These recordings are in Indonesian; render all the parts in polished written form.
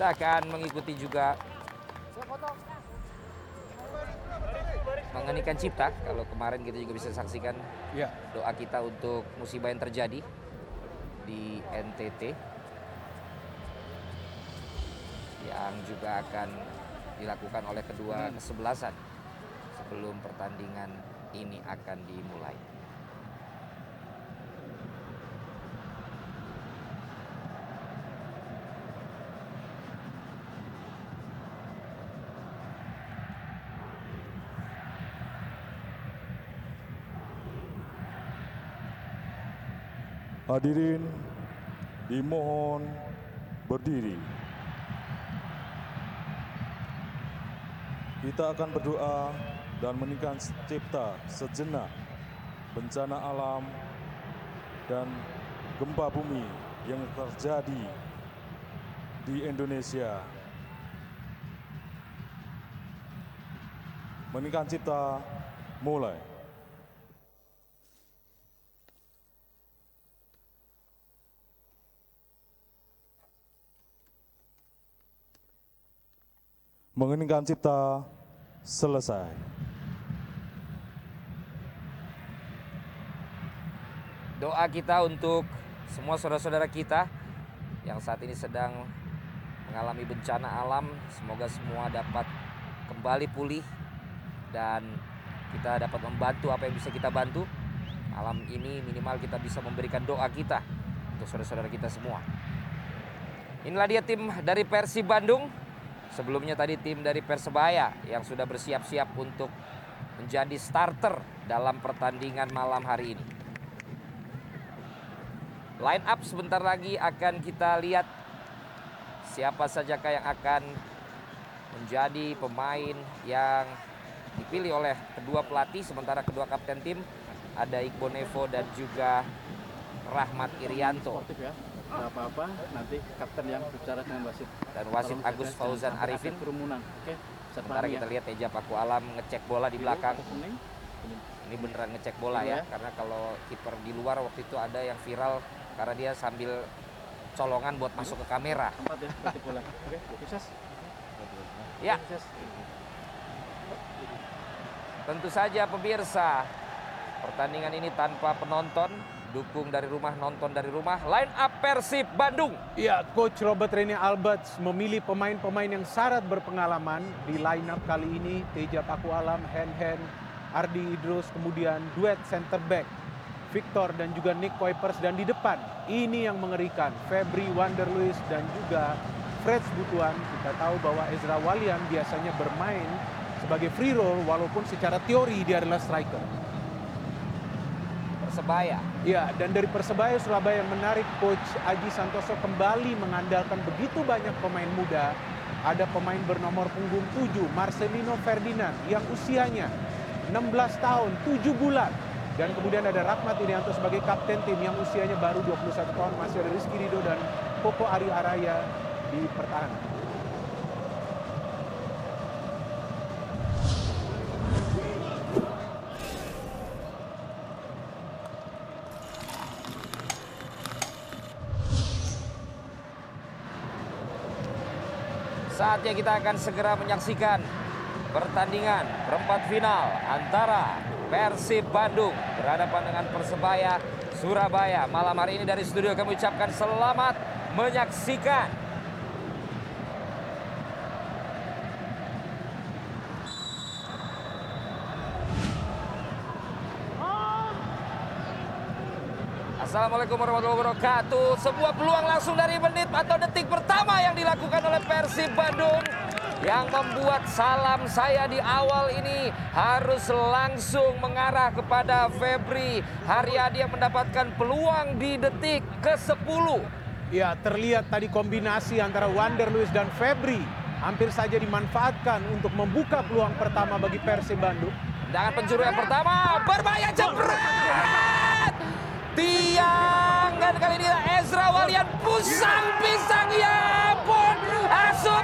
Kita akan mengikuti juga mengenaikan cipta. Kalau kemarin kita juga bisa saksikan doa kita untuk musibah yang terjadi di NTT, yang juga akan dilakukan oleh kedua kesebelasan sebelum pertandingan ini akan dimulai. Hadirin dimohon berdiri. Kita akan berdoa dan meninggikan cipta sejenak bencana alam dan gempa bumi yang terjadi di Indonesia. Meninggikan cipta mulai. Mengeningkan cipta selesai. Doa kita untuk semua saudara-saudara kita yang saat ini sedang mengalami bencana alam, semoga semua dapat kembali pulih dan kita dapat membantu apa yang bisa kita bantu. Malam ini minimal kita bisa memberikan doa kita untuk saudara-saudara kita semua. Inilah dia tim dari Persib Bandung. Sebelumnya tadi tim dari Persebaya yang sudah bersiap-siap untuk menjadi starter dalam pertandingan malam hari ini. Line up sebentar lagi akan kita lihat siapa sajakah yang akan menjadi pemain yang dipilih oleh kedua pelatih. Sementara kedua kapten tim ada Iqbal Nevo dan juga Rahmat Irianto. Tidak apa-apa, nanti kapten yang bicara dengan wasit. Dan wasit Agus Fauzan Arifin. Oke, sementara kita lihat Eja Paku Alam ngecek bola di belakang. Ini beneran ngecek bola ya, karena kalau kiper di luar waktu itu ada yang viral karena dia sambil colongan buat masuk ke kamera. Ya, tentu saja pemirsa, pertandingan ini tanpa penonton. Dukung dari rumah, nonton dari rumah. Line up Persib Bandung. Iya, Coach Robert Rene Alberts memilih pemain-pemain yang syarat berpengalaman di line up kali ini. Teja Paku Alam, Hen-Hen, Ardi Idrus, kemudian duet center back Victor dan juga Nick Kuipers. Dan di depan, ini yang mengerikan, Febri Wanderluis dan juga Freds Butuan. Kita tahu bahwa Ezra Walian biasanya bermain sebagai free roll, walaupun secara teori dia adalah striker. Persebaya. Ya, dan dari Persebaya Surabaya yang menarik, Coach Aji Santoso kembali mengandalkan begitu banyak pemain muda. Ada pemain bernomor punggung 7, Marcelino Ferdinand, yang usianya 16 tahun, 7 bulan. Dan kemudian ada Rahmat Irianto sebagai kapten tim yang usianya baru 21 tahun, masih ada Rizky Rido dan Koko Ari Araya di pertahanan. Saatnya kita akan segera menyaksikan pertandingan perempat final antara Persib Bandung berhadapan dengan Persebaya Surabaya. Malam hari ini dari studio kami ucapkan selamat menyaksikan. Assalamualaikum warahmatullahi wabarakatuh. Sebuah peluang langsung dari menit atau detik pertama yang dilakukan oleh Persib Bandung, yang membuat salam saya di awal ini harus langsung mengarah kepada Febri Haryadi yang mendapatkan peluang di detik ke-10. Ya, terlihat tadi kombinasi antara Wanderluis dan Febri hampir saja dimanfaatkan untuk membuka peluang pertama bagi Persib Bandung. Dengan penjuru yang pertama, berbahaya jebret. Tiang, dan kali ini Ezra Walian pusang pisang, ya ampun. Asup.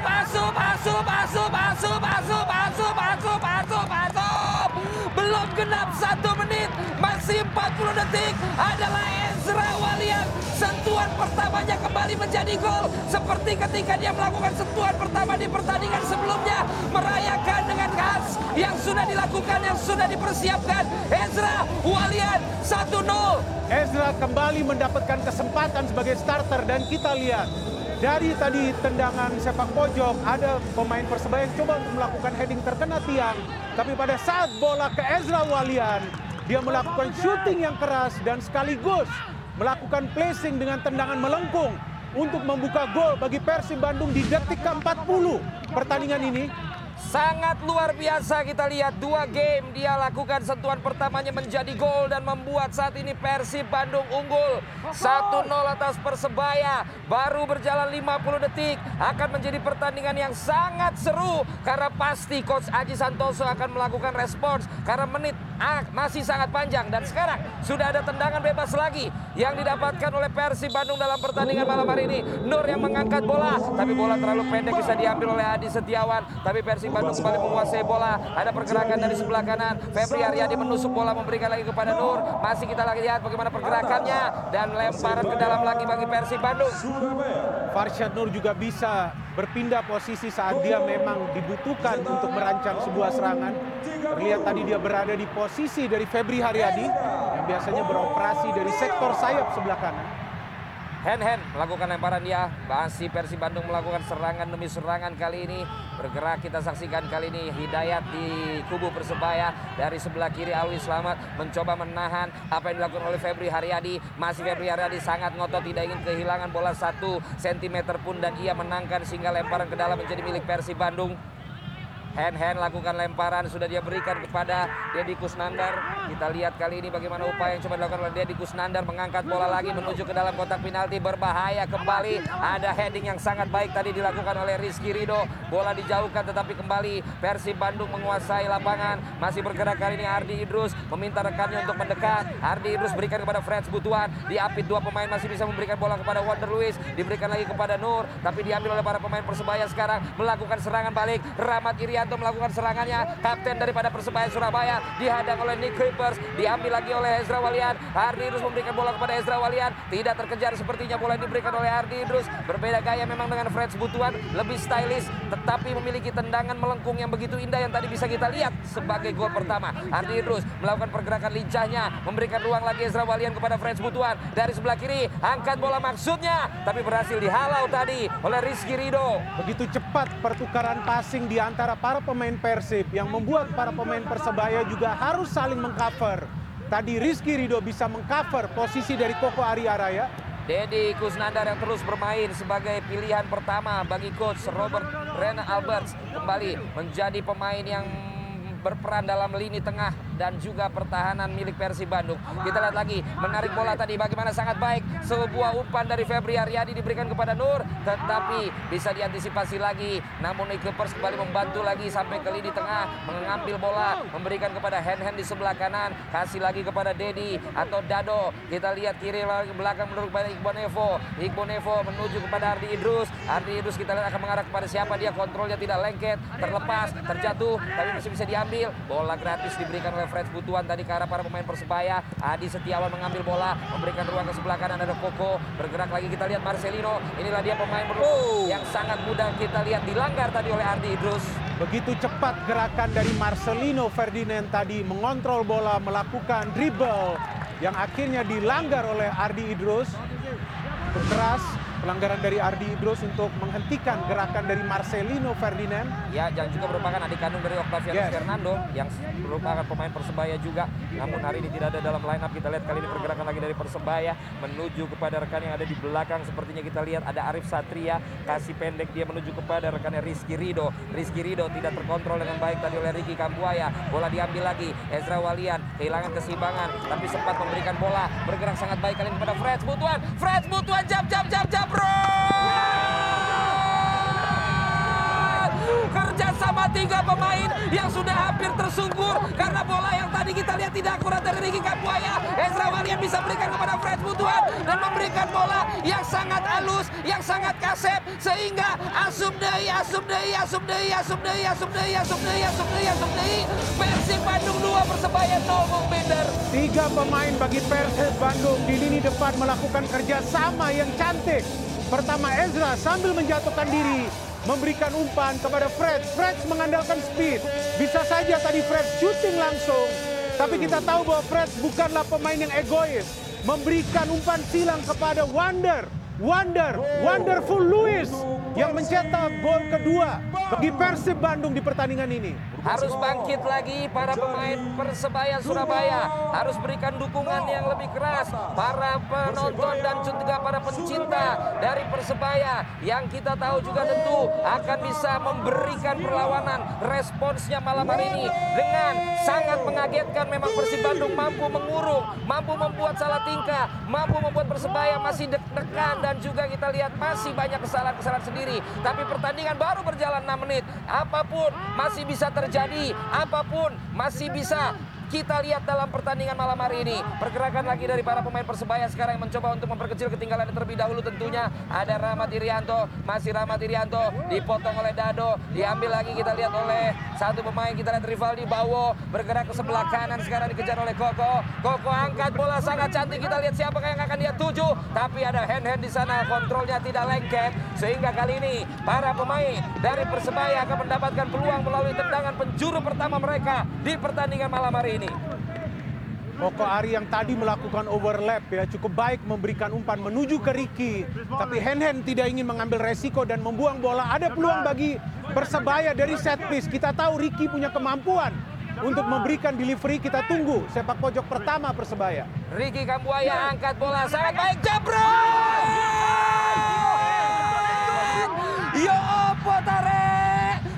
Belum genap 1 menit, Mas tersisa 40 detik adalah Ezra Walian. Sentuhan pertamanya kembali menjadi gol. Seperti ketika dia melakukan sentuhan pertama di pertandingan sebelumnya. Merayakan dengan khas yang sudah dilakukan, yang sudah dipersiapkan. Ezra Walian 1-0. Ezra kembali mendapatkan kesempatan sebagai starter dan kita lihat. Dari tadi tendangan sepak pojok, ada pemain Persebaya yang coba untuk melakukan heading terkena tiang. Tapi pada saat bola ke Ezra Walian, dia melakukan shooting yang keras dan sekaligus melakukan placing dengan tendangan melengkung untuk membuka gol bagi Persib Bandung di detik ke-40 pertandingan ini. Sangat luar biasa kita lihat, dua game dia lakukan sentuhan pertamanya menjadi gol dan membuat saat ini Persib Bandung unggul 1-0 atas Persebaya. Baru berjalan 50 detik akan menjadi pertandingan yang sangat seru karena pasti Coach Aji Santoso akan melakukan respons karena menit masih sangat panjang. Dan sekarang sudah ada tendangan bebas lagi yang didapatkan oleh Persib Bandung dalam pertandingan malam hari ini. Nur yang mengangkat bola, tapi bola terlalu pendek bisa diambil oleh Adi Setiawan, tapi Persib Bandung kembali menguasai bola. Ada pergerakan dari sebelah kanan. Febri Haryadi menusuk bola, memberikan lagi kepada Nur. Masih kita lihat bagaimana pergerakannya dan lemparan ke dalam lagi bagi Persib Bandung. Farsyad Nur juga bisa berpindah posisi saat dia memang dibutuhkan untuk merancang sebuah serangan. Terlihat tadi dia berada di posisi dari Febri Haryadi yang biasanya beroperasi dari sektor sayap sebelah kanan. Hen-hen melakukan lemparan dia. Masih Persib Bandung melakukan serangan demi serangan kali ini. Bergerak kita saksikan kali ini Hidayat di kubu Persebaya. Dari sebelah kiri Alwi Slamet mencoba menahan apa yang dilakukan oleh Febri Haryadi. Masih Febri Haryadi sangat ngotot, tidak ingin kehilangan bola 1 cm pun. Dan ia menangkan sehingga lemparan ke dalam menjadi milik Persib Bandung. Hen-hen lakukan lemparan, sudah dia berikan kepada Deddy Kusnandar. Kita lihat kali ini bagaimana upaya yang coba dilakukan oleh Deddy Kusnandar. Mengangkat bola lagi menuju ke dalam kotak penalti, berbahaya kembali. Ada heading yang sangat baik tadi dilakukan oleh Rizky Ridho. Bola dijauhkan tetapi kembali Persib Bandung menguasai lapangan. Masih bergerak kali ini Ardi Idrus meminta rekannya untuk mendekat. Ardi Idrus berikan kepada Freds Butuan. Diapit dua pemain, masih bisa memberikan bola kepada Wonder Luis. Diberikan lagi kepada Nur, tapi diambil oleh para pemain Persebaya sekarang. Melakukan serangan balik, Rahmat Irian untuk melakukan serangannya. Kapten daripada Persebaya Surabaya dihadang oleh Nick Creepers, diambil lagi oleh Ezra Walian. Ardi Idrus memberikan bola kepada Ezra Walian, tidak terkejar sepertinya bola diberikan oleh Ardi Idrus. Berbeda gaya memang dengan Freds Butuan, lebih stylish tetapi memiliki tendangan melengkung yang begitu indah yang tadi bisa kita lihat sebagai gol pertama. Ardi Idrus melakukan pergerakan lincahnya, memberikan ruang lagi Ezra Walian kepada Freds Butuan. Dari sebelah kiri angkat bola maksudnya, tapi berhasil dihalau tadi oleh Rizky Ridho. Begitu cepat pertukaran passing di antara para pemain Persib yang membuat para pemain Persebaya juga harus saling mengcover. Tadi Rizky Ridho bisa mengcover posisi dari Koko Ariaraya. Deddy Kusnandar yang terus bermain sebagai pilihan pertama bagi coach Robert Rene Alberts, kembali menjadi pemain yang berperan dalam lini tengah dan juga pertahanan milik Persib Bandung. Kita lihat lagi menarik bola tadi bagaimana sangat baik. Sebuah umpan dari Febri Haryadi diberikan kepada Nur, tetapi bisa diantisipasi lagi. Namun Ikepers kembali membantu lagi sampai ke lini tengah, mengambil bola, memberikan kepada Hen-hen di sebelah kanan, kasih lagi kepada Deddy atau Dado. Kita lihat kiri belakang menurut kepada Igbonevo. Igbonevo menuju kepada Ardi Idrus. Ardi Idrus kita lihat akan mengarah kepada siapa, dia kontrolnya tidak lengket, terlepas, terjatuh, tapi masih bisa diambil. Bola gratis diberikan oleh Freds Butuan tadi ke arah para pemain Persebaya. Adi Setiawan mengambil bola, memberikan ruang ke sebelah kanan, ada Koko. Bergerak lagi kita lihat Marcelino. Inilah dia pemain yang sangat mudah kita lihat dilanggar tadi oleh Ardi Idrus. Begitu cepat gerakan dari Marcelino Ferdinand tadi mengontrol bola, melakukan dribble yang akhirnya dilanggar oleh Ardi Idrus. Keras pelanggaran dari Ardi Idrus untuk menghentikan gerakan dari Marcelino Ferdinand. Ya, yang juga merupakan adik kandung dari Octaviano Fernando yang merupakan pemain Persebaya juga. Namun hari ini tidak ada dalam line up. Kita lihat kali ini pergerakan lagi dari Persebaya menuju kepada rekan yang ada di belakang. Sepertinya kita lihat ada Arif Satria, kasih pendek dia menuju kepada rekannya Rizky Ridho. Rizky Ridho tidak terkontrol dengan baik tadi oleh Ricky Kambuaya. Bola diambil lagi Ezra Walian, kehilangan keseimbangan tapi sempat memberikan bola. Bergerak sangat baik kali ini kepada Freds Butuan. Freds Butuan jam Bro! Kerjasama tiga pemain yang sudah hampir tersungkur karena bola yang tadi kita lihat tidak akurat dari Ricky Kambuaya. Ezra Walian bisa berikan kepada Fred Butuan dan memberikan bola yang sangat halus, yang sangat kasep, sehingga asub dei. Persib Bandung 2 Persebaya 0, Bung Bender. Tiga pemain bagi Persib Bandung di lini depan melakukan kerja sama yang cantik. Pertama Ezra sambil menjatuhkan diri memberikan umpan kepada Fred. Fred mengandalkan speed. Bisa saja tadi Fred shooting langsung. Tapi kita tahu bahwa Fred bukanlah pemain yang egois. Memberikan umpan silang kepada Wonderful Lewis yang mencetak gol kedua bagi Persib Bandung di pertandingan ini. Harus bangkit lagi para pemain Persebaya Surabaya, harus berikan dukungan yang lebih keras para penonton dan juga para pencinta dari Persebaya yang kita tahu juga tentu akan bisa memberikan perlawanan. Responsnya malam hari ini dengan sangat mengagetkan, memang Persib Bandung mampu mengurung, mampu membuat salah tingkah, mampu membuat Persebaya masih deg-degan dan juga kita lihat masih banyak kesalahan-kesalahan sendiri. Tapi pertandingan baru berjalan 6 menit, apapun masih bisa terjadi, apapun masih bisa kita lihat dalam pertandingan malam hari ini. Pergerakan lagi dari para pemain Persebaya sekarang yang mencoba untuk memperkecil ketinggalan terlebih dahulu tentunya. Ada Rahmat Irianto, masih Rahmat Irianto, dipotong oleh Dado, diambil lagi kita lihat oleh satu pemain, kita lihat Rivaldi Bawo bergerak ke sebelah kanan sekarang dikejar oleh Koko angkat bola sangat cantik, kita lihat siapakah yang akan dia tuju. Tapi ada hand-hand di sana, kontrolnya tidak lengket sehingga kali ini para pemain dari Persebaya akan mendapatkan peluang melalui tendangan penjuru pertama mereka di pertandingan malam hari ini. Koko Ari yang tadi melakukan overlap ya cukup baik memberikan umpan menuju ke Ricky, tapi Hen-Hen tidak ingin mengambil resiko dan membuang bola. Ada peluang bagi Persebaya dari set piece. Kita tahu Ricky punya kemampuan untuk memberikan delivery. Kita tunggu sepak pojok pertama Persebaya. Ricky Kambuaya angkat bola sangat baik, jebret. Yo Potare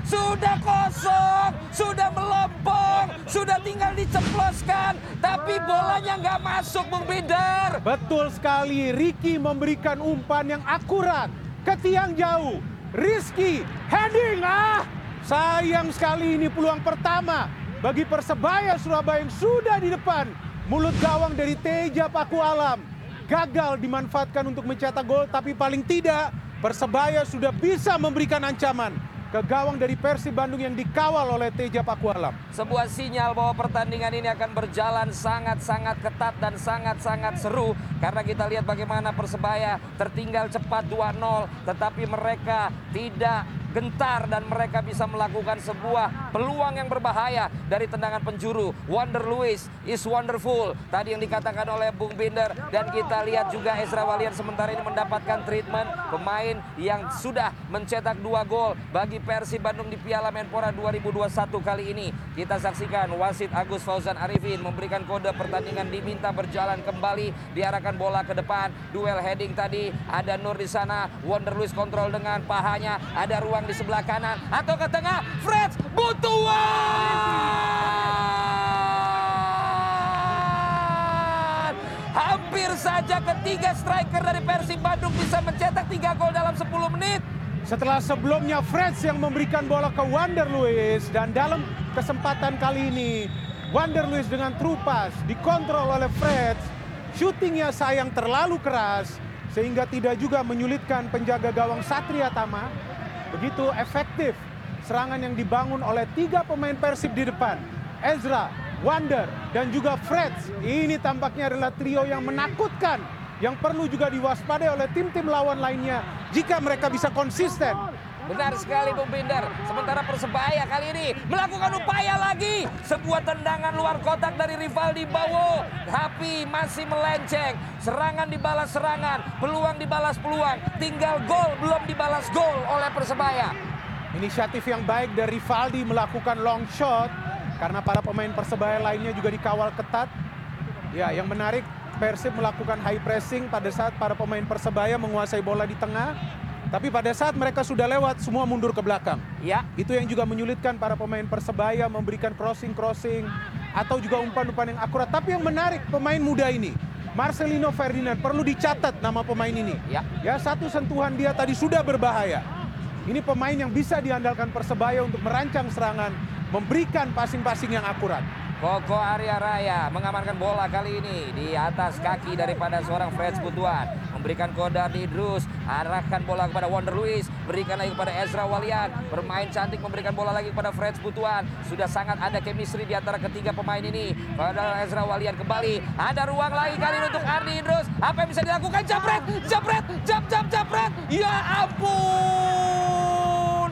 sudah kosong, sudah melempong, sudah tinggal diceploskan, tapi bolanya nggak masuk, Bung Binder. Betul sekali, Ricky memberikan umpan yang akurat ke tiang jauh. Rizky heading, sayang sekali ini peluang pertama bagi Persebaya Surabaya yang sudah di depan mulut gawang dari Teja Pakualam. Gagal dimanfaatkan untuk mencetak gol, tapi paling tidak Persebaya sudah bisa memberikan ancaman ke gawang dari Persib Bandung yang dikawal oleh Teja Pakualam. Sebuah sinyal bahwa pertandingan ini akan berjalan sangat-sangat ketat dan sangat-sangat seru. Karena kita lihat bagaimana Persebaya tertinggal cepat 2-0. Tetapi mereka tidak gentar dan mereka bisa melakukan sebuah peluang yang berbahaya dari tendangan penjuru. Wonder Lewis is wonderful tadi yang dikatakan oleh Bung Binder, dan kita lihat juga Ezra Walian sementara ini mendapatkan treatment pemain yang sudah mencetak 2 gol bagi Persib Bandung di Piala Menpora 2021 kali ini. Kita saksikan wasit Agus Fauzan Arifin memberikan kode pertandingan diminta berjalan kembali, diarahkan bola ke depan. Duel heading tadi ada Nur di sana, Wonder Lewis kontrol dengan pahanya, ada ruang di sebelah kanan atau ke tengah. Fred Butuan hampir saja ketiga striker dari Persib Bandung bisa mencetak 3 gol dalam 10 menit. Setelah sebelumnya Fred yang memberikan bola ke Wonder Lewis, dan dalam kesempatan kali ini Wonder Lewis dengan true pass dikontrol oleh Fred. Shootingnya sayang terlalu keras sehingga tidak juga menyulitkan penjaga gawang Satria Tama. Begitu efektif serangan yang dibangun oleh 3 pemain Persib di depan. Ezra, Wonder, dan juga Fred. Ini tampaknya adalah trio yang menakutkan, yang perlu juga diwaspadai oleh tim-tim lawan lainnya jika mereka bisa konsisten. Benar sekali, Bung Binder. Sementara Persebaya kali ini melakukan upaya lagi. Sebuah tendangan luar kotak dari Rivaldi Bawo. Tapi masih melenceng. Serangan dibalas serangan. Peluang dibalas peluang. Tinggal gol belum dibalas gol oleh Persebaya. Inisiatif yang baik dari Rivaldi melakukan long shot. Karena para pemain Persebaya lainnya juga dikawal ketat. Ya, yang menarik Persib melakukan high pressing pada saat para pemain Persebaya menguasai bola di tengah. Tapi pada saat mereka sudah lewat, semua mundur ke belakang. Ya. Itu yang juga menyulitkan para pemain Persebaya memberikan crossing-crossing atau juga umpan-umpan yang akurat. Tapi yang menarik pemain muda ini, Marcelino Ferdinand, perlu dicatat nama pemain ini. Ya, satu sentuhan dia tadi sudah berbahaya. Ini pemain yang bisa diandalkan Persebaya untuk merancang serangan, memberikan passing-passing yang akurat. Koko Arya Raya mengamankan bola kali ini di atas kaki daripada seorang Freds Butuan. Memberikan Kodar di Idrus, arahkan bola kepada Wonder Luis, berikan lagi kepada Ezra Walian. Bermain cantik memberikan bola lagi kepada Freds Butuan. Sudah sangat ada chemistry di antara ketiga pemain ini. Pada Ezra Walian kembali, ada ruang lagi kali untuk Ardi Idrus. Apa yang bisa dilakukan? Jabret, jabret, jabret. Ya ampun!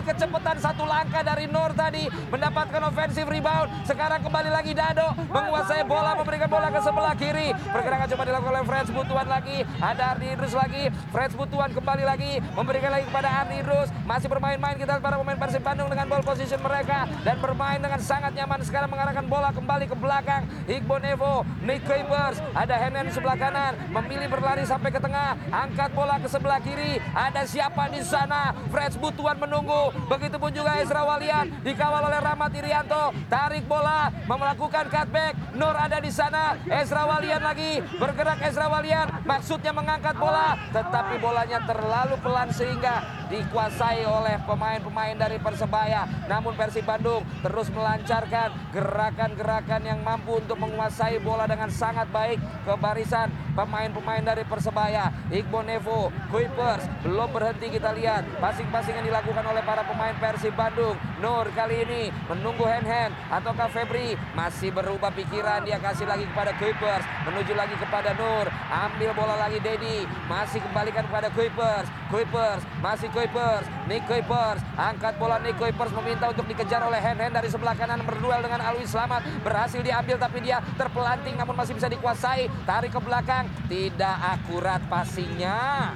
Kecepatan satu langkah dari Nur tadi, mendapatkan offensive rebound. Sekarang kembali lagi Dado menguasai bola, memberikan bola ke sebelah kiri. Pergerakan coba dilakukan oleh Freds Butuan lagi. Ada Ardi Idrus lagi. Freds Butuan kembali lagi, memberikan lagi kepada Ardi Idrus. Masih bermain-main kita para pemain Persib Bandung dengan ball position mereka dan bermain dengan sangat nyaman. Sekarang mengarahkan bola kembali ke belakang. Iqbal Nevo, Nick Capers, ada Henen di sebelah kanan, memilih berlari sampai ke tengah, angkat bola ke sebelah kiri. Ada siapa di sana? Freds Butuan menunggu. Begitupun juga Ezra Walian dikawal oleh Rahmat Irianto, tarik bola, melakukan cutback. Nur ada di sana, Ezra Walian lagi bergerak. Ezra Walian maksudnya mengangkat bola, tetapi bolanya terlalu pelan sehingga dikuasai oleh pemain-pemain dari Persebaya. Namun Persib Bandung terus melancarkan gerakan-gerakan yang mampu untuk menguasai bola dengan sangat baik ke barisan pemain-pemain dari Persebaya. Iqbal Nevo, Kuipers belum berhenti, kita lihat passing-passing yang dilakukan oleh para pemain Persib Bandung. Nur kali ini menunggu hand-hand ataukah Febri, masih berubah pikiran, dia kasih lagi kepada Kuipers, menuju lagi kepada Nur, ambil bola lagi Dedi, masih kembalikan kepada Kuipers. Kuipers, masih Kuipers, Nick Kuipers, angkat bola. Nick Kuipers meminta untuk dikejar oleh hand-hand dari sebelah kanan, berduel dengan Alwi Slamet, berhasil diambil tapi dia terpelanting, namun masih bisa dikuasai, tarik ke belakang. Tidak akurat passingnya.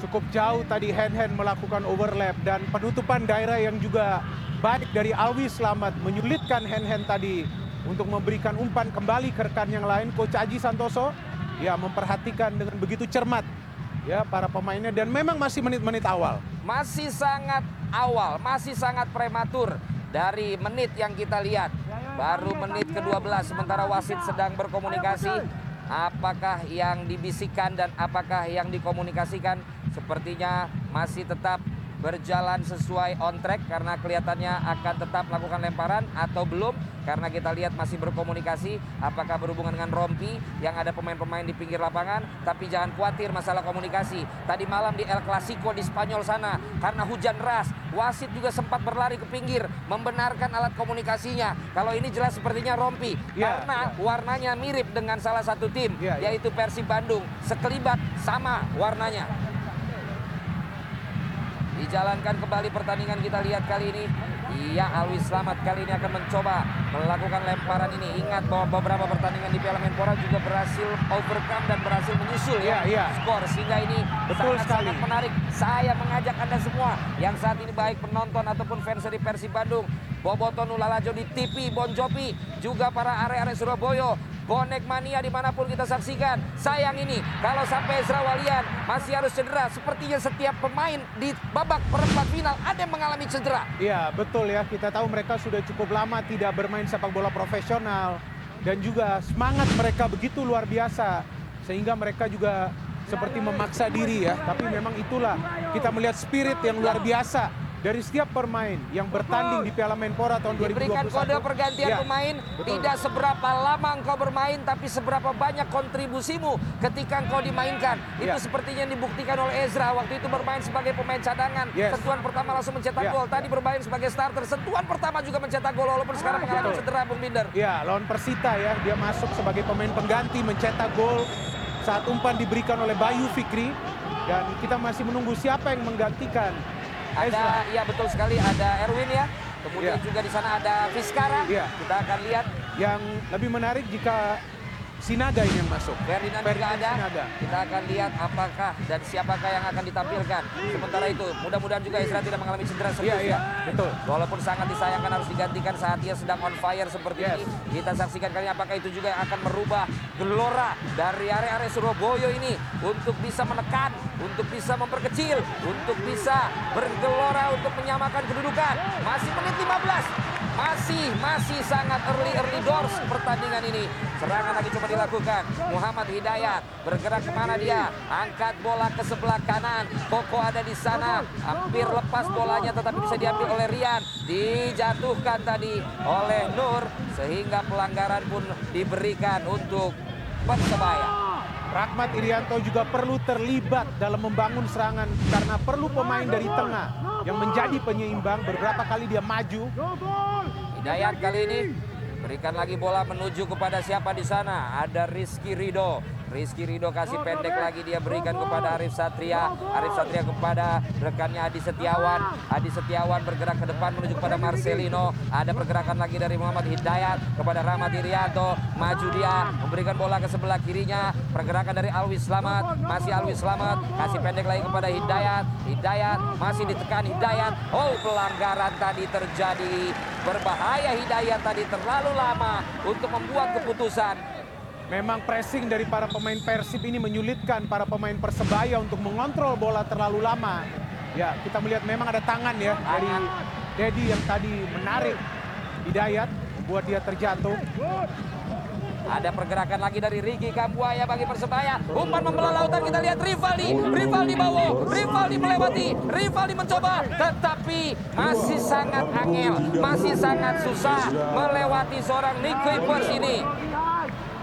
Cukup jauh tadi hand-hand melakukan overlap dan penutupan daerah yang juga baik dari Alwi Slamet menyulitkan hand-hand tadi untuk memberikan umpan kembali ke rekan yang lain. Coach Aji Santoso ya memperhatikan dengan begitu cermat ya para pemainnya, dan memang masih menit-menit awal. Masih sangat awal, masih sangat prematur dari menit yang kita lihat. Baru menit ke-12 sementara wasit sedang berkomunikasi. Apakah yang dibisikkan dan apakah yang dikomunikasikan sepertinya masih tetap berjalan sesuai on track, karena kelihatannya akan tetap melakukan lemparan atau belum, karena kita lihat masih berkomunikasi. Apakah berhubungan dengan rompi yang ada pemain-pemain di pinggir lapangan? Tapi jangan khawatir masalah komunikasi. Tadi malam di El Clasico di Spanyol sana, karena hujan deras, wasit juga sempat berlari ke pinggir membenarkan alat komunikasinya. Kalau ini jelas sepertinya rompi, karena warnanya mirip dengan salah satu tim, yaitu Persib Bandung. Sekelibat sama warnanya. Dijalankan kembali pertandingan, kita lihat kali ini. Iya, Alwi Slamet kali ini akan mencoba melakukan lemparan ini. Ingat bahwa beberapa pertandingan di Piala Menpora juga berhasil overcome dan berhasil menyusul skor. Sehingga ini sangat-sangat menarik. Saya mengajak Anda semua yang saat ini baik penonton ataupun fans dari Persib Bandung, Boboton Ulalajo di TV Bon Jovi, juga para are-are Surabaya, bonek mania dimanapun kita saksikan. Sayang ini kalau sampai Ezra Walian masih harus cedera. Sepertinya setiap pemain di babak perempat final ada yang mengalami cedera. Iya betul ya, kita tahu mereka sudah cukup lama tidak bermain sepak bola profesional. Dan juga semangat mereka begitu luar biasa. Sehingga mereka juga seperti memaksa diri ya. Tapi memang itulah kita melihat spirit yang luar biasa dari setiap pemain yang bertanding di Piala Menpora tahun 2021. Diberikan kode pergantian pemain. Tidak seberapa lama engkau bermain, tapi seberapa banyak kontribusimu ketika engkau dimainkan. Itu sepertinya yang dibuktikan oleh Ezra. Waktu itu bermain sebagai pemain cadangan. Sentuhan pertama langsung mencetak gol. Tadi bermain sebagai starter. Sentuhan pertama juga mencetak gol, walaupun sekarang mengalami cedera, Bung Binder. Ya, lawan Persita ya. Dia masuk sebagai pemain pengganti, mencetak gol saat umpan diberikan oleh Bayu Fikri. Dan kita masih menunggu siapa yang menggantikan. Ada, iya betul sekali, ada Erwin ya. Kemudian juga di sana ada Fiskara. Kita akan lihat. Yang lebih menarik jika Sinaga ini yang masuk. Ferdinand juga ada. Sinaga. Kita akan lihat apakah dan siapakah yang akan ditampilkan. Sementara itu, mudah-mudahan juga Ezra tidak mengalami cedera serius. Betul. Walaupun sangat disayangkan harus digantikan saat ia sedang on fire seperti ini. Kita saksikan kali apakah itu juga yang akan merubah gelora dari area-area Surabaya ini untuk bisa menekan, untuk bisa memperkecil, untuk bisa bergelora untuk menyamakan kedudukan. Masih menit 15. masih sangat early doors pertandingan ini. Serangan lagi coba dilakukan. Muhammad Hidayat bergerak kemana dia? Angkat bola ke sebelah kanan. Koko ada di sana. Hampir lepas bolanya tetapi bisa diambil oleh Rian. Dijatuhkan tadi oleh Nur sehingga pelanggaran pun diberikan untuk Persebaya. Rahmat Irianto juga perlu terlibat dalam membangun serangan karena perlu pemain dari tengah yang menjadi penyeimbang. Beberapa kali dia maju. Hidayat kali ini berikan lagi bola menuju kepada siapa di sana? Ada Rizky Ridho. Rizky Ridho kasih pendek lagi, dia berikan kepada Arief Satria. Arief Satria kepada rekannya Adi Setiawan. Adi Setiawan bergerak ke depan menuju kepada Marcelino. Ada pergerakan lagi dari Muhammad Hidayat kepada Rahmat Irianto. Maju dia, memberikan bola ke sebelah kirinya. Pergerakan dari Alwi Slamet. Masih Alwi Slamet, kasih pendek lagi kepada Hidayat. Hidayat masih ditekan Hidayat. Oh, pelanggaran tadi terjadi. Berbahaya Hidayat tadi, terlalu lama untuk membuat keputusan. Memang pressing dari para pemain Persib ini menyulitkan para pemain Persebaya untuk mengontrol bola terlalu lama. Ya, kita melihat memang ada tangan ya dari Dedi yang tadi menarik Hidayat, membuat dia terjatuh. Ada pergerakan lagi dari Ricky Kambuaya bagi Persebaya. Umpan membelah lautan, kita lihat Rivaldi. Rivaldi bawa, Rivaldi melewati, Rivaldi mencoba. Tetapi masih sangat angel, masih sangat susah melewati seorang Nick Kuipers ini.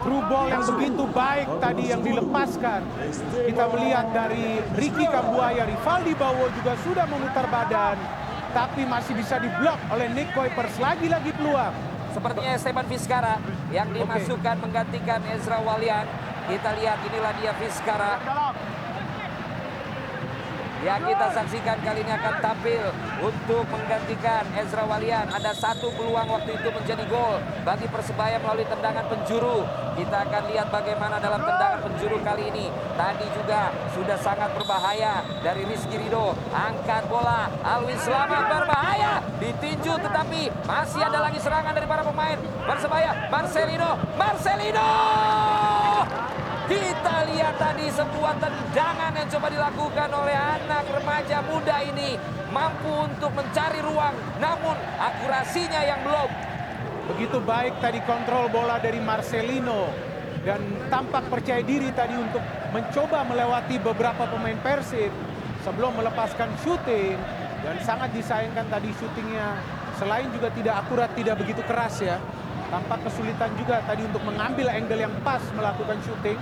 Through ball yang begitu baik tadi yang dilepaskan. Kita melihat dari Ricky Kambuaya, Rivaldi Bawo juga sudah memutar badan. Tapi masih bisa diblok oleh Nick Kuipers, lagi-lagi peluang. Sepertinya Esteban Vizcara yang dimasukkan menggantikan Ezra Walian. Kita lihat inilah dia Vizcara yang kita saksikan kali ini akan tampil untuk menggantikan Ezra Walian. Ada satu peluang waktu itu menjadi gol bagi Persebaya melalui tendangan penjuru. Kita akan lihat bagaimana dalam tendangan penjuru kali ini. Tadi juga sudah sangat berbahaya dari Rizky Ridho. Angkat bola, Alwi Slamet berbahaya. Ditinju tetapi masih ada lagi serangan dari para pemain Persebaya. Marcelino! Kita lihat tadi sebuah tendangan yang coba dilakukan oleh anak remaja muda ini. Mampu untuk mencari ruang, namun akurasinya yang belum. Begitu baik tadi kontrol bola dari Marcelino. Dan tampak percaya diri tadi untuk mencoba melewati beberapa pemain Persib sebelum melepaskan syuting. Dan sangat disayangkan tadi syutingnya selain juga tidak akurat, tidak begitu keras ya. Tampak kesulitan juga tadi untuk mengambil angle yang pas melakukan syuting.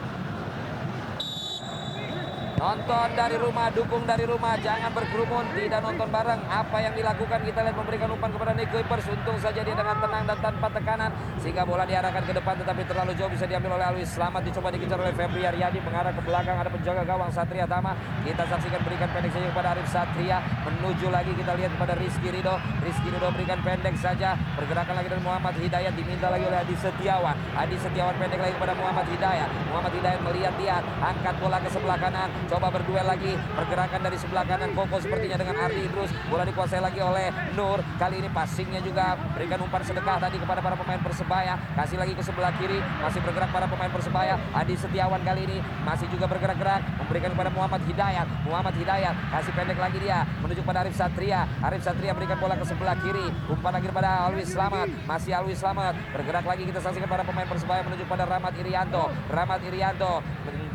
Nonton dari rumah, dukung dari rumah, jangan berkerumun, tidak nonton bareng. Apa yang dilakukan kita lihat, memberikan umpan kepada Nick Kuipers. Untung saja dia dengan tenang dan tanpa tekanan sehingga bola diarahkan ke depan tetapi terlalu jauh bisa diambil oleh Alwi Slamet. Dicoba dikejar oleh Febri Aryadi, mengarah ke belakang, ada penjaga gawang Satria Tama. Kita saksikan berikan pendek saja kepada Arief Satria, menuju lagi kita lihat kepada Rizky Ridho. Rizky Ridho berikan pendek saja, pergerakan lagi dari Muhammad Hidayat, diminta lagi oleh Adi Setiawan. Adi Setiawan pendek lagi kepada Muhammad Hidayat. Muhammad Hidayat melihat-lihat, angkat bola ke sebelah kanan. Coba berduel lagi, pergerakan dari sebelah kanan Koko sepertinya dengan Ardi Idrus. Bola dikuasai lagi oleh Nur. Kali ini passingnya juga, berikan umpan sedekah tadi kepada para pemain Persebaya. Kasih lagi ke sebelah kiri, masih bergerak para pemain Persebaya. Adi Setiawan kali ini masih juga bergerak-gerak, memberikan kepada Muhammad Hidayat. Muhammad Hidayat kasih pendek lagi dia, menuju kepada Arief Satria. Arief Satria berikan bola ke sebelah kiri, umpan lagi kepada Alwi Slamet. Masih Alwi Slamet, bergerak lagi kita saksikan para pemain Persebaya menuju pada Rahmat Irianto. Rahmat Irianto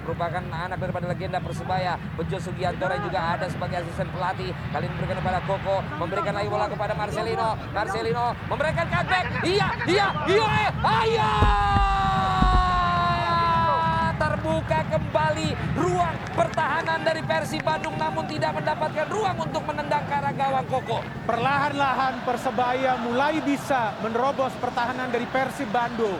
merupakan anak daripada legenda Persebaya, Bejo Sugiantoro juga ada sebagai asisten pelatih. Kali ini memberikan kepada Koko, memberikan lagi bola kepada Marcelino. Marcelino memberikan cutback. Iya. Terbuka kembali ruang pertahanan dari Persib Bandung namun tidak mendapatkan ruang untuk menendang ke arah gawang Koko. Perlahan-lahan Persebaya mulai bisa menerobos pertahanan dari Persib Bandung.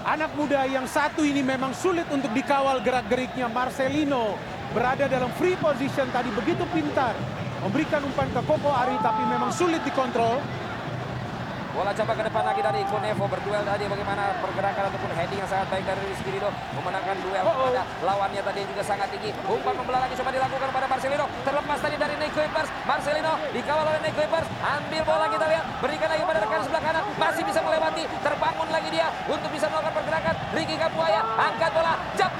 Anak muda yang satu ini memang sulit untuk dikawal gerak-geriknya. Marcelino berada dalam free position tadi begitu pintar. Memberikan umpan ke Koko Ari tapi memang sulit dikontrol. Bola coba ke depan lagi dari Konevo. Berduel tadi bagaimana pergerakan ataupun heading yang sangat baik dari Rizky Ridho. Memenangkan duel kepada lawannya tadi juga sangat tinggi. Umpan membelah lagi coba dilakukan pada Marcelino. Terlepas tadi dari Nick Kuipers. Marcelino dikawal oleh Nick Kuipers. Ambil bola kita lihat. Berikan lagi pada rekan sebelah kanan. Masih bisa melewati. Terbangun lagi dia untuk bisa melakukan pergerakan. Ricky Kambuaya angkat bola. Jap.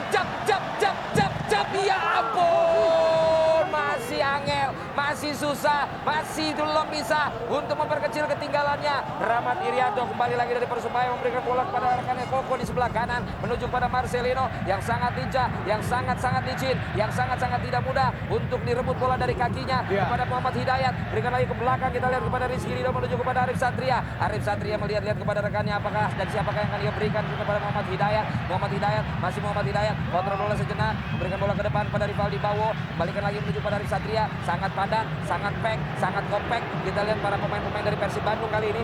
Ya ampun. Masih angel. Masih susah, masih belum bisa untuk memperkecil ketinggalannya. Rahmat Irianto kembali lagi dari Persebaya memberikan bola kepada rekannya Koko di sebelah kanan, menuju pada Marcelino yang sangat lincah, yang sangat-sangat licin, yang sangat-sangat tidak mudah untuk direbut bola dari kakinya kepada Muhammad Hidayat. Berikan lagi ke belakang, kita lihat kepada Rizky Ridho menuju kepada Arif Satria. Arif Satria melihat-lihat kepada rekannya apakah dan siapakah yang akan dia berikan kepada Muhammad Hidayat. Muhammad Hidayat, masih Muhammad Hidayat, kontrol bola sejenak, memberikan bola ke depan pada Rivaldi Bawo, balikan lagi menuju pada Arif Satria. Sangat padat, sangat pek, sangat kompak. Kita lihat para pemain-pemain dari Persib Bandung kali ini.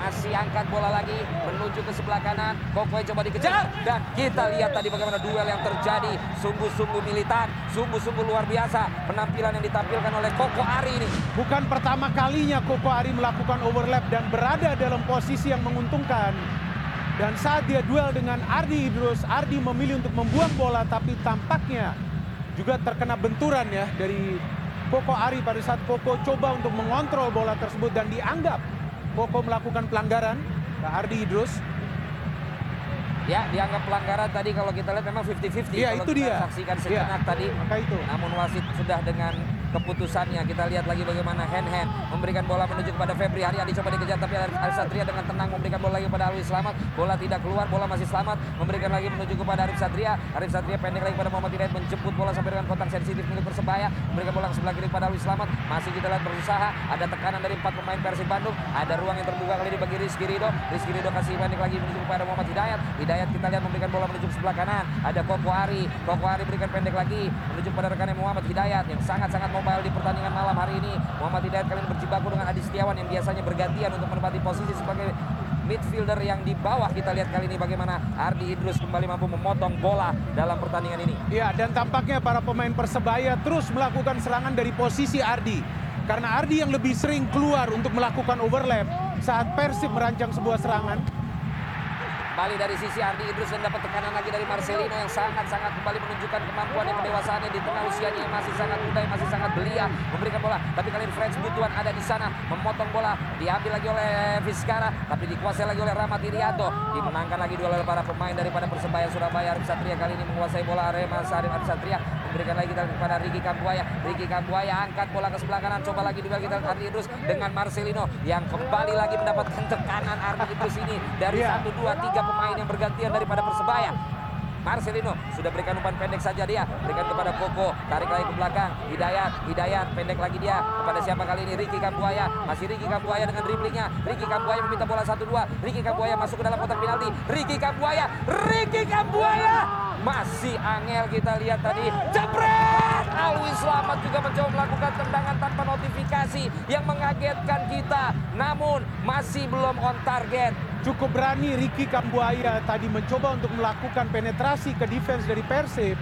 Masih angkat bola lagi menuju ke sebelah kanan. Kokoe coba dikejar dan kita lihat tadi bagaimana duel yang terjadi. Sungguh-sungguh militan, sungguh-sungguh luar biasa penampilan yang ditampilkan oleh Koko Arie ini. Bukan pertama kalinya Koko Arie melakukan overlap dan berada dalam posisi yang menguntungkan. Dan saat dia duel dengan Ardi Idrus, Ardi memilih untuk membuang bola tapi tampaknya juga terkena benturan ya dari Koko Arie pada saat Koko coba untuk mengontrol bola tersebut dan dianggap Koko melakukan pelanggaran, Pak Ardi Idrus. Ya, dianggap pelanggaran tadi kalau kita lihat memang 50-50. Ya, kalau itu kita saksikan sejenak tadi. Maka itu. Namun wasit sudah dengan keputusannya. Kita lihat lagi bagaimana hand-hand memberikan bola menuju kepada Febri Haryadi, coba dikejar tapi Arif Satria dengan tenang memberikan bola lagi kepada Alwi Selamat. Bola tidak keluar, bola masih Selamat memberikan lagi menuju kepada Arif Satria. Arif Satria pendek lagi kepada Muhammad Hidayat, menjemput bola sampai dengan kotak sensitif milik Persebaya, memberikan bola ke sebelah kiri kepada Alwi Selamat. Masih kita lihat berusaha, ada tekanan dari 4 pemain Persib Bandung, ada ruang yang terbuka kali ini bagi Rizky Ridho. Rizky Ridho kasih pendek lagi menuju kepada Muhammad Hidayat. Hidayat kita lihat memberikan bola menuju ke sebelah kanan, ada Koko Arie. Koko Arie berikan pendek lagi menuju kepada rekannya Muhammad Hidayat yang sangat-sangat mobile di pertandingan malam hari ini. Muhammad Hidayat kali ini berjibaku dengan Adi Setiawan yang biasanya bergantian untuk menempati posisi sebagai midfielder yang di bawah. Kita lihat kali ini bagaimana Ardi Idrus kembali mampu memotong bola dalam pertandingan ini. Ya, dan tampaknya para pemain Persebaya terus melakukan serangan dari posisi Ardi. Karena Ardi yang lebih sering keluar untuk melakukan overlap saat Persib merancang sebuah serangan. Kembali dari sisi Ardi Idrus yang dapat tekanan lagi dari Marcelino yang sangat-sangat kembali menunjukkan kemampuan dan kedewasaannya di tengah usianya yang masih sangat muda, yang masih sangat belia, memberikan bola. Tapi kali ini Frans Butuan ada di sana, memotong bola, diambil lagi oleh Vizcara, tapi dikuasai lagi oleh Rahmat Irianto. Dimenangkan lagi duel oleh para pemain daripada Persebaya Surabaya. Arif Satria kali ini menguasai bola Arema, Arif Satria memberikan lagi kita kepada Ricky Kambuaya. Ricky Kambuaya angkat bola ke sebelah kanan, coba lagi duel kita Ardi Idrus dengan Marcelino yang kembali lagi mendapatkan tekanan Ardi Idrus ini dari 1, 2, 3 pemain yang bergantian daripada Persebaya. Marcelino sudah berikan umpan pendek saja dia, berikan kepada Koko, tarik lagi ke belakang, Hidayat, pendek lagi dia, kepada siapa kali ini, Ricky Kambuaya, masih Ricky Kambuaya dengan dribblingnya, Ricky Kambuaya meminta bola 1-2, Ricky Kambuaya masuk ke dalam kotak penalti, Ricky Kambuaya, masih angel kita lihat tadi, jepret, Alwi Selamat juga mencoba melakukan tendangan tanpa notifikasi yang mengagetkan kita, namun masih belum on target. Cukup berani Ricky Kambuaya tadi mencoba untuk melakukan penetrasi ke defense dari Persib.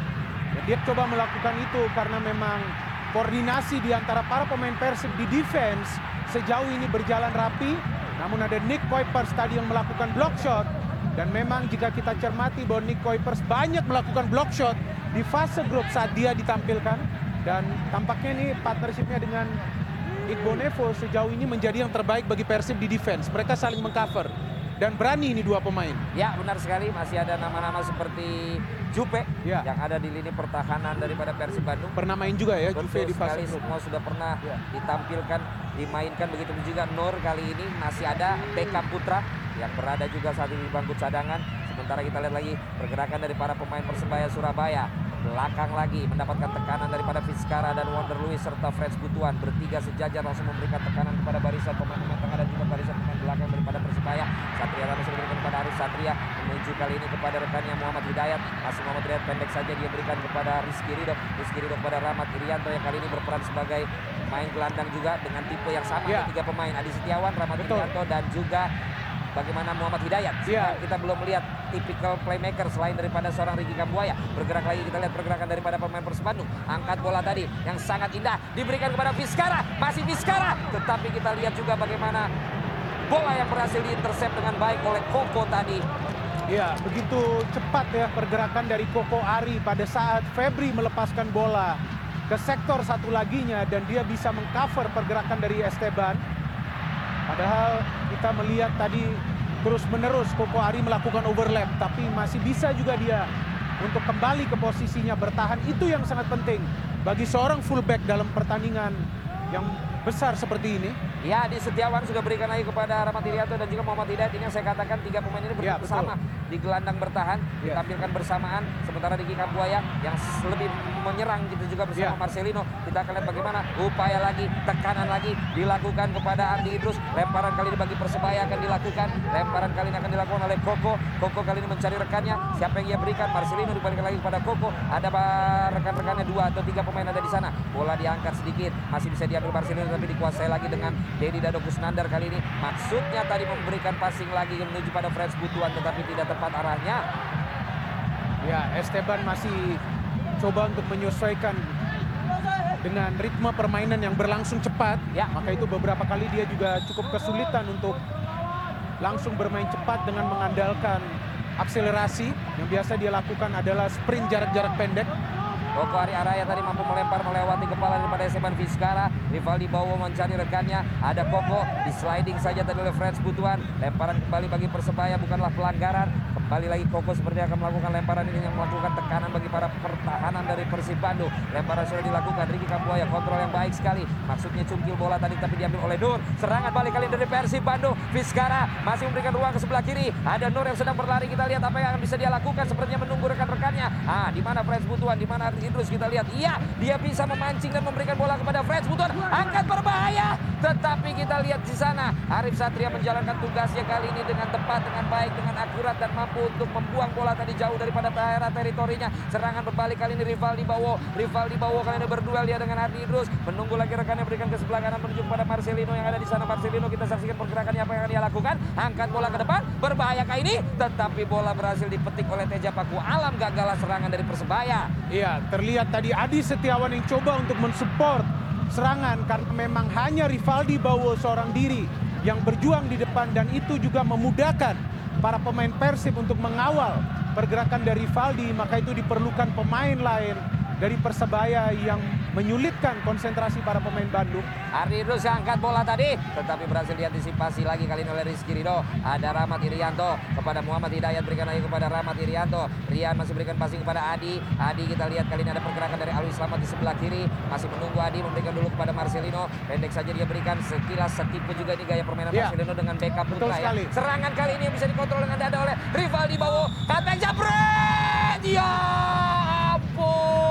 Dia coba melakukan itu karena memang koordinasi di antara para pemain Persib di defense sejauh ini berjalan rapi. Namun ada Nick Kuipers tadi yang melakukan block shot. Dan memang jika kita cermati bahwa Nick Kuipers banyak melakukan block shot di fase grup saat dia ditampilkan. Dan tampaknya nih partnershipnya dengan Igbo Nevo sejauh ini menjadi yang terbaik bagi Persib di defense. Mereka saling mengcover. Dan berani ini dua pemain. Ya, benar sekali. Masih ada nama-nama seperti Jupe yang ada di lini pertahanan daripada Persib Bandung. Pernah main juga ya Jupe di fase grup. Semua sudah pernah ditampilkan, dimainkan, begitu juga Nur kali ini. Masih ada Beckham Putra yang berada juga saat ini di bangku cadangan. Sementara kita lihat lagi pergerakan dari para pemain Persebaya Surabaya. Belakang lagi mendapatkan tekanan daripada Vizcara dan Wonder Luis serta Frans Butuan. Bertiga sejajar langsung memberikan tekanan kepada barisan pemain-pemain tengah dan juga barisan pemain belakang daripada Persebaya. Satria Ramos diberikan kepada Arif Satria, menuju kali ini kepada rekannya Muhammad Hidayat. Masih Muhammad Hidayat pendek saja dia berikan kepada Rizky Ridho. Rizky Ridho kepada Rahmat Irianto yang kali ini berperan sebagai main gelandang juga dengan tipe yang sama ketiga pemain. Adi Setiawan, Rahmat Irianto dan juga bagaimana Muhammad Hidayat. Kita belum melihat tipikal playmaker selain daripada seorang Ricky Kambuaya. Bergerak lagi, kita lihat pergerakan daripada pemain Persib Bandung. Angkat bola tadi yang sangat indah diberikan kepada Vizcara, masih Vizcara. Tetapi kita lihat juga bagaimana bola yang berhasil diintersep dengan baik oleh Koko tadi. Ya, begitu cepat ya pergerakan dari Koko Arie pada saat Febri melepaskan bola ke sektor satu laginya dan dia bisa mengcover pergerakan dari Esteban. Padahal kita melihat tadi terus-menerus Koko Arie melakukan overlap, tapi masih bisa juga dia untuk kembali ke posisinya bertahan. Itu yang sangat penting bagi seorang fullback dalam pertandingan yang besar seperti ini. Ya, Adi Setiawan sudah berikan lagi kepada Rahmat Irianto dan juga Muhammad Hidayat. Ini yang saya katakan, tiga pemain ini bersama di gelandang bertahan, ditampilkan bersamaan. Sementara Ricky Kambuaya yang lebih menyerang gitu juga bersama Marcelino. Kita akan lihat bagaimana upaya lagi, tekanan lagi dilakukan kepada Ardi Idrus. Lemparan kali ini bagi Persebaya akan dilakukan. Lemparan kali ini akan dilakukan oleh Koko. Koko kali ini mencari rekannya. Siapa yang ia berikan? Marcelino dibalikan lagi kepada Koko. Ada rekan-rekannya, dua atau tiga pemain ada di sana. Bola diangkat sedikit, masih bisa diambil Marcelino tapi dikuasai lagi dengan Dedi Dado Kusnandar kali ini. Maksudnya tadi memberikan passing lagi menuju pada Frans Butuan tetapi tidak tepat arahnya. Ya, Esteban masih coba untuk menyesuaikan dengan ritme permainan yang berlangsung cepat. Ya. Maka itu beberapa kali dia juga cukup kesulitan untuk langsung bermain cepat dengan mengandalkan akselerasi. Yang biasa dia lakukan adalah sprint jarak-jarak pendek. Koko Ari Araya tadi mampu melempar melewati kepala daripada Esteban Vizcara. Rivaldi Bowo mencari rekannya. Ada Koko di sliding saja tadi oleh Frans Butuan. Lemparan kembali bagi Persebaya bukanlah pelanggaran. Kembali lagi Koko seperti akan melakukan lemparan ini yang melakukan tekanan bagi para pertahanan dari Persib Bandung. Lemparan sudah dilakukan. Ricky Kambuaya kontrol yang baik sekali. Maksudnya cungkil bola tadi tapi diambil oleh Nur. Serangan balik kali dari Persib Bandung. Vizcara masih memberikan ruang ke sebelah kiri. Ada Nur yang sedang berlari. Kita lihat apa yang akan bisa dia lakukan. Sepertinya menunggu rekan-rekannya. Ah, di mana Frans Butuan? Di mana Idrus? Kita lihat, iya, dia bisa memancing dan memberikan bola kepada Frans Butuan, angkat berbahaya, tetapi kita lihat di sana Arief Satria menjalankan tugasnya kali ini dengan tepat, dengan baik, dengan akurat dan mampu untuk membuang bola tadi jauh daripada daerah teritorinya. Serangan berbalik kali ini Rivaldi Bowo kali ini berduel dia dengan Ardi Idrus, menunggu lagi rekannya berikan ke sebelah kanan menuju kepada Marcelino yang ada di sana. Marcelino, kita saksikan pergerakannya apa yang akan dia lakukan, angkat bola ke depan, berbahaya kali ini, tetapi bola berhasil dipetik oleh Teja Paku Alam. Gagallah serangan dari Persebaya. Iya, terlihat tadi Adi Setiawan yang coba untuk mensupport serangan karena memang hanya Rivaldi Bowo seorang diri yang berjuang di depan, dan itu juga memudahkan para pemain Persib untuk mengawal pergerakan dari Rivaldi. Maka itu diperlukan pemain lain dari Persebaya yang menyulitkan konsentrasi para pemain Bandung. Ardi Idrus angkat bola tadi, tetapi berhasil diantisipasi lagi kali ini oleh Rizky Ridho. Ada Rahmat Irianto kepada Muhammad Hidayat, berikan lagi kepada Rahmat Irianto. Rian masih berikan passing kepada Adi. Adi, kita lihat kali ini ada pergerakan dari Alwi Slamet di sebelah kiri. Masih menunggu Adi, memberikan dulu kepada Marcelino. Pendek saja dia berikan, sekilas setipe juga ini gaya permainan Marcelino dengan backup putra ya. Serangan kali ini yang bisa dikontrol dengan dada oleh Rivaldi Bowo. Kata Japret! Ya ampun!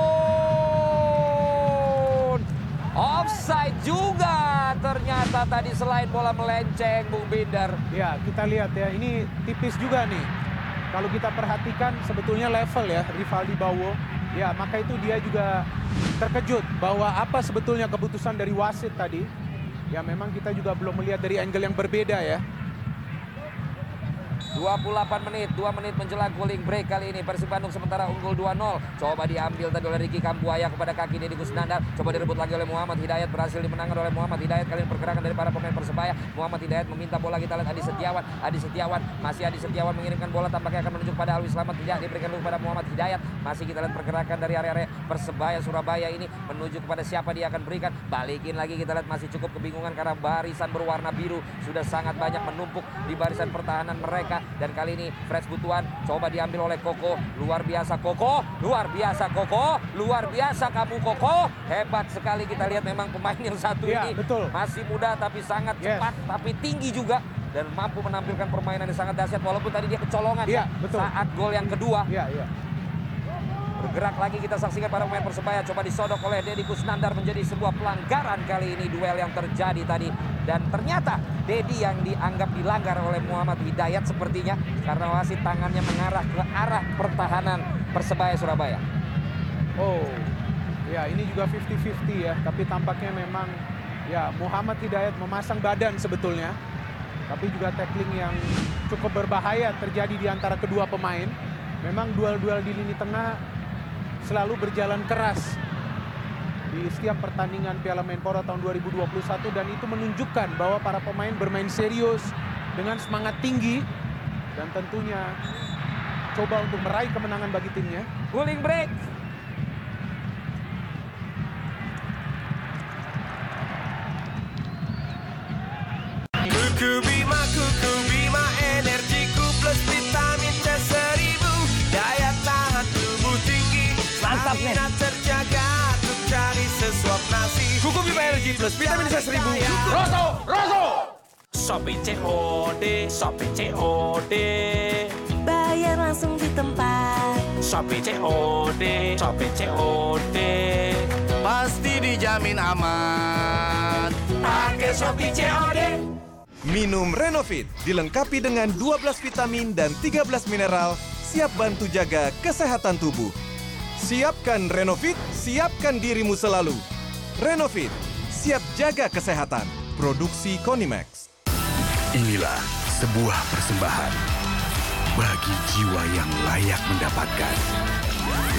Offside juga ternyata tadi selain bola melenceng, Bung Binder. Ya, kita lihat ya, ini tipis juga nih. Kalau kita perhatikan sebetulnya level ya Rivaldi Bowo. Ya, maka itu dia juga terkejut bahwa apa sebetulnya keputusan dari wasit tadi. Ya, memang kita juga belum melihat dari angle yang berbeda ya. 28 menit, 2 menit menjelang cooling break kali ini. Persib Bandung sementara unggul 2-0. Coba diambil tadi oleh Ricky Kambuaya kepada kaki Deddy Kusnandar. Coba direbut lagi oleh Muhammad Hidayat. Berhasil dimenangkan oleh Muhammad Hidayat. Kali ini pergerakan dari para pemain Persebaya. Muhammad Hidayat meminta bola, kita lihat Adi Setiawan. Masih Adi Setiawan mengirimkan bola. Tampaknya akan menuju pada Alwi Slamet. Tidak diberikan kepada Muhammad Hidayat. Masih kita lihat pergerakan dari area-area Persebaya Surabaya ini. Menuju kepada siapa dia akan berikan. Balikin lagi, kita lihat masih cukup kebingungan karena barisan berwarna biru sudah sangat banyak menumpuk di barisan pertahanan mereka. Dan kali ini Frans Butuan coba diambil oleh Koko. Luar biasa kamu Koko. Hebat sekali, kita lihat memang pemain yang satu ini masih muda tapi sangat cepat, tapi tinggi juga. Dan mampu menampilkan permainan yang sangat dahsyat walaupun tadi dia kecolongan saat gol yang kedua. Bergerak lagi, kita saksikan para pemain Persebaya. Coba disodok oleh Deddy Kusnandar, menjadi sebuah pelanggaran kali ini duel yang terjadi tadi. Dan ternyata Deddy yang dianggap dilanggar oleh Muhammad Hidayat sepertinya karena wasit tangannya mengarah ke arah pertahanan Persebaya Surabaya. Oh, ya ini juga 50-50 ya. Tapi tampaknya memang ya Muhammad Hidayat memasang badan sebetulnya. Tapi juga tackling yang cukup berbahaya terjadi di antara kedua pemain. Memang duel-duel di lini tengah selalu berjalan keras di setiap pertandingan Piala Menpora tahun 2021, dan itu menunjukkan bahwa para pemain bermain serius dengan semangat tinggi dan tentunya coba untuk meraih kemenangan bagi timnya. Cooling break. Kuku Bima energiku plus vitamin C 1000, daya tahan tubuh tinggi, stamina terjaga untuk cari Plus vitamin C1000. Roso, Roso. Shopee COD, Shopee COD. Bayar langsung di tempat. Shopee COD, Shopee COD. Pasti dijamin aman. Pakai Shopee COD. Minum Renofit dilengkapi dengan 12 vitamin dan 13 mineral, siap bantu jaga kesehatan tubuh. Siapkan Renofit, siapkan dirimu selalu. Renofit, siap jaga kesehatan. Produksi Konimax. Inilah sebuah persembahan bagi jiwa yang layak mendapatkan.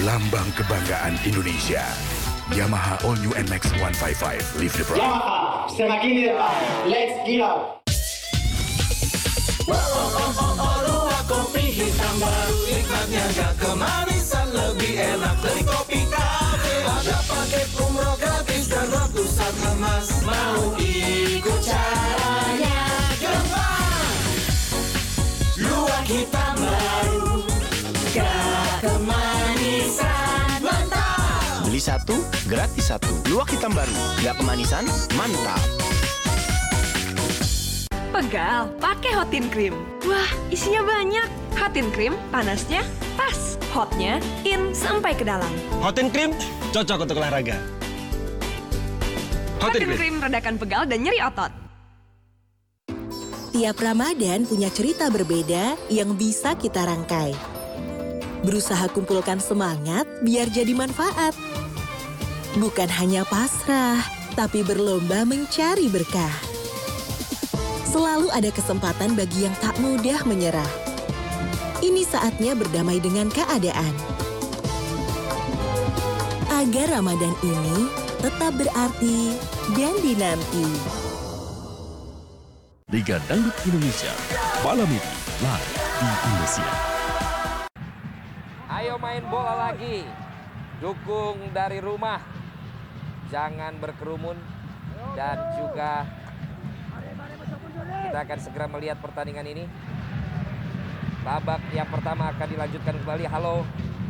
Lambang kebanggaan Indonesia. Yamaha All New NMAX 155. Live the pride. Yamaha, semakin di depan. Let's get up. Oh, oh, oh, oh, luwak kopi hitam baru nikmatnya. Gak kemanisan, lebih enak dari kopi kafe. Ada paket umroh gratis dan ratusan emas. Mau ikut caranya gempa. Luwak hitam baru, gak kemanisan. Beli satu, gratis satu. Luwak hitam baru, gak kemanisan, mantap. Pegal, pakai Hotin Cream. Wah, isinya banyak. Hotin Cream, panasnya pas. Hotnya in sampai ke dalam. Hotin Cream, cocok untuk olahraga. Hotin Cream, redakan pegal dan nyeri otot. Tiap Ramadan punya cerita berbeda yang bisa kita rangkai. Berusaha kumpulkan semangat biar jadi manfaat. Bukan hanya pasrah, tapi berlomba mencari berkah. Selalu ada kesempatan bagi yang tak mudah menyerah. Ini saatnya berdamai dengan keadaan. Agar Ramadan ini tetap berarti dan dinanti. Liga Dangdut Indonesia, malam ini live di Indonesia. Ayo main bola lagi, dukung dari rumah, jangan berkerumun, dan juga kita akan segera melihat pertandingan ini. Babak yang pertama akan dilanjutkan kembali. Halo,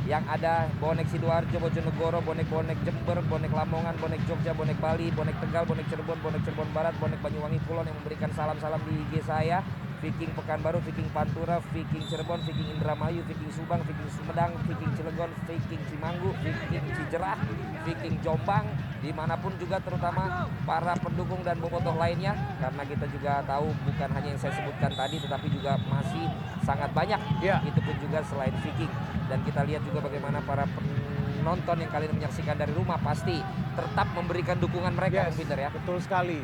yang ada bonek Sidoarjo, Bojonegoro, bonek-bonek Jember, bonek Lamongan, bonek Jogja, bonek Bali, bonek Tegal, bonek Cirebon Barat, bonek Banyuwangi Kulon yang memberikan salam-salam di IG saya. Viking Pekanbaru, Viking Pantura, Viking Cirebon, Viking Indramayu, Viking Subang, Viking Sumedang, Viking Cilegon, Viking Cimanggu, Viking Cijerah, Viking Jombang, dimanapun juga terutama para pendukung dan bobotoh lainnya. Karena kita juga tahu bukan hanya yang saya sebutkan tadi, tetapi juga masih sangat banyak. Yeah. Itu pun juga selain Viking. Dan kita lihat juga bagaimana para penonton yang kalian menyaksikan dari rumah pasti tetap memberikan dukungan mereka. Yes, Peter, ya. Betul sekali.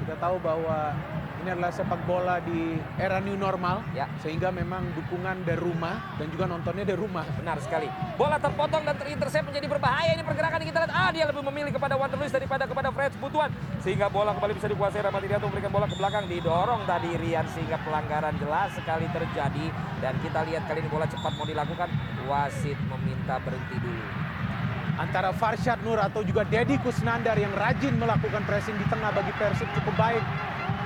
Kita tahu bahwa ini adalah sepak bola di era new normal, ya. Sehingga memang dukungan dari rumah dan juga nontonnya dari rumah. Benar sekali. Bola terpotong dan terintersep menjadi berbahaya. Ini pergerakan yang kita lihat, dia lebih memilih kepada Wander Luiz daripada kepada Freds Butuan. Sehingga bola kembali bisa dikuasai. Rahmat Irianto memberikan bola ke belakang, didorong tadi Rian sehingga pelanggaran jelas sekali terjadi. Dan kita lihat kali ini bola cepat mau dilakukan, wasit meminta berhenti dulu. Antara Farshad Nur atau juga Deddy Kusnandar yang rajin melakukan pressing di tengah bagi Persib cukup baik.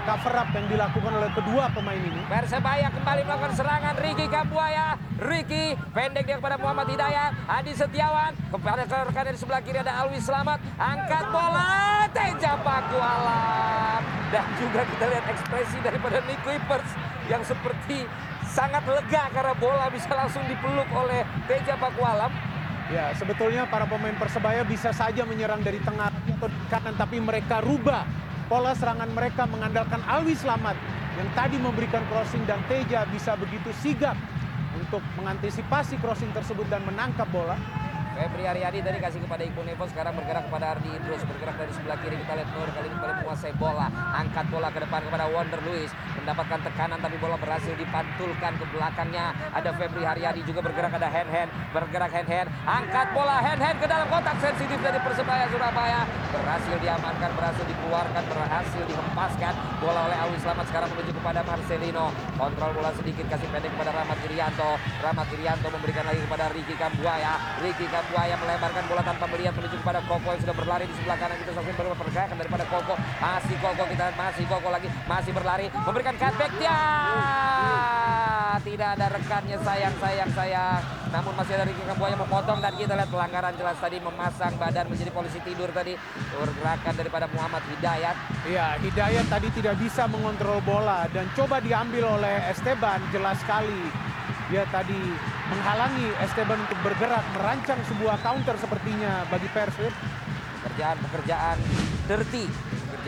Cover up yang dilakukan oleh kedua pemain ini. Persebaya kembali melakukan serangan. Ricky Kambuaya, Ricky pendek dia kepada Muhammad Hidayat, Adi Setiawan, kepada rekan dari sebelah kiri ada Alwi Selamat, angkat bola, Teja Pakualam. Dan juga kita lihat ekspresi daripada Nick Kuipers yang seperti sangat lega karena bola bisa langsung dipeluk oleh Teja Pakualam. Ya, sebetulnya para pemain Persebaya bisa saja menyerang dari tengah atau kanan, tapi mereka rubah pola serangan mereka mengandalkan Alwi Selamat yang tadi memberikan crossing dan Teja bisa begitu sigap untuk mengantisipasi crossing tersebut dan menangkap bola. Febri Ariadi tadi kasih kepada Ibu Nevo, sekarang bergerak kepada Ardi Idrus, bergerak dari sebelah kiri, kita lihat Nur kali ini menguasai bola, angkat bola ke depan kepada Wander Luiz, mendapatkan tekanan tapi bola berhasil dipantulkan ke belakangnya. Ada Febri Ariadi juga bergerak, ada hand-hand, bergerak hand-hand, angkat bola hand-hand ke dalam kotak sensitif dari Persebaya Surabaya, berhasil diamankan, berhasil dikeluarkan, berhasil dihempaskan bola oleh Alwi Selamat, sekarang menuju kepada Marcelino, kontrol bola sedikit, kasih pendek kepada Rahmat Irianto memberikan lagi kepada Ricky Kambuaya, Buaya melebarkan bola tanpa melihat menuju kepada Koko yang sudah berlari di sebelah kanan. Kita saksikan baru pergerakan daripada Koko. Masih Koko lagi, masih berlari. Memberikan cutback dia. tidak ada rekannya, sayang. Namun masih ada Ricky Kambuaya yang memotong, dan kita lihat pelanggaran jelas tadi, memasang badan menjadi polisi tidur tadi. Pergerakan daripada Muhammad Hidayat. Iya, Hidayat tadi tidak bisa mengontrol bola dan coba diambil oleh Esteban, jelas sekali. Dia tadi menghalangi Esteban untuk bergerak, merancang sebuah counter sepertinya bagi Persib.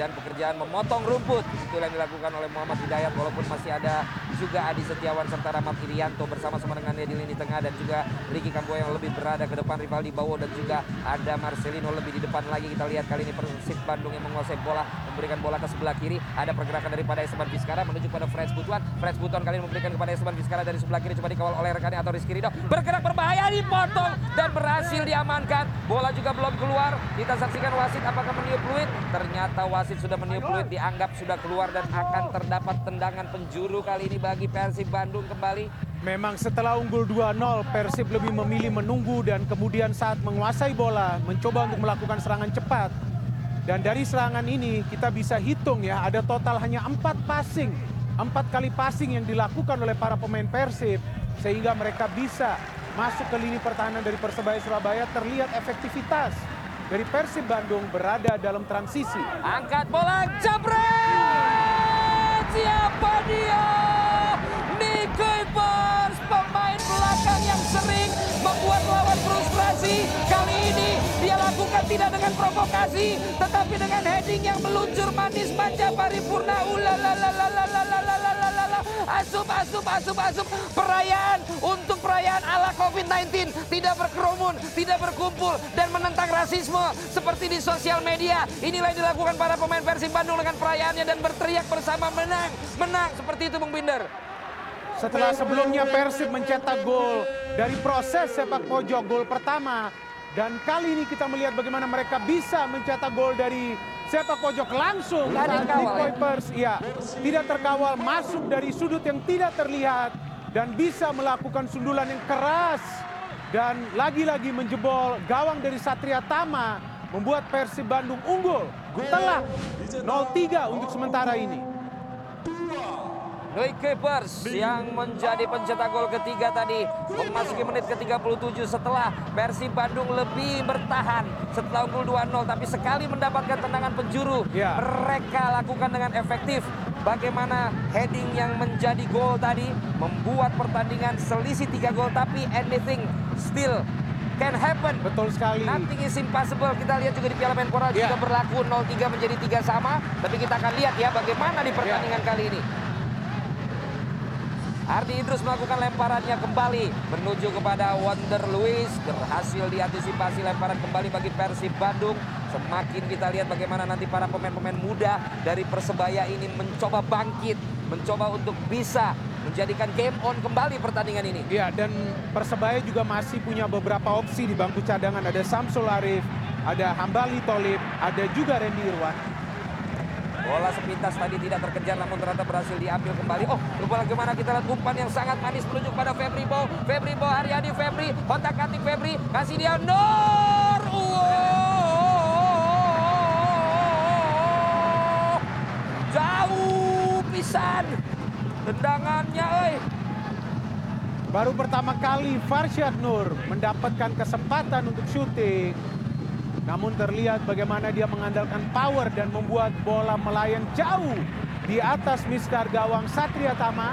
Pekerjaan memotong rumput, itulah yang dilakukan oleh Muhammad Hidayat, walaupun masih ada juga Adi Setiawan serta Rahmat Irianto bersama-sama dengan dia di lini tengah, dan juga Ricky Kambuaya yang lebih berada ke depan, Rivaldi Bawo dan juga ada Marcelino lebih di depan lagi. Kita lihat kali ini Persib Bandung yang menguasai bola, memberikan bola ke sebelah kiri, ada pergerakan daripada Esteban Vizcara menuju kepada Frans Butuan. Frans Butuan kali ini memberikan kepada Esteban Vizcara dari sebelah kiri, coba dikawal oleh rekannya atau Rizky Ridho, bergerak berbahaya, dipotong dan berhasil diamankan. Bola juga belum keluar, kita saksikan wasit apakah meniup peluit. Ternyata wasit sudah meniup peluit, dianggap sudah keluar, dan akan terdapat tendangan penjuru kali ini bagi Persib Bandung kembali. Memang setelah unggul 2-0, Persib lebih memilih menunggu dan kemudian saat menguasai bola mencoba untuk melakukan serangan cepat. Dan dari serangan ini kita bisa hitung ya, ada total hanya 4 passing. 4 kali passing yang dilakukan oleh para pemain Persib sehingga mereka bisa masuk ke lini pertahanan dari Persebaya Surabaya. Terlihat efektivitas dari Persib Bandung berada dalam transisi. Angkat bola, jebret! Siapa dia? Nicky Pers, pemain belakang yang sering membuat lawan frustrasi. Kali ini dia lakukan tidak dengan provokasi, tetapi dengan heading yang meluncur manis manja paripurna. Asup. Perayaan untuk perayaan ala COVID-19. Tidak berkerumun, tidak berkumpul, dan menentang rasisme seperti di sosial media. Inilah yang dilakukan para pemain Persib Bandung dengan perayaannya dan berteriak bersama menang. Seperti itu, Bung Binder. Setelah sebelumnya Persib mencetak gol dari proses sepak pojok, gol pertama. Dan kali ini kita melihat bagaimana mereka bisa mencetak gol dari sepak pojok langsung. Tidak terkawal, masuk dari sudut yang tidak terlihat dan bisa melakukan sundulan yang keras. Dan lagi-lagi menjebol gawang dari Satria Tama, membuat Persib Bandung unggul telak 0-3 untuk sementara ini. Ricky Pers yang menjadi pencetak gol ketiga tadi memasuki menit ke-37 setelah Persib Bandung lebih bertahan setelah unggul 2-0, tapi sekali mendapatkan tendangan penjuru mereka lakukan dengan efektif. Bagaimana heading yang menjadi gol tadi membuat pertandingan selisih 3 gol, tapi anything still can happen. Betul sekali. Nothing is impossible. Kita lihat juga di Piala Menpora juga berlaku, 0-3 menjadi 3 sama, tapi kita akan lihat ya bagaimana di pertandingan kali ini. Ardi Idrus melakukan lemparannya kembali menuju kepada Wonder Luis. Berhasil diantisipasi lemparan kembali bagi Persib Bandung. Semakin kita lihat bagaimana nanti para pemain-pemain muda dari Persebaya ini mencoba bangkit, mencoba untuk bisa menjadikan game on kembali pertandingan ini. Iya, dan Persebaya juga masih punya beberapa opsi di bangku cadangan. Ada Samsul Arif, ada Hambali Tolib, ada juga Randy Irwan. Bola sepintas tadi tidak terkejar, namun ternyata berhasil diambil kembali. Oh, lupa bagaimana kita lihat umpan yang sangat manis menuju pada Febri Bow. Febri Bow, Haryadi Febri, otak-atik Febri, kasih dia Nur. Jauh pisan tendangannya, oi. Baru pertama kali Farsyad Nur mendapatkan kesempatan untuk syuting. Namun terlihat bagaimana dia mengandalkan power dan membuat bola melayang jauh di atas miskar gawang Satria Tama.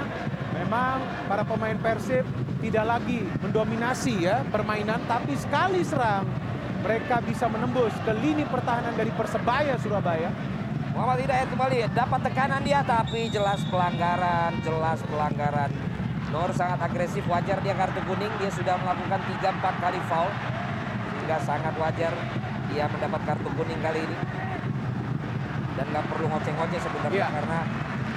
Memang para pemain Persib tidak lagi mendominasi ya permainan, tapi sekali serang mereka bisa menembus ke lini pertahanan dari Persebaya Surabaya. Muhammad Hidayat kembali dapat tekanan dia, tapi jelas pelanggaran. Nur sangat agresif, wajar dia kartu kuning, dia sudah melakukan 3-4 kali foul. Juga sangat wajar dia mendapat kartu kuning kali ini, dan nggak perlu ngoceh-ngoceh sebenarnya karena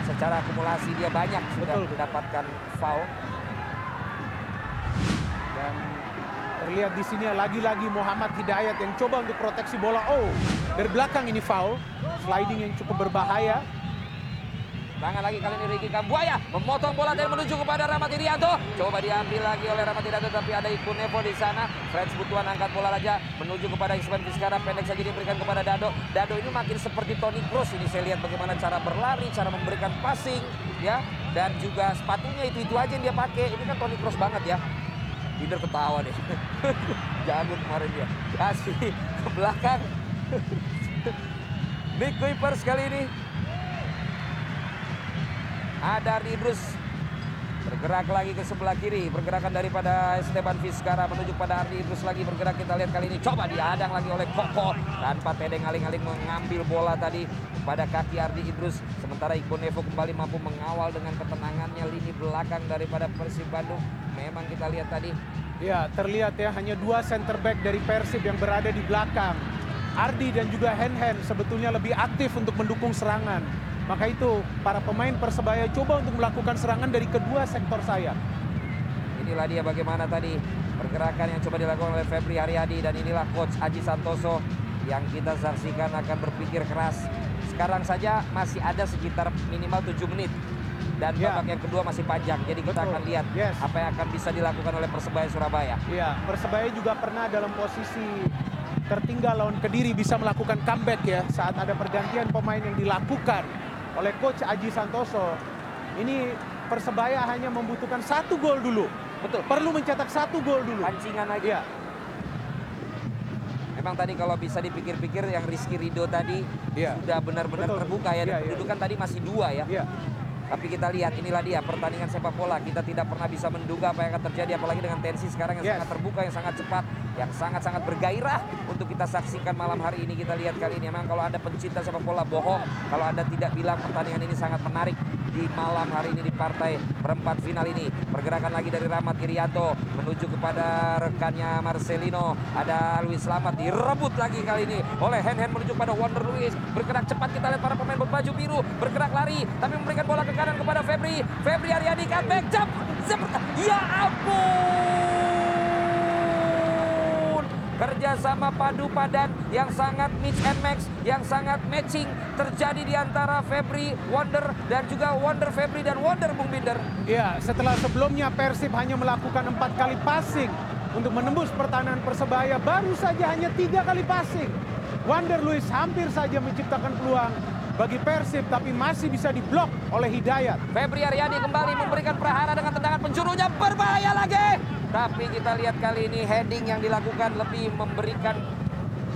secara akumulasi dia banyak sudah mendapatkan foul. Dan terlihat di sini lagi-lagi Muhammad Hidayat yang coba untuk proteksi bola. Oh, dari belakang ini foul, sliding yang cukup berbahaya. Tangan lagi kali ini Ricky Kambuaya memotong bola dan menuju kepada Rahmat Irianto. Coba diambil lagi oleh Rahmat Irianto, tapi ada Ibu Nevo di sana. Frans Butuan angkat bola aja menuju kepada Isman Vizcara. Pendek saja diberikan kepada Dado. Dado ini makin seperti Toni Kroos ini. Saya lihat bagaimana cara berlari, cara memberikan passing. ya, dan juga sepatunya itu aja yang dia pakai. Ini kan Toni Kroos banget ya. Binder ketawa deh. Jago kemarin dia. Kasih ke belakang. Nick Kuipers kali ini. Ada Idrus bergerak lagi ke sebelah kiri. Pergerakan daripada Esteban Vizcarra menuju pada Ardi Idrus lagi bergerak. Kita lihat kali ini coba dihadang lagi oleh Koko. Tanpa Tedeng aling-aling mengambil bola tadi pada kaki Ardi Idrus. Sementara Iqbal Nevo kembali mampu mengawal dengan ketenangannya lini belakang daripada Persib Bandung. Memang kita lihat tadi. Ya, terlihat ya hanya dua center back dari Persib yang berada di belakang. Ardi dan juga Hen-Hen sebetulnya lebih aktif untuk mendukung serangan. Maka itu, para pemain Persebaya coba untuk melakukan serangan dari kedua sektor sayap. Inilah dia bagaimana tadi pergerakan yang coba dilakukan oleh Febri Haryadi. Dan inilah Coach Aji Santoso yang kita saksikan akan berpikir keras. Sekarang saja masih ada sekitar minimal 7 menit. Dan babak yang kedua masih panjang. Jadi kita akan lihat apa yang akan bisa dilakukan oleh Persebaya Surabaya. Ya, Persebaya juga pernah dalam posisi tertinggal lawan Kediri bisa melakukan comeback ya. Saat ada pergantian pemain yang dilakukan oleh Coach Aji Santoso, ini Persebaya hanya membutuhkan 1 gol dulu. Betul. Perlu mencetak 1 gol dulu. Pancingan lagi. Ya. Memang tadi kalau bisa dipikir-pikir yang Rizky Ridho tadi sudah benar-benar terbuka ya. Dan kedudukan tadi masih 2 ya. Tapi kita lihat inilah dia pertandingan sepak bola. Kita tidak pernah bisa menduga apa yang akan terjadi. Apalagi dengan tensi sekarang yang sangat terbuka, yang sangat cepat, yang sangat-sangat bergairah untuk kita saksikan malam hari ini. Kita lihat kali ini memang kalau Anda pencinta sepak bola bohong kalau Anda tidak bilang pertandingan ini sangat menarik di malam hari ini di partai perempat final ini. Pergerakan lagi dari Rahmat Irianto menuju kepada rekannya Marcelino. Ada Luis Slamet direbut lagi kali ini oleh Hen-Hen menuju pada Wonder Luis. Bergerak cepat kita lihat para pemain berbaju biru bergerak lari tapi memberikan bola ke kanan kepada Febri. Febri Haryadi comeback jump. Ya ampun. Kerjasama padu padan yang sangat mix and match, yang sangat matching terjadi di antara Febri Wonder dan juga Wonder Febri dan Wonder Bung Binder. Ya, setelah sebelumnya Persib hanya melakukan 4 kali passing untuk menembus pertahanan Persebaya, baru saja hanya 3 kali passing. Wonder Luis hampir saja menciptakan peluang bagi Persib, tapi masih bisa diblok oleh Hidayat. Febri Haryadi kembali memberikan prahara dengan tendangan penjurunya, berbahaya lagi. Tapi kita lihat kali ini heading yang dilakukan lebih memberikan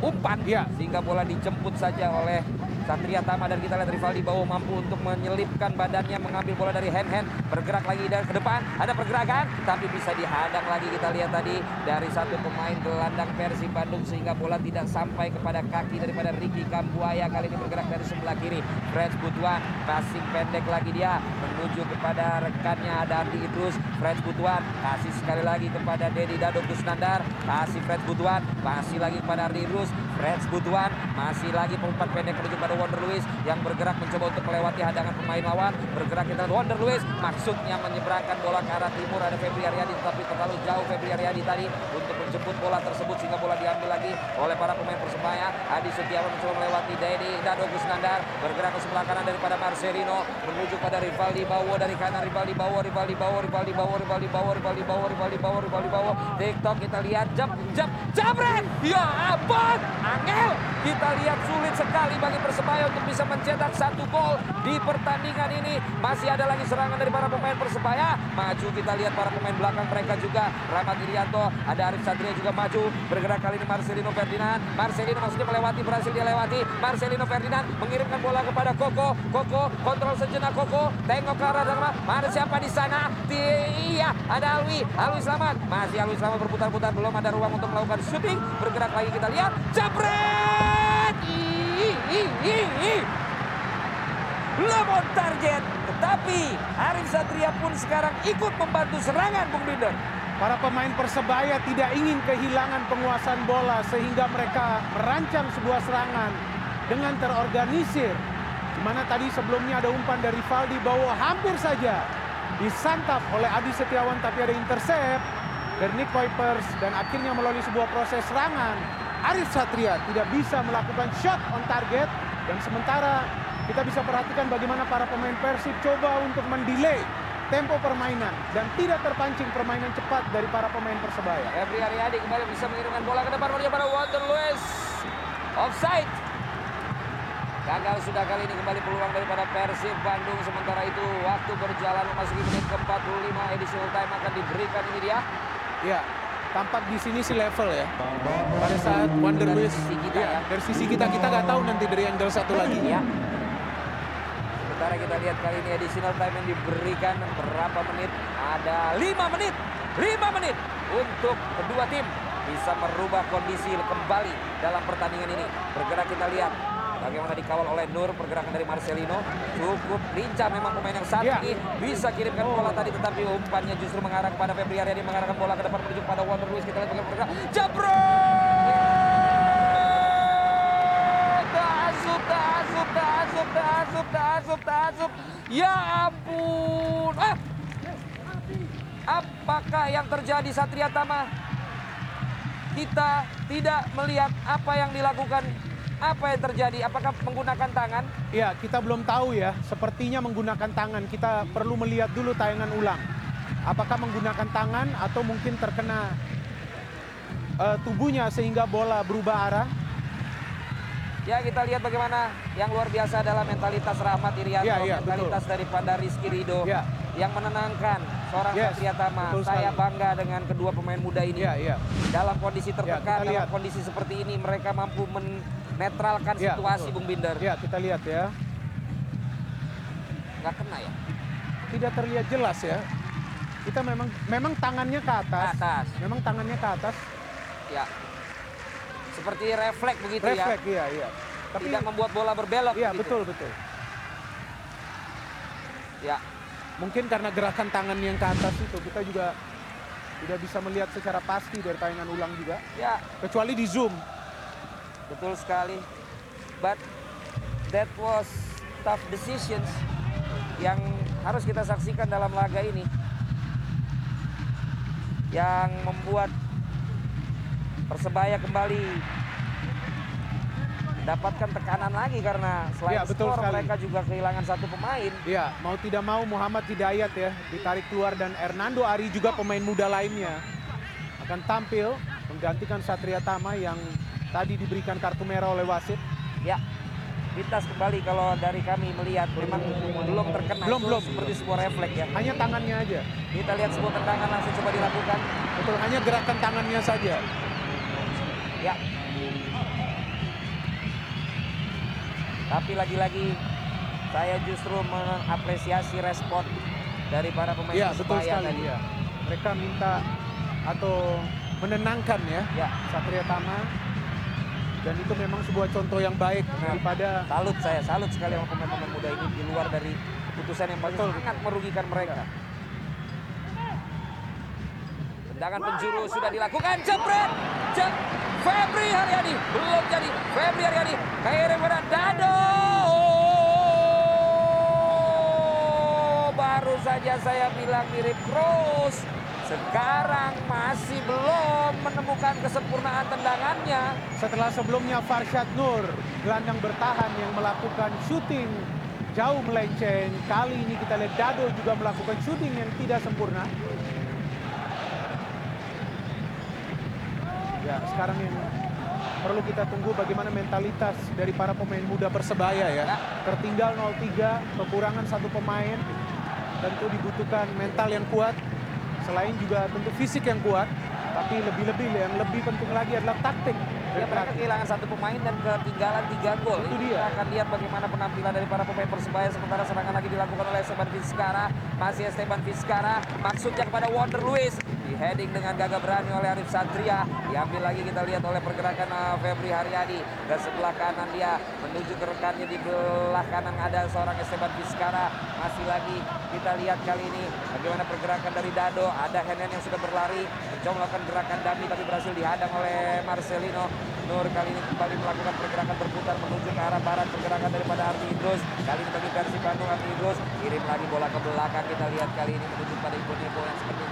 umpan. Sehingga bola dijemput saja oleh Satria Tama. Dan kita lihat Rivaldi Bawo mampu untuk menyelipkan badannya, mengambil bola dari Hen-Hen. Bergerak lagi dari ke depan, ada pergerakan, tapi bisa dihadang lagi. Kita lihat tadi dari satu pemain gelandang Persib Bandung sehingga bola tidak sampai kepada kaki daripada Ricky Kambuaya. Kali ini bergerak dari sebelah kiri. Frans Butuan, passing pendek lagi dia menuju kepada rekannya ada Ardi Idrus. Frans Butuan kasih sekali lagi kepada Dedi Dado Kusnandar. Kasih Frans Butuan, masih lagi kepada Ardi Idrus. Frans Butuan masih lagi umpan pendek menuju pada Wonder Luis yang bergerak mencoba untuk melewati hadangan pemain lawan. Bergerak kita Wonder Luis maksudnya menyeberangkan bola ke arah timur. Ada Febri Haryadi tetapi terlalu jauh Febri Haryadi tadi untuk menjemput bola tersebut sehingga bola diambil lagi oleh para pemain Persebaya. Adi Setiawan mencoba melewati Dedi Dado Kusnandar bergerak ke sebelah kanan daripada Marcelino menuju pada Rivaldi Bawo dari kanan Rivaldi Bawo. TikTok kita lihat jabret. Ya ampun. Angel, kita lihat sulit sekali bagi Persebaya untuk bisa mencetak 1 gol di pertandingan ini. Masih ada lagi serangan dari para pemain Persebaya. Maju kita lihat para pemain belakang mereka juga. Rahmat Irianto, ada Arif Satria juga maju. Bergerak kali ini Marcelino Ferdinand. Marcelino maksudnya melewati, berhasil dia lewati. Marcelino Ferdinand mengirimkan bola kepada Koko. Koko kontrol sejenak Koko. Tengok ke arah sana. Mana siapa di sana? Iya, ada Alwi. Alwi Slamet. Masih Alwi Slamet berputar-putar. Belum ada ruang untuk melakukan syuting. Bergerak lagi kita lihat. Jabret! Lemon target. Tetapi Arif Satria pun sekarang ikut membantu serangan Bung Binder. Para pemain Persebaya tidak ingin kehilangan penguasaan bola sehingga mereka merancang sebuah serangan dengan terorganisir. Di mana tadi sebelumnya ada umpan dari Rivaldi Bawo hampir saja disantap oleh Adi Setiawan tapi ada intercept dari Nick Kuipers dan akhirnya melalui sebuah proses serangan Arif Satria tidak bisa melakukan shot on target dan sementara kita bisa perhatikan bagaimana para pemain Persib coba untuk mendelay tempo permainan dan tidak terpancing permainan cepat dari para pemain Persebaya. Febri Haryadi kembali bisa mengirimkan bola ke depan menuju pada Wonder Luis. Offside. Gagal sudah kali ini kembali peluang daripada Persib Bandung. Sementara itu waktu berjalan memasuki menit ke-45, additional time akan diberikan. Ini dia. Ya, tampak di sini sih level ya. Pada saat Wander Luiz dari sisi kita nggak tahu nanti dari angle satu lagi ya. Sementara kita lihat kali ini additional time yang diberikan berapa menit? Ada 5 menit. 5 menit untuk kedua tim bisa merubah kondisi kembali dalam pertandingan ini. Bergerak kita lihat bagaimana dikawal oleh Nur, pergerakan dari Marcelino cukup lincah memang pemain yang satu ini bisa kirimkan bola tadi, tetapi umpannya justru mengarah kepada Febri Haryadi, mengarahkan bola ke depan menuju kepada Wander Luiz. Kita lihat bagaimana pergerakan Jabro Taasub. Ya ampun. Apakah yang terjadi Satria Tama? Kita tidak melihat apa yang dilakukan, apa yang terjadi. Apakah menggunakan tangan? Ya, kita belum tahu ya. Sepertinya menggunakan tangan. Kita perlu melihat dulu tayangan ulang. Apakah menggunakan tangan atau mungkin terkena tubuhnya sehingga bola berubah arah? Ya, kita lihat bagaimana yang luar biasa adalah mentalitas Rahmat Irianto, mentalitas daripada Rizky Ridho. Ya. Yang menenangkan seorang Satria Tama. Saya bangga dengan kedua pemain muda ini. Dalam kondisi tertekan, dalam kondisi seperti ini mereka mampu menetralkan situasi, Bung Binder. Ya, kita lihat ya. Nggak kena ya? Tidak terlihat jelas ya. Kita memang tangannya ke atas. Memang tangannya ke atas. Ya. Seperti refleks begitu ya. Refleks, iya. Tapi tidak membuat bola berbelok. Iya, betul. Ya. Mungkin karena gerakan tangan yang ke atas itu, kita juga tidak bisa melihat secara pasti dari tayangan ulang juga. Ya. Kecuali di zoom. Betul sekali. But that was tough decisions yang harus kita saksikan dalam laga ini. Yang membuat Persebaya kembali dapatkan tekanan lagi karena selain skor mereka juga kehilangan satu pemain. Iya, mau tidak mau Muhammad Hidayat ya ditarik keluar dan Hernando Ari juga pemain muda lainnya akan tampil menggantikan Satria Tama yang tadi diberikan kartu merah oleh wasit. Ya, lintas kembali kalau dari kami melihat memang belum terkena. Belum. Seperti sebuah refleks ya. Hanya tangannya aja. Kita lihat sebuah tendangan langsung coba dilakukan. Betul, hanya gerakan tangannya saja. Ya. Tapi lagi-lagi saya justru mengapresiasi respon dari para pemain Persebaya tadi. Ya. Mereka minta atau menenangkan ya Satria Tama. Dan itu memang sebuah contoh yang baik daripada... Salut sekali sama pemain-pemain muda ini di luar dari keputusan yang sangat merugikan mereka. Tendangan penjuru sudah dilakukan. Jepret! Febri Haryadi belum jadi. Febri Haryadi kirim pada Dado. Baru saja saya bilang mirip cross. Sekarang masih belum menemukan kesempurnaan tendangannya. Setelah sebelumnya Farshad Nur, gelandang bertahan yang melakukan syuting jauh melenceng. Kali ini kita lihat Dado juga melakukan syuting yang tidak sempurna. Ya, sekarang yang perlu kita tunggu bagaimana mentalitas dari para pemain muda Persebaya ya. Tertinggal 0-3, kekurangan satu pemain. Tentu dibutuhkan mental yang kuat, selain juga tentu fisik yang kuat. Tapi yang lebih penting lagi adalah taktik. Ya, mereka kehilangan satu pemain dan ketinggalan 3 gol. Itu dia. Kita akan lihat bagaimana penampilan dari para pemain Persebaya. Sementara serangan lagi dilakukan oleh Esteban Vizcara. Maksudnya kepada Wander Luiz. Di heading dengan gagah berani oleh Arif Satria. Diambil lagi kita lihat oleh pergerakan Febri Haryadi. Ke sebelah kanan dia menuju ke rekannya di belah kanan ada seorang Esteban Vizcara. Masih lagi kita lihat kali ini bagaimana pergerakan dari Dado. Ada Henen yang sudah berlari. Mencoba melakukan gerakan dummy tapi berhasil dihadang oleh Marcelino. Nur kali ini kembali melakukan pergerakan berputar menuju ke arah barat. Pergerakan daripada Ardi Idrus. Kali ini bagi Persib Bandung Ardi Idrus. Kirim lagi bola ke belakang. Kita lihat kali ini menuju pada Ibu Nebo yang seperti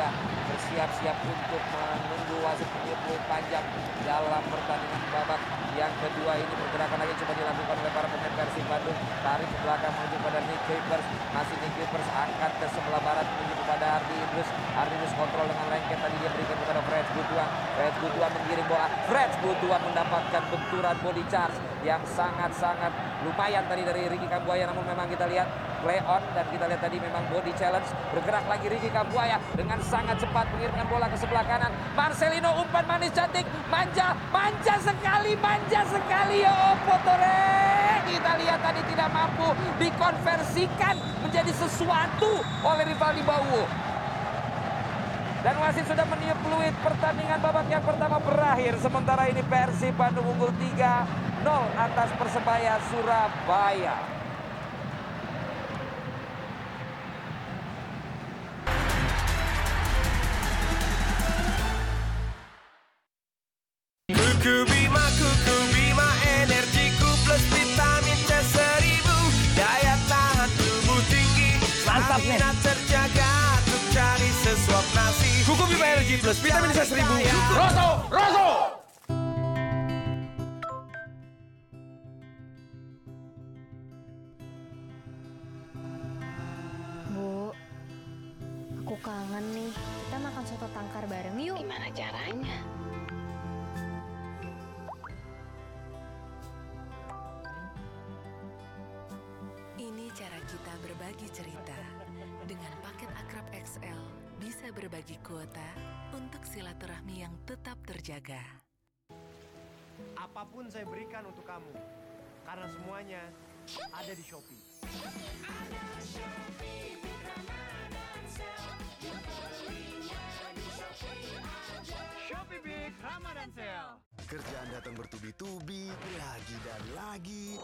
juga bersiap-siap untuk menunggu wasit penyelip panjang dalam pertandingan babak yang kedua ini. Pergerakan lagi coba dilakukan oleh para pemain Persib Bandung, tarik ke belakang menuju pada Nick Capers, masih Nick Capers angkat ke sebelah barat menuju kepada Ardi Idrus. Ardi Idrus kontrol dengan lengket, tadi dia berikan kepada Fred Butuan. Fred Butuan menggiring bola, Fred Butuan mendapatkan benturan body charge yang sangat-sangat lumayan tadi dari Ricky Kambuaya, namun memang kita lihat play on dan kita lihat tadi memang body challenge. Bergerak lagi Ricky Kambuaya dengan sangat cepat mengirimkan bola ke sebelah kanan. Marcelino umpan manis cantik, manja sekali ya Opotore. Kita lihat tadi tidak mampu dikonversikan menjadi sesuatu oleh Rivaldi Bawo. Dan wasit sudah meniup peluit, pertandingan babak yang pertama berakhir. Sementara ini Persib Bandung unggul 3-0 atas Persebaya Surabaya. Kuku Bima, energiku plus vitamin C1000, daya tahan tubuh tinggi, stamina terjaga untuk cari sesuap nasi. Kuku Bima energi plus vitamin C1000, Rosso! Bu, aku kangen nih. Kita makan soto tangkar bareng yuk. Gimana caranya? Berbagi kuota untuk silaturahmi yang tetap terjaga. Apapun saya berikan untuk kamu, karena semuanya ada di Shopee. Shopee Big Ramadan Sale. Kerjaan datang bertubi-tubi, lagi dan lagi.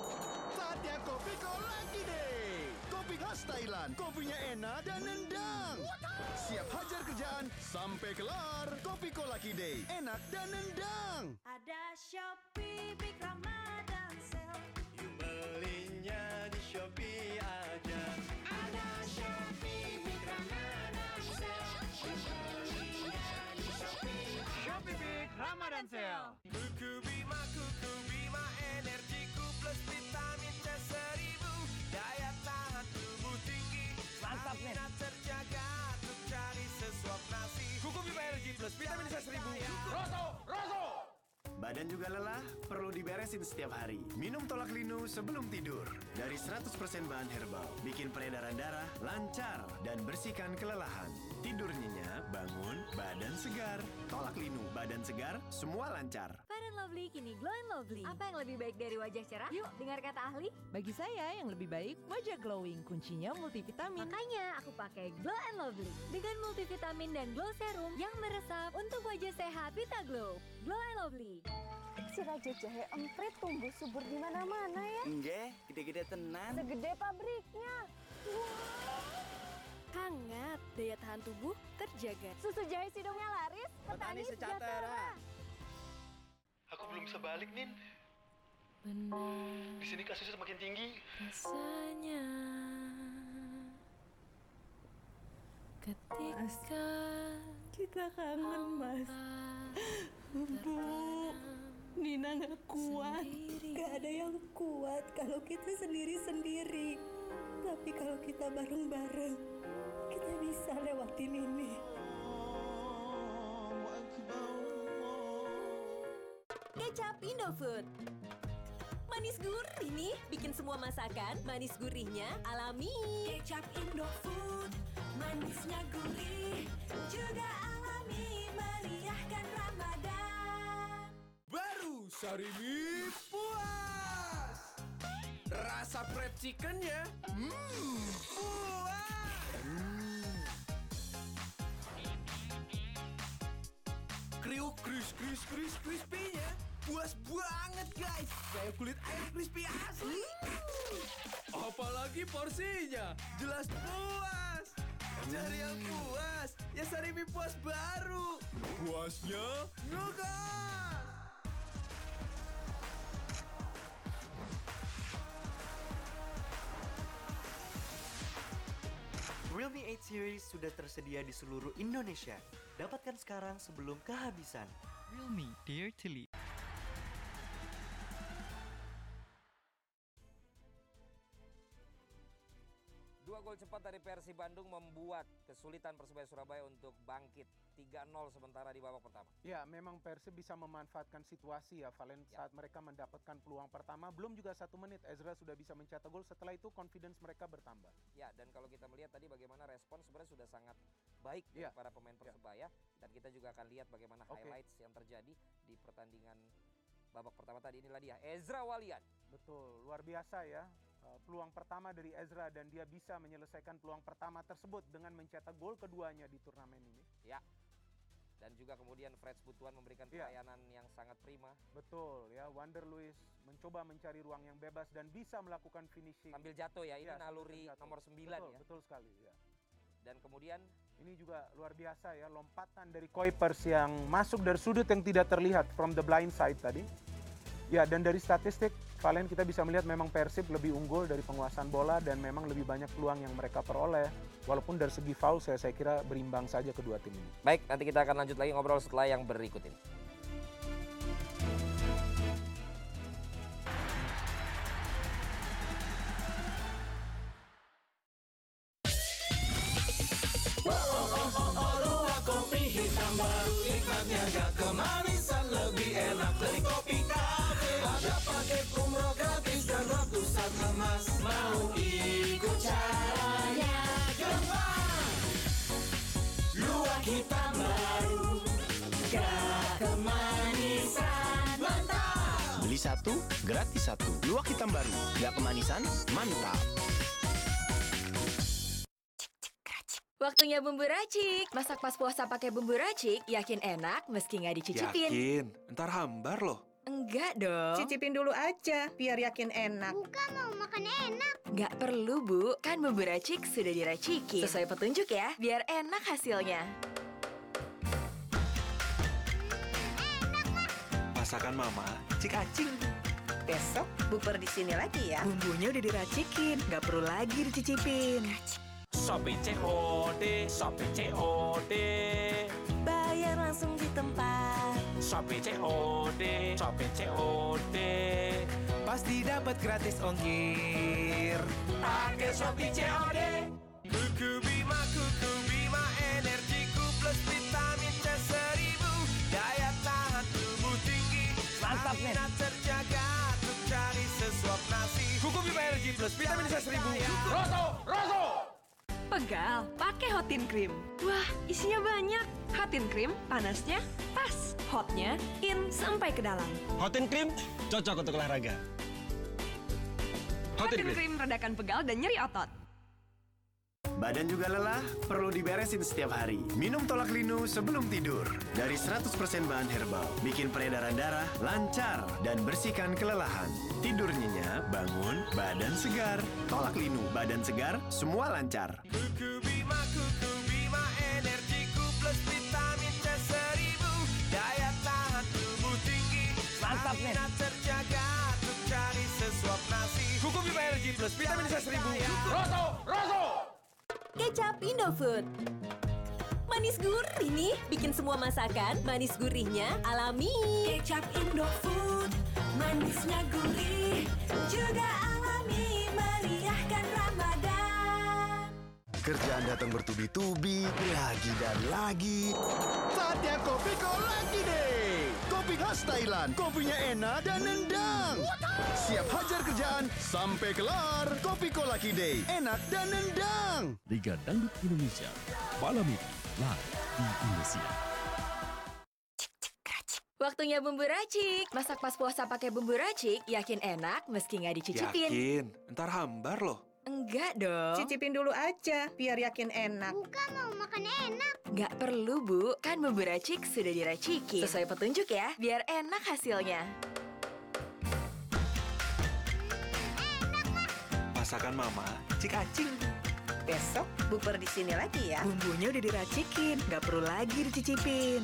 Saatnya Kopiko lagi deh. Kopi khas Thailand, kopinya enak dan nendang. Siap hajar kerjaan sampai kelar. Kopiko Lucky Day, enak dan nendang. Ada Shopee Big Ramadan Sale. You belinya di Shopee aja. Ada Shopee Big Ramadan Sale. You belinya di Shopee. Shopee Big Ramadan Sale. Kuku Bima, energiku plus vitamin C1000. Daya tahan tubuh tinggi, stamina terjaga untuk cari sesuap nasi. Kuku Bima Energi Plus Vitamin C1000. Rosso! Badan juga lelah, perlu diberesin setiap hari. Minum Tolak Linu sebelum tidur. Dari 100% bahan herbal, bikin peredaran darah lancar dan bersihkan kelelahan. Tidur nyenyak, bangun, badan segar. Tolak Linu, badan segar, semua lancar. Lovely, kini glowing lovely. Apa yang lebih baik dari wajah cerah? Yuk, dengar kata ahli. Bagi saya, yang lebih baik wajah glowing. Kuncinya multivitamin. Makanya aku pakai Glow and Lovely. Dengan multivitamin dan glow serum yang meresap untuk wajah sehat Vita Glow. Glow and Lovely. Siraja jahe emprit tumbuh subur di mana-mana ya. Nggih, gede-gede tenan. Segede pabriknya. Wow. Hangat, daya tahan tubuh terjaga. Susu jahe Sidomnya laris, petani sejahtera. Aku belum bisa balik, Nin. Di sini kasusnya semakin tinggi. Rasanya ketika kita kangen, Mas. Bu, Nina nggak kuat. Nggak ada yang kuat kalau kita sendiri-sendiri. Tapi kalau kita bareng-bareng, kita bisa lewatin ini. Kecap Indofood. Manis gurih nih, bikin semua masakan manis gurihnya alami. Kecap Indofood, manisnya gurih, juga alami, meriahkan Ramadan. Baru Sarimi puas. Rasa fried chickennya, puas. Kriuk crispy-nya puas banget, guys. Kayak kulit ayam crispy asli. Apalagi porsinya jelas puas. Cari yang puas, ya Sarimi puas baru. Puasnya nugas. Real Realme 8 Series sudah tersedia di seluruh Indonesia. Dapatkan sekarang sebelum kehabisan. Realme Dare to Lead. Dua gol cepat dari Persib Bandung membuat kesulitan Persebaya Surabaya untuk bangkit 3-0 sementara di babak pertama. Ya, memang Persib bisa memanfaatkan situasi ya, Valen. Saat mereka mendapatkan peluang pertama, belum juga 1 menit Ezra sudah bisa mencetak gol. Setelah itu confidence mereka bertambah. Ya, dan kalau kita melihat tadi bagaimana respon sebenarnya sudah sangat baik dari para pemain Persebaya. Dan kita juga akan lihat bagaimana highlights yang terjadi di pertandingan babak pertama tadi. Inilah dia, Ezra Walian. Betul, luar biasa ya. Peluang pertama dari Ezra dan dia bisa menyelesaikan peluang pertama tersebut dengan mencetak gol keduanya di turnamen ini. Ya, dan juga kemudian Freds Butuan memberikan pelayanan yang sangat prima. Betul ya, Wander Luiz mencoba mencari ruang yang bebas dan bisa melakukan finishing. Sambil jatuh ya, ini naluri nomor 9 ya. Betul sekali ya. Dan kemudian ini juga luar biasa ya, lompatan dari Kuipers yang masuk dari sudut yang tidak terlihat from the blind side tadi. Ya, dan dari statistik Valen kita bisa melihat memang Persib lebih unggul dari penguasaan bola dan memang lebih banyak peluang yang mereka peroleh. Walaupun dari segi foul saya kira berimbang saja kedua tim ini. Baik, nanti kita akan lanjut lagi ngobrol setelah yang berikut ini. Mau ikut caranya gampang, luak hitam baru, gak kemanisan mantap. Beli satu, gratis satu, luak hitam baru, gak kemanisan mantap. Waktunya bumbu racik. Masak pas puasa pakai bumbu racik, yakin enak meski gak dicicipin. Yakin, ntar hambar loh. Enggak dong. Cicipin dulu aja, biar yakin enak. Bukan mau makan enak. Nggak perlu, Bu. Kan bumbu racik sudah diracikin. Sesuai petunjuk ya, biar enak hasilnya. Enak, Ma. Masakan Mama, cik-acik. Besok, buper di sini lagi ya. Bumbunya udah diracikin, nggak perlu lagi dicicipin. Shopee COD, Shopee COD. Bayar langsung di tempat. Shopee COD, Shopee COD. Pasti dapat gratis ongkir. Pakai Shopee COD. Kuku Bima energiku plus vitamin C1000. Daya tahan tubuh tinggi. Mantap nih. Terjaga untuk cari sesuap nasi. Kuku Bima energi plus vitamin C1000. Roso. Pegal, pakai Hotin Cream. Wah, isinya banyak. Hotin Cream, panasnya pas. Hotnya in sampai ke dalam. Hotin Cream, cocok untuk olahraga. Hotin Cream, redakan pegal dan nyeri otot. Badan juga lelah, perlu diberesin setiap hari. Minum Tolak Linu sebelum tidur. Dari 100% bahan herbal, bikin peredaran darah lancar dan bersihkan kelelahan. Tidur nyenyak, bangun, badan segar. Tolak Linu, badan segar, semua lancar. Kuku Bima energiku plus vitamin C1000. Daya tahan tubuh tinggi. Mantap nih. Terjaga untuk cari sesuap nasi. Kuku Bima energi plus vitamin C1000. Roso! Kecap Indofood. Manis gurih nih, bikin semua masakan manis gurihnya alami. Kecap Indofood, manisnya gurih, juga alami, meriahkan Ramadan. Kerjaan datang bertubi-tubi, lagi dan lagi. Saatnya kopi kau lagi deh. Kopi khas Thailand, kopinya enak dan nendang. Siap hajar kerjaan sampai kelar. Kopi Kolaki Day, enak dan nendang. Liga Dangdut Indonesia, malam ini live di Indonesia. Waktunya bumbu racik. Masak pas puasa pakai bumbu racik, yakin enak meski nggak dicicipin. Yakin, ntar hambar loh. Enggak dong. Cicipin dulu aja, biar yakin enak. Bukan mau makan enak. Nggak perlu, Bu. Kan bumbu racik sudah diracikin. Sesuai petunjuk ya, biar enak hasilnya. Enak, Ma. Masakan Mama, cik-acik. Besok, buper di sini lagi ya. Bumbunya udah diracikin, nggak perlu lagi dicicipin.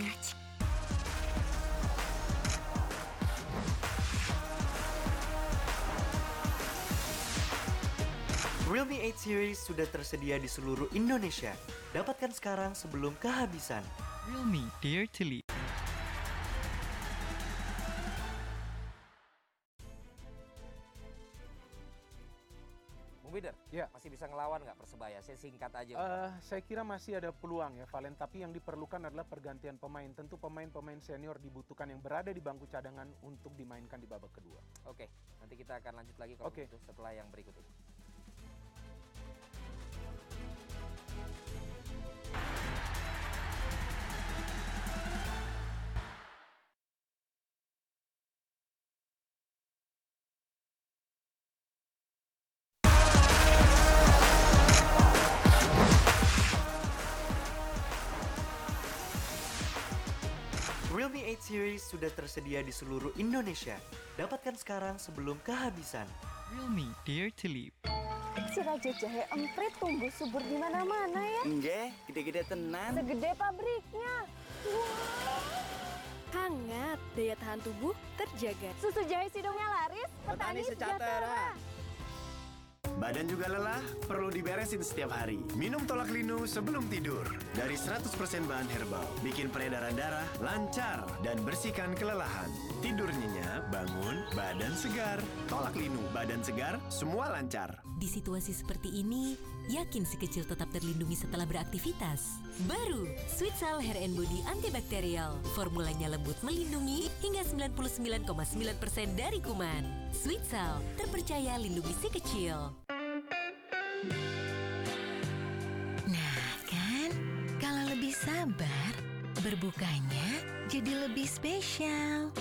Realme 8 Series sudah tersedia di seluruh Indonesia. Dapatkan sekarang sebelum kehabisan. Realme Dare to Lead. Bung Bider, ya. Masih bisa ngelawan nggak Persebaya? Saya singkat aja. Saya kira masih ada peluang ya, Valen. Tapi yang diperlukan adalah pergantian pemain. Tentu pemain-pemain senior dibutuhkan yang berada di bangku cadangan untuk dimainkan di babak kedua. Oke, nanti kita akan lanjut lagi kalau begitu setelah yang berikut ini. Realme 8 Series sudah tersedia di seluruh Indonesia. Dapatkan sekarang sebelum kehabisan. Realme Dare to Leap. Si Raja Jahe Emprit tumbuh subur di mana-mana ya? Nggih, gede-gede tenan. Segede pabriknya. Wow. Hangat, daya tahan tubuh terjaga. Susu jahe Sidongnya laris, petani sejahtera. Badan juga lelah, perlu diberesin setiap hari. Minum Tolak Linu sebelum tidur. Dari 100% bahan herbal, bikin peredaran darah lancar dan bersihkan kelelahan. Tidur nyenyak, bangun, badan segar. Tolak Linu, badan segar, semua lancar. Di situasi seperti ini, yakin si kecil tetap terlindungi setelah beraktivitas. Baru, Sweetsal Hair and Body Antibakterial. Formulanya lembut melindungi hingga 99,9% dari kuman. Sweetsal, terpercaya lindungi si kecil. Nah kan, kalau lebih sabar, berbukanya jadi lebih spesial.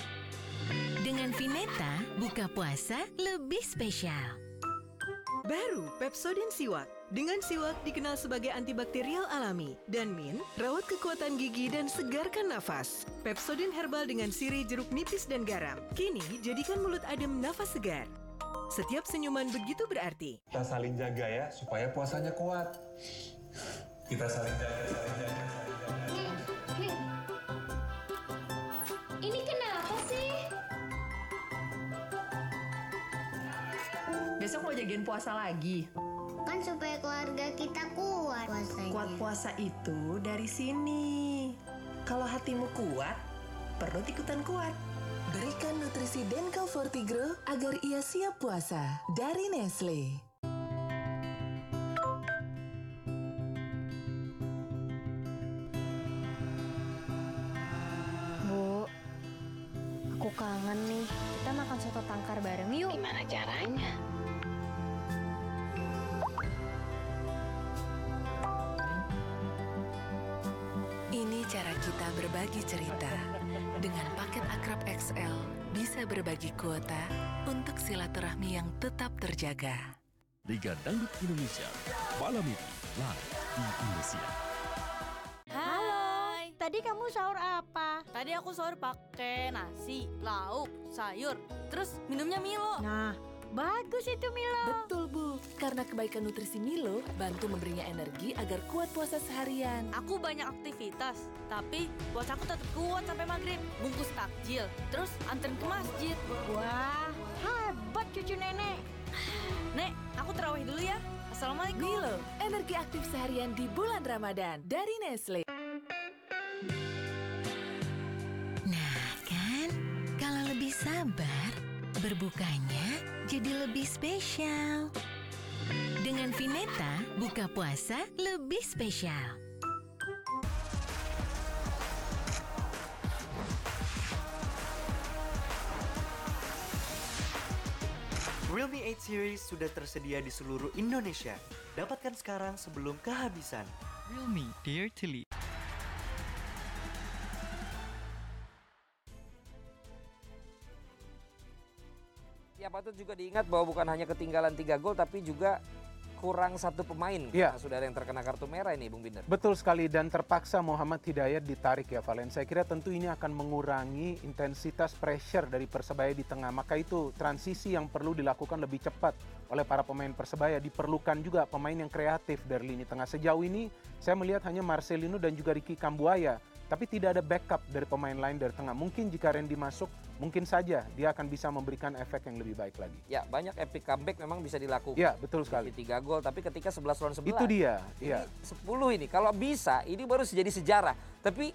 Dengan Vineta, buka puasa lebih spesial. Baru Pepsodent Siwak. Dengan Siwak dikenal sebagai antibakterial alami. Dan Min, rawat kekuatan gigi dan segarkan nafas. Pepsodent herbal dengan sirih jeruk nipis dan garam. Kini jadikan mulut adem nafas segar. Setiap senyuman begitu berarti. Kita saling jaga ya, supaya puasanya kuat. Kita saling jaga, Ini kenapa sih? Besok mau jagain puasa lagi. Kan supaya keluarga kita kuat puasanya. Kuat puasa itu dari sini. Kalau hatimu kuat, perut ikutan kuat. Berikan nutrisi Denko Fortigro agar ia siap puasa dari Nestle. Bu, aku kangen nih. Kita makan soto tangkar bareng yuk. Gimana caranya? Ini cara kita berbagi cerita. Dengan paket Akrab XL, bisa berbagi kuota untuk silaturahmi yang tetap terjaga. Liga Dangdut Indonesia, malam ini live di Indonesia. Hai, tadi kamu sahur apa? Tadi aku sahur pakai nasi, lauk, sayur, terus minumnya Milo. Nah, bagus itu Milo. Betul, Bu. Karena kebaikan nutrisi Milo, bantu memberinya energi agar kuat puasa seharian. Aku banyak aktivitas, tapi puasaku tetap kuat sampai maghrib. Bungkus takjil, terus anterin ke masjid. Wah, hebat cucu nenek. Nek, aku tarawih dulu ya. Assalamualaikum. Milo, energi aktif seharian di bulan Ramadan dari Nestle. Nah kan, kalau lebih sabar, berbukanya jadi lebih spesial. Dengan Vineta, buka puasa lebih spesial. Realme 8 Series sudah tersedia di seluruh Indonesia. Dapatkan sekarang sebelum kehabisan. Realme Dare to Lead. Ya patut juga diingat bahwa bukan hanya ketinggalan 3 gol tapi juga kurang satu pemain. Ya. Saudara yang terkena kartu merah ini Bung Binder. Betul sekali dan terpaksa Muhammad Hidayat ditarik ya Valen. Saya kira tentu ini akan mengurangi intensitas pressure dari Persebaya di tengah. Maka itu transisi yang perlu dilakukan lebih cepat oleh para pemain Persebaya. Diperlukan juga pemain yang kreatif dari lini tengah. Sejauh ini saya melihat hanya Marcelino dan juga Ricky Kambuaya Tapi tidak ada backup dari pemain lain dari tengah. Mungkin jika Randy masuk, mungkin saja dia akan bisa memberikan efek yang lebih baik lagi. Ya, banyak epic comeback memang bisa dilakukan. Ya, betul sekali. Di 3 gol, tapi ketika 11 lawan 11. Itu dia. Iya. 10 ini, kalau bisa, ini baru jadi sejarah. Tapi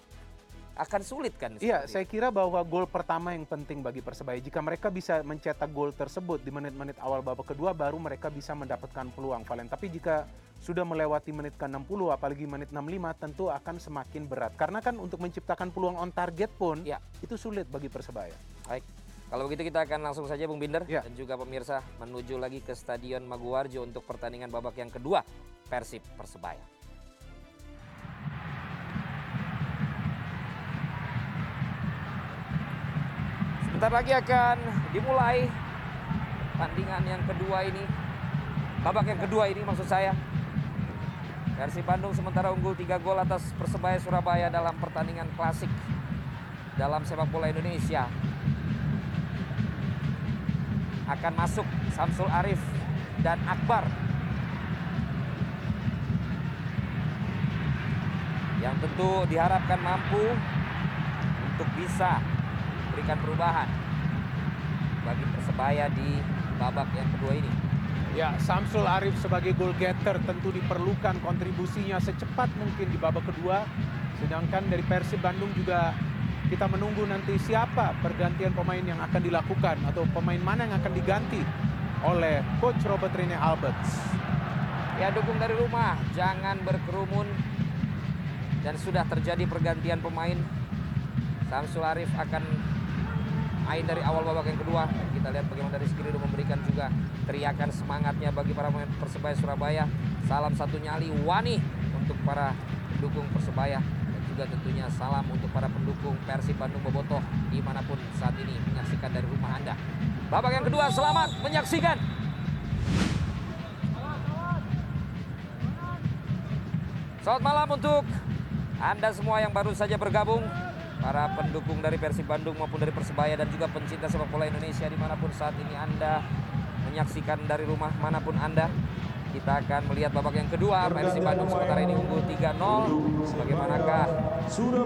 akan sulit kan? Iya, saya kira bahwa gol pertama yang penting bagi Persebaya. Jika mereka bisa mencetak gol tersebut di menit-menit awal babak kedua, baru mereka bisa mendapatkan peluang, Valen. Tapi jika sudah melewati menit ke-60, apalagi menit 65, tentu akan semakin berat. Karena kan untuk menciptakan peluang on target pun, ya, itu sulit bagi Persebaya. Baik, kalau begitu kita akan langsung saja Bung Binder ya, dan juga pemirsa menuju lagi ke Stadion Maguwarjo untuk pertandingan babak yang kedua Persib Persebaya. Sebentar lagi akan dimulai pertandingan yang kedua ini. Babak yang kedua ini maksud saya. Persib Bandung sementara unggul 3 gol atas Persebaya Surabaya dalam pertandingan klasik dalam sepak bola Indonesia. Akan masuk Samsul Arif dan Akbar. Yang tentu diharapkan mampu untuk bisa memberikan perubahan bagi Persebaya di babak yang kedua ini. Ya, Samsul Arif sebagai goal getter tentu diperlukan kontribusinya secepat mungkin di babak kedua. Sedangkan dari Persib Bandung juga kita menunggu nanti siapa pergantian pemain yang akan dilakukan atau pemain mana yang akan diganti oleh Coach Robert Rene Alberts. Ya, dukung dari rumah, jangan berkerumun. Dan sudah terjadi pergantian pemain. Samsul Arif akan main dari awal babak yang kedua. Kita lihat bagaimana dari Skrido memberikan juga teriakan semangatnya bagi para pemain Persebaya Surabaya. Salam satu nyali Wani untuk para pendukung Persebaya. Dan juga tentunya salam untuk para pendukung Persib Bandung Bobotoh dimanapun saat ini menyaksikan dari rumah Anda. Babak yang kedua, selamat menyaksikan. Selamat malam untuk Anda semua yang baru saja bergabung. Para pendukung dari Persib Bandung maupun dari Persebaya dan juga pencinta sepak bola Indonesia dimanapun saat ini Anda menyaksikan dari rumah manapun Anda. Kita akan melihat babak yang kedua. Persib Bandung sementara ini unggul 3-0. Bagaimanakah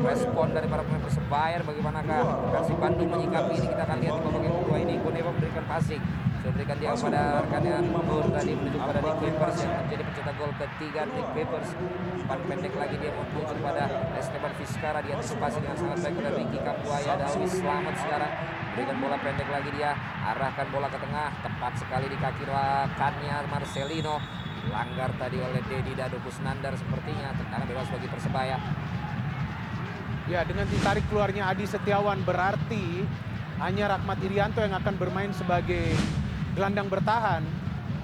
respon dari para pemain Persebaya? Bagaimanakah Persib Bandung menyikapi ini? Kita akan lihat di babak yang kedua ini. Guneva memberikan passing. Sudah berikan dia kepada rekannya Nur tadi menuju kepada Nick Vipers yang menjadi pencetak gol ketiga. Nick Vipers umpan pendek lagi dia menuju kepada Esteban Vizcarra. Dia antisipasi dengan sangat baik oleh Ricky Kambuaya. Dalwi selamat sekarang. Berikan bola pendek lagi dia. Arahkan bola ke tengah. Tepat sekali di kaki rekannya Marcelino. Dilanggar tadi oleh Dedi Dado Kusnandar sepertinya. Tendangan bebas bagi Persebaya. Ya, dengan ditarik keluarnya Adi Setiawan berarti hanya Rahmat Irianto yang akan bermain sebagai gelandang bertahan.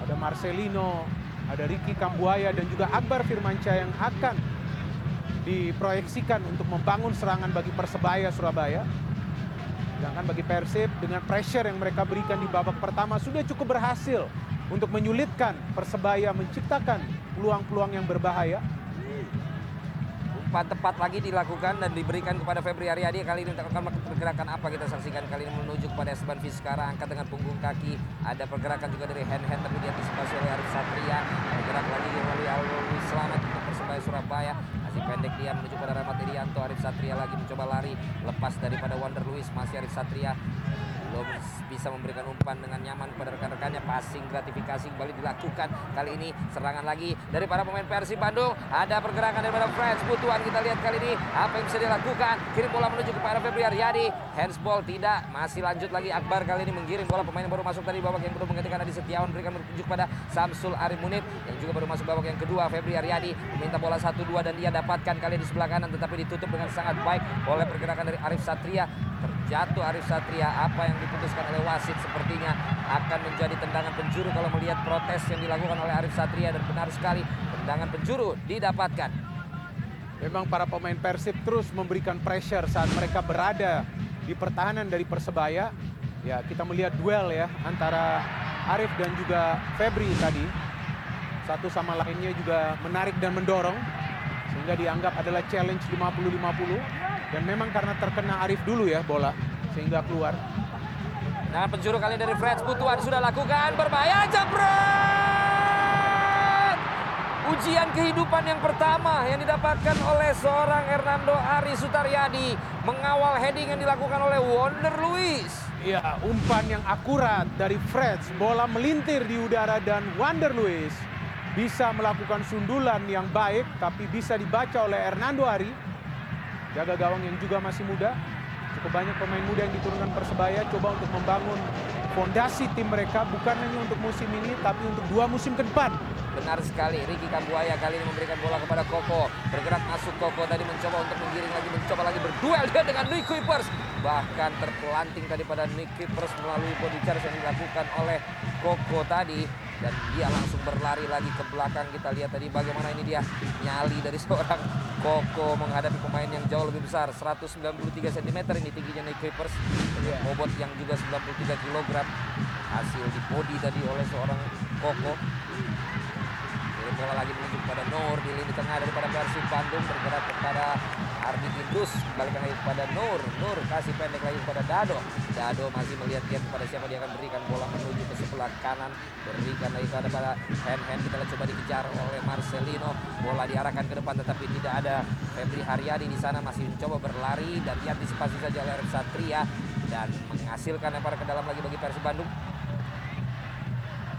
Ada Marcelino, ada Ricky Kambuaya dan juga Akbar Firmansyah yang akan diproyeksikan untuk membangun serangan bagi Persebaya Surabaya. Sedangkan bagi Persib dengan pressure yang mereka berikan di babak pertama sudah cukup berhasil untuk menyulitkan Persebaya menciptakan peluang-peluang yang berbahaya. Umpan tepat lagi dilakukan dan diberikan kepada Febri Aryadi. Kali ini akan pergerakan apa kita saksikan. Kali ini menuju kepada Esteban Vizcarra, angkat dengan punggung kaki. Ada pergerakan juga dari hand-hand tapi diantisipasi oleh Arif Satria. Bergerak lagi oleh Alwi Selamat untuk Persebaya Surabaya. Masih pendek dia menuju pada Rahmat Irianto. Arif Satria lagi mencoba lari lepas daripada Wander Luiz. Masih Arif Satria belum bisa memberikan umpan dengan nyaman kepada rekan-rekannya. Passing gratifikasi kembali dilakukan. Kali ini serangan lagi dari para pemain Persib Bandung. Ada pergerakan daripada Frans Butuan. Kita lihat kali ini apa yang bisa dilakukan. Kirim bola menuju kepada Febri Aryadi. Handsball tidak. Masih lanjut lagi Akbar kali ini menggiring bola pemain yang baru masuk dari babak yang kedua menggantikan Adi Setiawan. Berikan menunjuk pada Samsul Arif Munib yang juga baru masuk babak yang kedua. Febri Aryadi meminta bola 1-2 dan dia dapatkan kali di sebelah kanan tetapi ditutup dengan sangat baik oleh pergerakan dari Arif Satria. Terjatuh Arif Satria. Apa yang diputuskan oleh wasit sepertinya akan menjadi tendangan penjuru kalau melihat protes yang dilakukan oleh Arif Satria dan benar sekali tendangan penjuru didapatkan. Memang para pemain Persib terus memberikan pressure saat mereka berada di pertahanan dari Persebaya. Ya, kita melihat duel ya antara Arif dan juga Febri tadi. Satu sama lainnya juga menarik dan mendorong. Sehingga dianggap adalah challenge 50-50. Dan memang karena terkena Arif dulu ya bola sehingga keluar. Nah, penjuru kali dari Frans Butuan sudah lakukan. Berbahaya jebret. Ujian kehidupan yang pertama yang didapatkan oleh seorang Hernando Ari Sutaryadi mengawal heading yang dilakukan oleh Wonder Luiz. Iya, umpan yang akurat dari Freds, bola melintir di udara dan Wonder Luiz bisa melakukan sundulan yang baik, tapi bisa dibaca oleh Hernando Ari. Jaga gawang yang juga masih muda, cukup banyak pemain muda yang diturunkan Persebaya coba untuk membangun fondasi tim mereka, bukan hanya untuk musim ini tapi untuk 2 musim ke depan. Benar sekali, Ricky Kambuaya kali ini memberikan bola kepada Koko. Bergerak masuk Koko, tadi mencoba untuk menggiring lagi, mencoba lagi berduel dia dengan Nick Kuipers. Bahkan terpelanting tadi pada Nick Kuipers melalui body charge yang dilakukan oleh Koko tadi. Dan dia langsung berlari lagi ke belakang. Kita lihat tadi bagaimana ini dia nyali dari seorang Koko menghadapi pemain yang jauh lebih besar. 193 cm ini tingginya Nick Kuipers. Bobot yang juga 93 kg. Hasil di body tadi oleh seorang Koko. Bola lagi menuju kepada Nur di lini tengah daripada Persib Bandung, bergerak kepada Ardi Indus, kembalikan lagi kepada Nur kasih pendek lagi kepada Dado masih melihat kepada siapa dia akan berikan bola menuju ke sebelah kanan, berikan lagi kepada Hen kita coba dikejar oleh Marcelino, bola diarahkan ke depan tetapi tidak ada Febri Haryadi di sana, masih mencoba berlari dan diantisipasi saja oleh Erik Satria dan menghasilkan lemparan ke dalam lagi bagi Persib Bandung.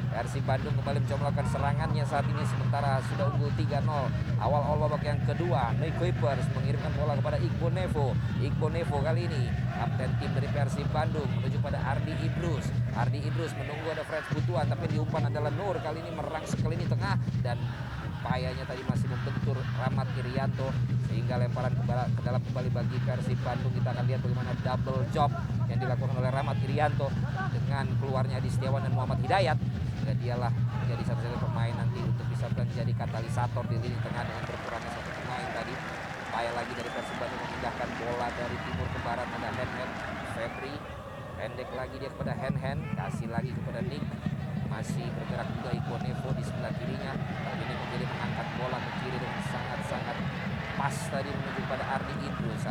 Persib Bandung kembali mencoba melakukan serangannya saat ini sementara sudah unggul 3-0. Awal babak yang kedua, Nick Kuipers mengirimkan bola kepada Igbo Nevo. Igbo Nevo kali ini kapten tim dari Persib Bandung menuju pada Ardi Idrus. Ardi Idrus menunggu ada Fred Butuan tapi diumpan adalah Nur kali ini merangsek ke lini tengah dan upayanya tadi masih membentur Rahmat Irianto sehingga lemparan ke dalam kembali bagi Persib Bandung. Kita akan lihat bagaimana double job yang dilakukan oleh Rahmat Irianto dengan keluarnya Adi Setiawan dan Muhammad Hidayat. Dialah menjadi satu-satunya pemain nanti untuk bisa menjadi katalisator di lini tengah dengan berkurangnya satu pemain tadi. Upaya lagi dari Persib Bandung memindahkan bola dari timur ke barat, ada Hen Febri, pendek lagi dia kepada Hen, kasih lagi kepada Nick, masih bergerak juga Ikonevo di sebelah kirinya, kali ini memilih mengangkat bola ke kiri dengan sangat-sangat pas tadi menuju pada Ardi Idrus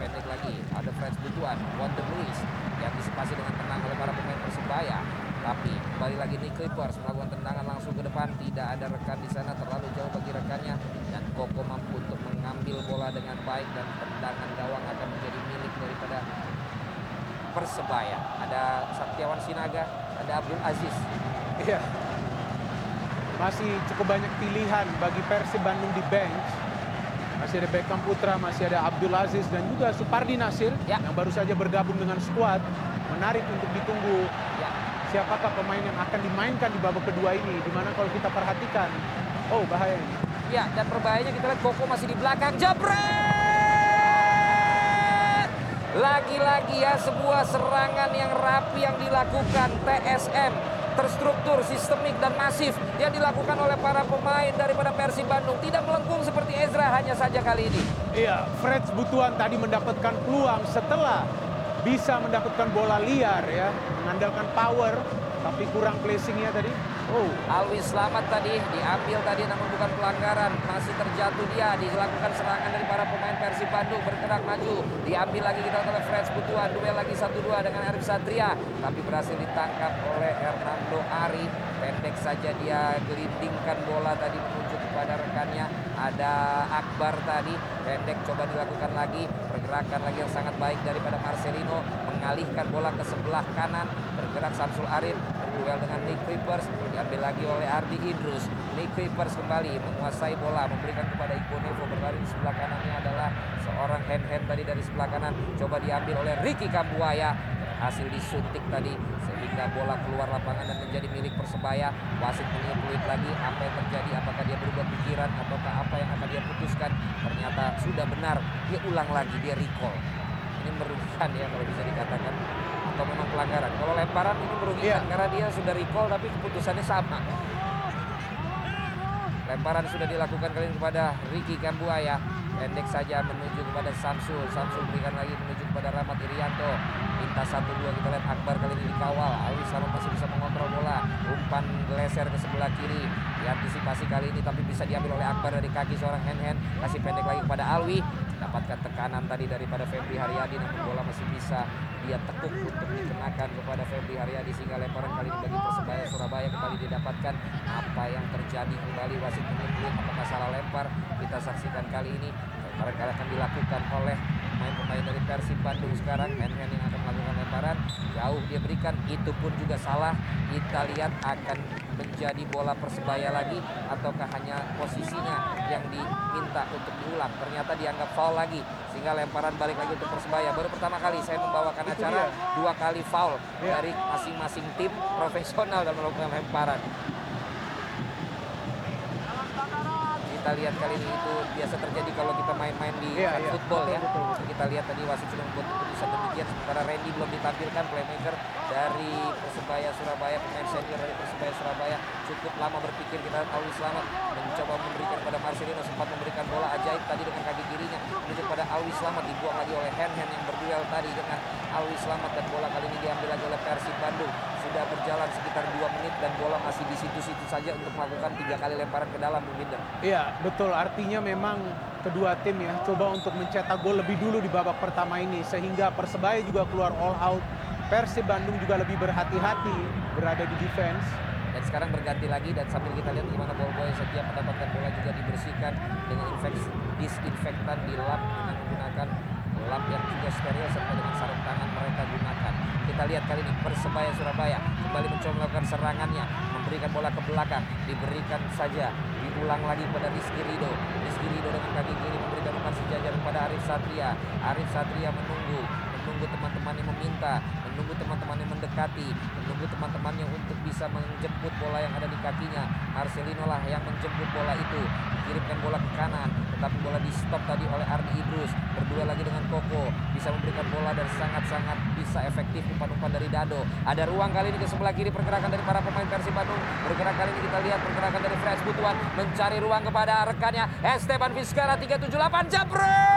pendek lagi, ada Frans Butuan, Wonder Luiz diantisipasi dengan tenang oleh para pemain Persebaya. Tapi kembali lagi Nick Kuipers melakukan tendangan langsung ke depan, tidak ada rekan di sana, terlalu jauh bagi rekannya dan Koko mampu untuk mengambil bola dengan baik dan tendangan gawang akan menjadi milik daripada Persebaya. Ada Saktiawan Sinaga, ada Abdul Aziz. Iya. Masih cukup banyak pilihan bagi Persib Bandung di bench. Masih ada Beckham Putra, masih ada Abdul Aziz dan juga Supardi Nasir yang baru saja bergabung dengan skuad. Menarik untuk ditunggu. Siapakah pemain yang akan dimainkan di babak kedua ini? Dimana kalau kita perhatikan, bahaya ini. Ya, dan berbahayanya kita lihat Koko masih di belakang. Jebret! Lagi-lagi ya, sebuah serangan yang rapi yang dilakukan TSM. Terstruktur, sistemik, dan masif yang dilakukan oleh para pemain daripada Persib Bandung. Tidak melengkung seperti Ezra hanya saja kali ini. Iya, Freds Butuan tadi mendapatkan peluang setelah bisa mendapatkan bola liar ya, mengandalkan power tapi kurang placingnya tadi. Alwi Slamet tadi diambil tadi namun bukan pelanggaran, masih terjatuh dia, dilakukan serangan dari para pemain Persib Bandung, bergerak maju, diambil lagi kita oleh Freds Butuan, duel lagi 1-2 dengan Arif Satria tapi berhasil ditangkap oleh Hernando Ari, pendek saja dia gelindingkan bola tadi menuju kepada rekannya, ada Akbar tadi, pendek coba dilakukan lagi, pergerakan lagi yang sangat baik daripada Marcelino, mengalihkan bola ke sebelah kanan, bergerak Samsul Arif, berduel dengan Nick Kuipers, diambil lagi oleh Ardi Idrus. Nick Kuipers kembali menguasai bola, memberikan kepada Ikonevo, berlari di sebelah kanannya adalah seorang Hen tadi dari sebelah kanan, coba diambil oleh Ricky Kambuaya, hasil disuntik tadi sehingga bola keluar lapangan dan menjadi milik Persebaya. Wasit meniup lagi, apa yang terjadi, apakah dia berubah pikiran ataukah apa yang akan dia putuskan, ternyata sudah benar, dia ulang lagi, dia recall. Ini merugikan ya kalau bisa dikatakan, atau memang pelanggaran. Kalau lemparan ini merugikan karena dia sudah recall tapi keputusannya sama. Lemparan sudah dilakukan kali ini kepada Ricky Kambuaya, pendek saja menuju kepada Samsul berikan lagi menuju kepada Rahmat Irianto. Minta 1-2, kita lihat Akbar kali ini dikawal, Alwi Slamet masih bisa mengontrol bola, umpan leser ke sebelah kiri, diantisipasi kali ini tapi bisa diambil oleh Akbar dari kaki seorang Hen, kasih pendek lagi kepada Alwi, dapatkan tekanan tadi daripada Febri Haryadi namun bola masih bisa dia tekuk untuk dikenakan kepada Febri Haryadi sehingga lemparan kali ini bagi Persebaya Surabaya kembali didapatkan. Apa yang terjadi kembali, wasit menyebut apakah salah lempar, kita saksikan kali ini. Lemparan kali akan dilakukan oleh pemain-pemain dari Persib Bandung sekarang, hand-hand yang akan melakukan lemparan, jauh dia berikan, itu pun juga salah. Kita lihat akan menjadi bola Persebaya lagi ataukah hanya posisinya yang diminta untuk diulang. Ternyata dianggap foul lagi sehingga lemparan balik lagi untuk Persebaya. Baru pertama kali saya membawakan acara dua kali foul dari masing-masing tim profesional dalam melakukan lemparan. Kita lihat kali ini itu biasa terjadi kalau kita main-main di football betul. Kita lihat tadi wasit sudah membuat keputusan demikian, sementara Randy belum ditampilkan, playmaker dari Persebaya Surabaya, pemain senior dari Persebaya Surabaya cukup lama berpikir. Kita tahu Selamat mencoba memberikan pada Marcelino, sempat memberikan bola ajaib tadi dengan kaki kirinya menuju pada Alwi Selamat, dibuang lagi oleh hand-hand yang berduel tadi dengan Alwi Selamat, dan bola kali ini diambil lagi oleh Persib Bandung. Sudah berjalan sekitar 2 menit dan bola masih di situ-situ saja untuk melakukan 3 kali lemparan ke dalam, Bu Binder. Iya, betul. Artinya memang kedua tim ya coba untuk mencetak gol lebih dulu di babak pertama ini sehingga Persebaya juga keluar all out. Persib Bandung juga lebih berhati-hati berada di defense. Dan sekarang berganti lagi, dan sambil kita lihat gimana ball boy setiap mendapatkan bola juga dibersihkan dengan disinfektan di lap dengan menggunakan lap yang juga steril serta dengan sarung tangan mereka gunakan. Kita lihat kali ini Persebaya Surabaya kembali mencoba melakukan serangannya, memberikan bola ke belakang, diberikan saja, diulang lagi pada Rizky Ridho. Rizky Ridho dengan kaki kiri memberikan umpan sejajar kepada Arif Satria. Arif Satria menunggu teman-temannya meminta, menunggu teman-temannya mendekati, menunggu teman-temannya untuk bisa menjemput bola yang ada di kakinya. Marcelino lah yang menjemput bola itu, dikirimkan bola ke kanan, tetapi bola di stop tadi oleh Ardi Idrus. Berdua lagi dengan Koko, bisa memberikan bola dan sangat-sangat bisa efektif umpan-umpan dari Dado. Ada ruang kali ini ke sebelah kiri, pergerakan dari para pemain Persib Bandung. Pergerakan kali ini kita lihat pergerakan dari Frans Butuan mencari ruang kepada rekannya Esteban Vizcara. 378 jabret.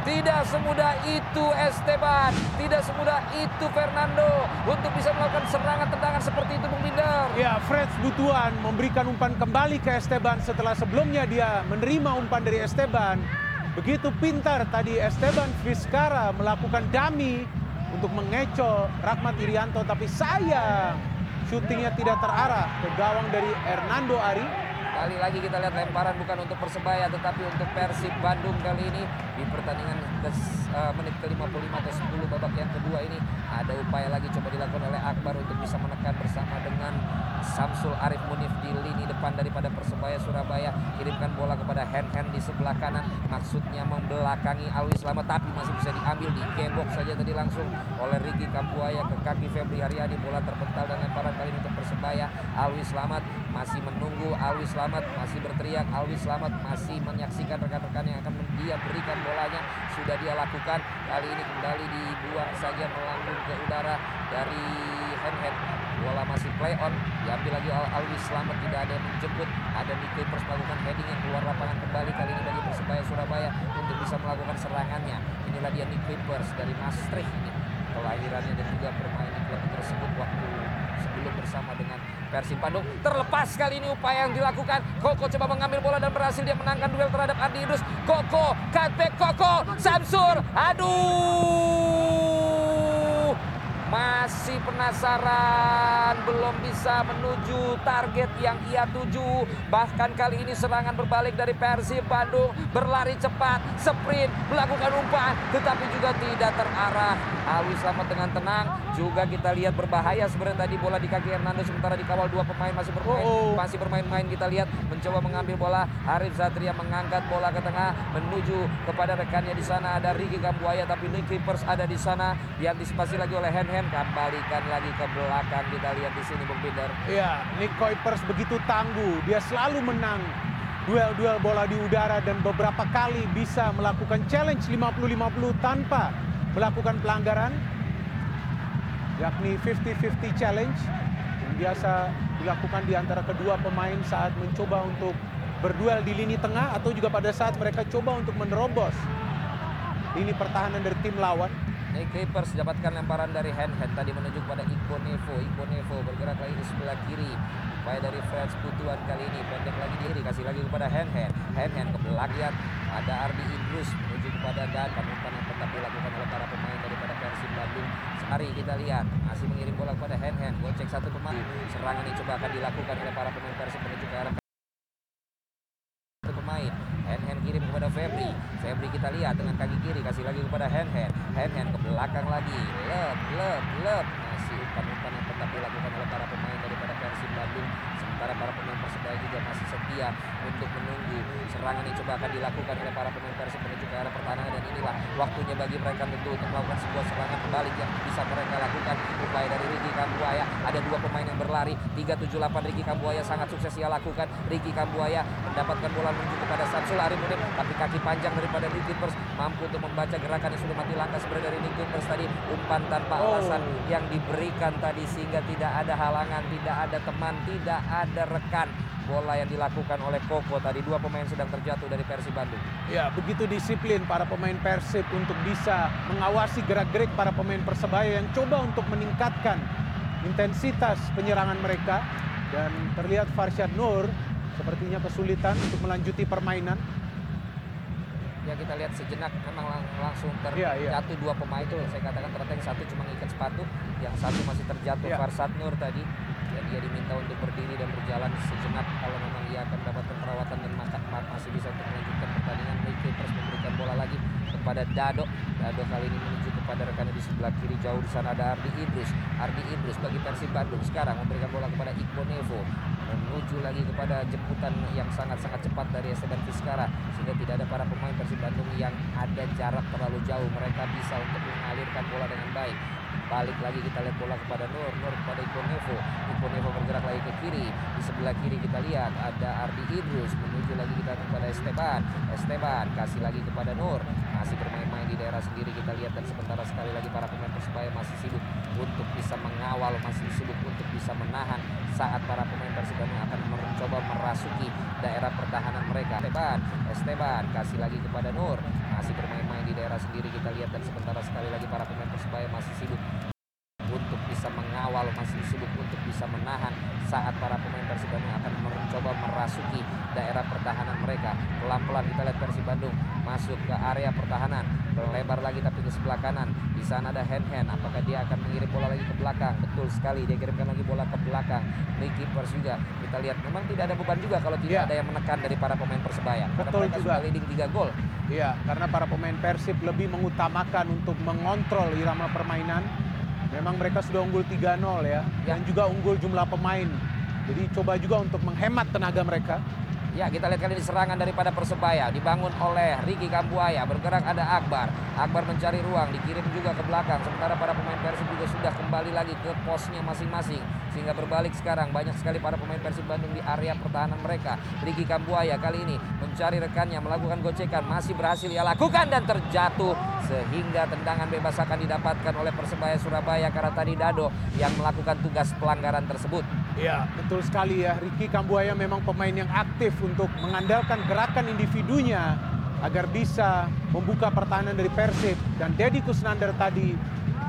Tidak semudah itu Esteban, tidak semudah itu Fernando untuk bisa melakukan serangan tendangan seperti itu, Bung Binder. Ya, Frans Butuan memberikan umpan kembali ke Esteban setelah sebelumnya dia menerima umpan dari Esteban. Begitu pintar tadi Esteban Vizcara melakukan dummy untuk mengecoh Rahmat Irianto, tapi sayang syutingnya tidak terarah ke gawang dari Hernando Ari. Kali lagi kita lihat lemparan bukan untuk Persebaya tetapi untuk Persib Bandung kali ini di pertandingan menit ke-55 atau 10 babak yang kedua ini. Ada upaya lagi coba dilakukan oleh Akbar untuk bisa menekan bersama dengan Samsul Arif Munif di lini depan daripada Persebaya Surabaya. Kirimkan bola kepada hand-hand di sebelah kanan, maksudnya membelakangi Alwi Selamat, tapi masih bisa diambil, dikebok saja tadi langsung oleh Ricky Kambuaya ke kaki Febri Haryadi. Bola terpental dan lemparan kali ini untuk Persebaya. Alwi Selamat masih menunggu, Alwi Selamat masih berteriak, Alwi Selamat masih menyaksikan rekan-rekan yang akan dia berikan bolanya. Sudah dia lakukan, kali ini kembali dibuang saja melambung ke udara dari hand-hand. Bola masih play on, diambil lagi Alwi Selamat, tidak ada yang menjemput. Ada Nico Pers melakukan heading yang keluar lapangan kembali kali ini bagi Persebaya Surabaya untuk bisa melakukan serangannya. Inilah dia Nico Pers dari Maastricht ini, kelahirannya dan juga bermain di klub tersebut waktu sebelum bersama dengan Persib Bandung. Terlepas kali ini upaya yang dilakukan, Koko coba mengambil bola dan berhasil dia menangkan duel terhadap Ardi Idrus. Koko, cutback Koko, Samsur, aduh, masih penasaran, belum bisa menuju target yang ia tuju. Bahkan kali ini serangan berbalik dari Persib Bandung, berlari cepat, sprint, melakukan umpan, tetapi juga tidak terarah. Alwi Selamat dengan tenang, juga kita lihat berbahaya sebenarnya tadi bola di kaki Hernando, sementara dikawal dua pemain masih bermain-main. Kita lihat mencoba mengambil bola, Arif Satria mengangkat bola ke tengah menuju kepada rekannya di sana, ada Ricky Kambuaya, tapi Nicky Pers ada di sana, diantisipasi lagi oleh hand-hand, kembalikan lagi ke belakang. Kita lihat di sini, Bung Binder. Iya, Nicky Pers begitu tangguh, dia selalu menang duel-duel bola di udara dan beberapa kali bisa melakukan challenge 50-50 tanpa melakukan pelanggaran, yakni 50-50 challenge yang biasa dilakukan di antara kedua pemain saat mencoba untuk berduel di lini tengah atau juga pada saat mereka coba untuk menerobos lini pertahanan dari tim lawan. Nicky Pers dapatkan lemparan dari hand-hand tadi menuju pada Iko Nevo. Iko Nevo bergerak lagi di sebelah kiri. Upaya dari Frans Butuan kali ini pendek lagi, dikasih lagi kepada hand-hand. Hand-hand ke belakang, ada Ardi Idrus menuju kepada dan umpan yang tetap dilakukan oleh para pemain daripada Persib Bandung. Sehari kita lihat masih mengirim bola kepada Hen, gocek satu pemain. Serangan ini coba akan dilakukan oleh para pemain Persib menuju ke arah pemain. Hen kirim kepada Febri, kita lihat dengan kaki kiri, kasih lagi kepada Hen ke belakang lagi. Lep. Masih umpan yang tetap dilakukan oleh para pemain daripada Persib Bandung. Sementara para pemain Persebaya juga masih setia untuk menunggu. Serangan ini coba akan dilakukan oleh para pemain Persib menuju ke arah pertahanan, dan inilah waktunya bagi mereka tentu untuk melakukan sebuah serangan kembali yang bisa mereka lakukan. Upaya dari Ricky Kambuaya, ada dua pemain yang berlari. 378 Ricky Kambuaya sangat sukses ia lakukan. Ricky Kambuaya mendapatkan bola menuju kepada Samsul Arimuddin, tapi kaki panjang daripada Nick Kuipers mampu untuk membaca gerakan yang sudah mati langkah sebenarnya dari Nick Kuipers tadi. Umpan tanpa alasan yang diberikan tadi sehingga tidak ada halangan, tidak ada teman, tidak ada rekan. Bola yang dilakukan oleh Koko tadi, dua pemain sedang terjatuh dari Persib Bandung. Ya, begitu disiplin para pemain Persib untuk bisa mengawasi gerak-gerik para pemain Persebaya yang coba untuk meningkatkan intensitas penyerangan mereka. Dan terlihat Farsyad Nur sepertinya kesulitan untuk melanjuti permainan. Ya, kita lihat sejenak memang langsung terjatuh dua pemain itu. Saya katakan ternyata satu cuma ikat sepatu, yang satu masih terjatuh Farsyad Nur tadi. Dia diminta untuk berdiri dan berjalan sejenak. Kalau memang ia akan mendapatkan perawatan dan masih bisa untuk melanjutkan pertandingan. Ricky terus memberikan bola lagi kepada Dado kali ini menuju kepada rekannya di sebelah kiri. Jauh di sana ada Ardi Idrus bagi Persib Bandung. Sekarang memberikan bola kepada Iqbal Nevo, menuju lagi kepada jemputan yang sangat-sangat cepat dari Esteban Vizcara, sehingga tidak ada para pemain Persib Bandung yang ada jarak terlalu jauh. Mereka bisa untuk mengalirkan bola dengan baik. Balik lagi kita lihat bola kepada Nur kepada Iqbal Nevo bergerak lagi ke kiri. Di sebelah kiri kita lihat ada Ardi Idrus, menuju lagi kita kepada Esteban kasih lagi kepada Nur, masih bermain-main di daerah sendiri kita lihat. Dan sementara sekali lagi para pemain Persebaya masih sibuk untuk bisa mengawal, masih sibuk untuk bisa menahan saat para pemain Persebaya akan mencoba merasuki daerah pertahanan mereka. Esteban kasih lagi kepada Nur, masih bermain-main di daerah sendiri kita lihat. Dan sementara sekali lagi para pemain Persebaya masih sibuk untuk bisa mengawal, masih sibuk untuk bisa menahan saat para pemain Persib Bandung akan mencoba merasuki daerah pertahanan mereka. Pelan-pelan kita lihat Persib Bandung masuk ke area pertahanan, berlebar lagi tapi ke sebelah kanan. Di sana ada Hen, apakah dia akan mengirim bola lagi ke belakang? Betul sekali, dia kirimkan lagi bola ke belakang. Ricky Pers juga kita lihat memang tidak ada beban juga kalau tidak ada yang menekan dari para pemain Persebaya. Betul juga, leading 3 gol. Iya, karena para pemain Persib lebih mengutamakan untuk mengontrol irama permainan. Memang mereka sudah unggul 3-0 ya, dan juga unggul jumlah pemain. Jadi coba juga untuk menghemat tenaga mereka. Ya, kita lihat kali ini serangan daripada Persebaya dibangun oleh Ricky Kambuaya. Bergerak ada Akbar mencari ruang, dikirim juga ke belakang. Sementara para pemain Persib juga sudah kembali lagi ke posnya masing-masing, sehingga berbalik sekarang. Banyak sekali para pemain Persib Bandung di area pertahanan mereka. Ricky Kambuaya kali ini mencari rekannya, melakukan gocekan, masih berhasil ia lakukan dan terjatuh, sehingga tendangan bebas akan didapatkan oleh Persebaya Surabaya karena tadi Dado yang melakukan tugas pelanggaran tersebut. Ya, betul sekali ya. Ricky Kambuaya memang pemain yang aktif untuk mengandalkan gerakan individunya agar bisa membuka pertahanan dari Persib. Dan Deddy Kusnandar tadi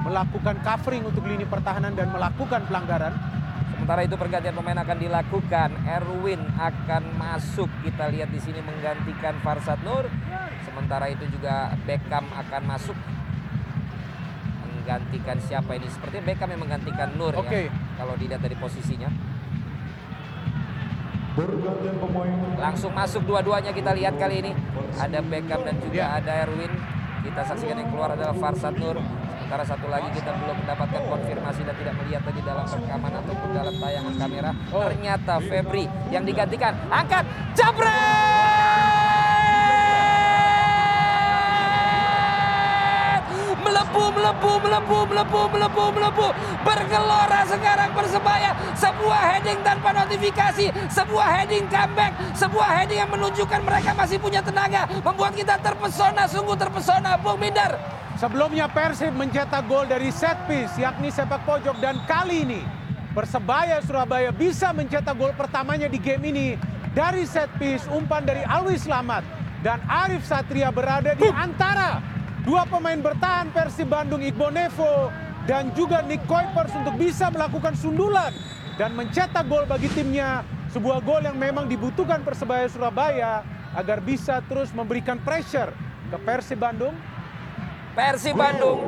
melakukan covering untuk lini pertahanan dan melakukan pelanggaran. Sementara itu pergantian pemain akan dilakukan. Erwin akan masuk, kita lihat di sini menggantikan Farsyad Nur. Sementara itu juga Beckham akan masuk menggantikan siapa ini? Sepertinya Beckham yang menggantikan Nur ya, kalau dilihat dari posisinya. Langsung masuk dua-duanya kita lihat kali ini. Ada Beckham dan juga ada Erwin. Kita saksikan yang keluar adalah Farsyad Nur. Sementara satu lagi kita belum mendapatkan konfirmasi dan tidak melihat tadi dalam rekaman ataupun dalam tayangan kamera. Ternyata Febri yang digantikan. Angkat, jabret! Melepuh. Bergelora sekarang Persebaya. Sebuah heading tanpa notifikasi, sebuah heading comeback, sebuah heading yang menunjukkan mereka masih punya tenaga, membuat kita terpesona, sungguh terpesona, Bung Mindar. Sebelumnya Persib mencetak gol dari set piece yakni sepak pojok, dan kali ini Persebaya Surabaya bisa mencetak gol pertamanya di game ini dari set piece. Umpan dari Alwi Slamet dan Arief Satria berada di antara dua pemain bertahan Persib Bandung, Iqbal Nevo dan juga Nick Kuipers, untuk bisa melakukan sundulan dan mencetak gol bagi timnya. Sebuah gol yang memang dibutuhkan Persebaya Surabaya agar bisa terus memberikan pressure ke Persib Bandung. Persib Bandung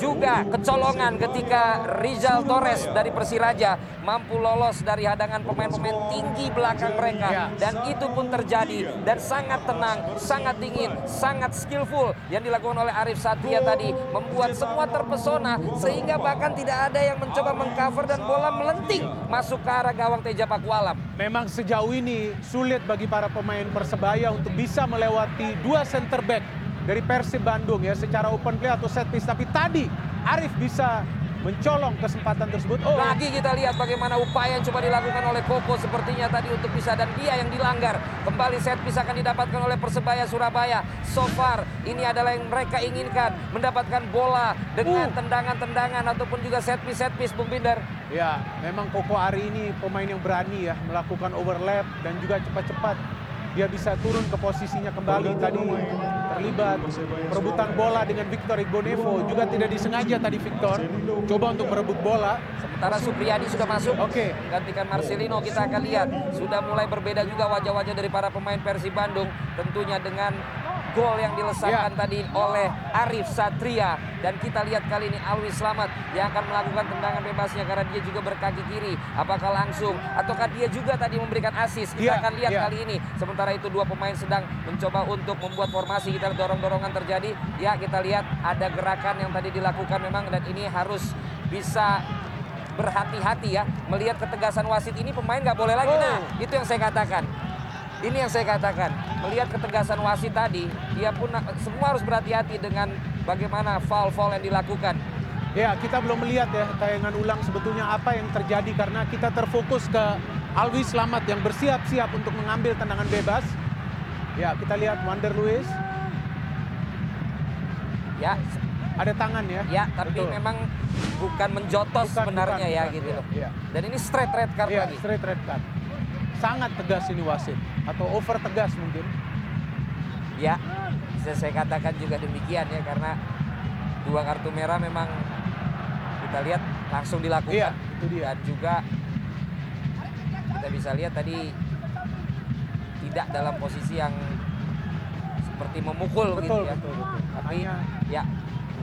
juga kecolongan ketika Rizal Torres dari Persiraja mampu lolos dari hadangan pemain-pemain tinggi belakang mereka. Dan itu pun terjadi, dan sangat tenang, sangat dingin, sangat skillful yang dilakukan oleh Arief Satria tadi membuat semua terpesona sehingga bahkan tidak ada yang mencoba mengcover dan bola melenting masuk ke arah gawang Teja Pakualam. Memang sejauh ini sulit bagi para pemain Persebaya untuk bisa melewati dua center back dari Persib Bandung ya secara open play atau set piece, tapi tadi Arief bisa mencolong kesempatan tersebut. Oh. Lagi kita lihat bagaimana upaya yang coba dilakukan oleh Koko sepertinya tadi untuk bisa, dan dia yang dilanggar. Kembali set piece akan didapatkan oleh Persebaya Surabaya. So far ini adalah yang mereka inginkan, mendapatkan bola dengan tendangan-tendangan ataupun juga set piece Bung Binder. Ya, memang Koko hari ini pemain yang berani ya, melakukan overlap dan juga cepat-cepat. Dia bisa turun ke posisinya kembali. Tadi terlibat perebutan bola dengan Victor Igbonevo. Juga tidak disengaja tadi Victor coba untuk merebut bola. Sementara Supriyadi sudah masuk. Oke. Gantikan Marcelino, kita akan lihat. Sudah mulai berbeda juga wajah-wajah dari para pemain Persib Bandung. Tentunya dengan gol yang dilesarkan tadi oleh Arief Satria. Dan kita lihat kali ini Alwi Slamet yang akan melakukan tendangan bebasnya karena dia juga berkaki kiri. Apakah langsung ataukah dia juga tadi memberikan assist? Kita akan lihat kali ini. Sementara itu dua pemain sedang mencoba untuk membuat formasi. Kita dorong-dorongan terjadi. Ya, kita lihat ada gerakan yang tadi dilakukan memang, dan ini harus bisa berhati-hati ya. Melihat ketegasan wasit ini pemain nggak boleh lagi. Nah, itu yang saya katakan. Ini yang saya katakan. Melihat ketegasan wasit tadi, dia pun semua harus berhati-hati dengan bagaimana foul-foul yang dilakukan. Ya, kita belum melihat ya tayangan ulang sebetulnya apa yang terjadi karena kita terfokus ke Alwi Slamet yang bersiap-siap untuk mengambil tendangan bebas. Ya, kita lihat Wander Luiz. Ya, ada tangan ya. Ya, tapi betul, memang bukan menjotos sebenarnya ya bukan, gitu loh. Ya. Dan ini straight red card lagi. Straight red card. Sangat tegas ini wasit, atau over tegas mungkin. Ya, bisa saya katakan juga demikian ya, karena dua kartu merah memang kita lihat langsung dilakukan. Ya, itu dia. Dan juga kita bisa lihat tadi tidak dalam posisi yang seperti memukul betul, gitu ya. Betul. Tapi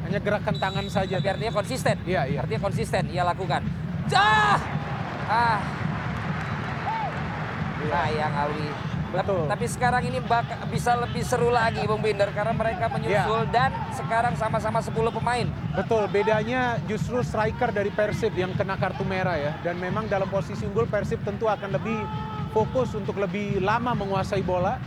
hanya gerakan tangan saja. Tapi artinya konsisten. Iya. Artinya konsisten ia lakukan. Sayang Alwi. Betul. Tapi sekarang ini bisa lebih seru lagi Bung Binder karena mereka menyusul dan sekarang sama-sama 10 pemain. Betul, bedanya justru striker dari Persib yang kena kartu merah ya. Dan memang dalam posisi unggul Persib tentu akan lebih fokus untuk lebih lama menguasai bola.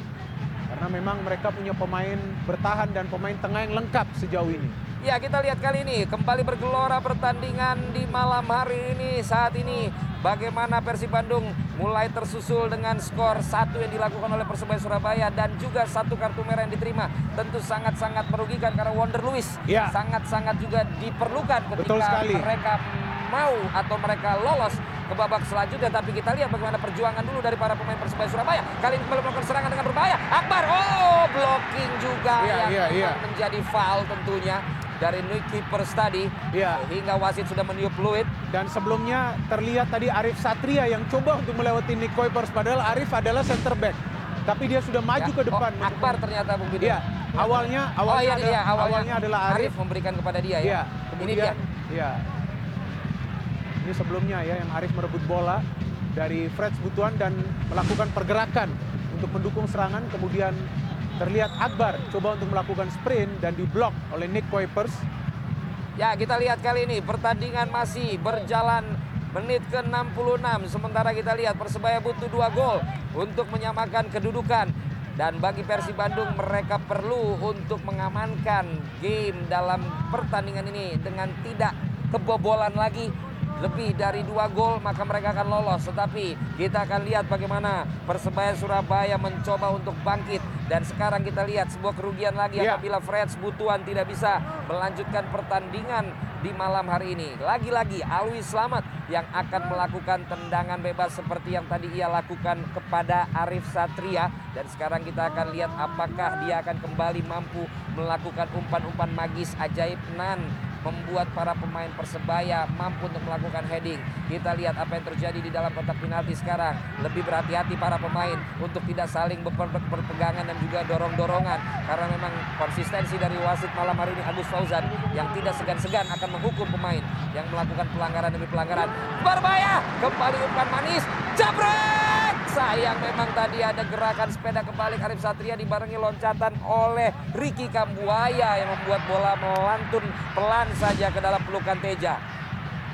Karena memang mereka punya pemain bertahan dan pemain tengah yang lengkap sejauh ini. Ya, kita lihat kali ini kembali bergelora pertandingan di malam hari ini saat ini. Bagaimana Persib Bandung mulai tersusul dengan skor 1 yang dilakukan oleh Persebaya Surabaya dan juga 1 kartu merah yang diterima. Tentu sangat-sangat merugikan karena Wander Luiz sangat-sangat juga diperlukan ketika mereka mau atau mereka lolos ke babak selanjutnya. Tapi kita lihat bagaimana perjuangan dulu dari para pemain Persebaya Surabaya. Kali ini melakukan serangan dengan berbahaya. Akbar, blocking juga yang menjadi foul tentunya dari new keeper tadi hingga wasit sudah meniup fluid. Dan sebelumnya terlihat tadi Arief Satria yang coba untuk melewati Nick Kuipers, padahal Arief adalah center back, tapi dia sudah maju ke depan. Akbar ternyata Bung Binder. Awalnya adalah Arief memberikan kepada dia ya. Kemudian ini sebelumnya ya yang Arief merebut bola dari Freds Butuan dan melakukan pergerakan untuk mendukung serangan, kemudian terlihat Akbar coba untuk melakukan sprint dan diblok oleh Nick Kuipers. Ya, kita lihat kali ini pertandingan masih berjalan menit ke-66. Sementara kita lihat Persebaya butuh 2 gol untuk menyamakan kedudukan. Dan bagi Persib Bandung mereka perlu untuk mengamankan game dalam pertandingan ini dengan tidak kebobolan lagi. Lebih dari 2 gol maka mereka akan lolos. Tetapi kita akan lihat bagaimana Persebaya Surabaya mencoba untuk bangkit. Dan sekarang kita lihat sebuah kerugian lagi apabila Freds Butuan tidak bisa melanjutkan pertandingan di malam hari ini. Lagi-lagi Alwi Slamet yang akan melakukan tendangan bebas seperti yang tadi ia lakukan kepada Arief Satria. Dan sekarang kita akan lihat apakah dia akan kembali mampu melakukan umpan-umpan magis ajaib. membuat para pemain Persebaya mampu untuk melakukan heading. Kita lihat apa yang terjadi di dalam kotak penalti sekarang. Lebih berhati-hati para pemain untuk tidak saling berpegangan dan juga dorong-dorongan, karena memang konsistensi dari wasit malam hari ini Agus Fauzan yang tidak segan-segan akan menghukum pemain yang melakukan pelanggaran demi pelanggaran. Persebaya kembali umpan manis, jabrek! Sayang memang tadi ada gerakan sepeda kebalik Arief Satria dibarengi loncatan oleh Ricky Kambuaya yang membuat bola melantun pelan saja ke dalam pelukan Teja.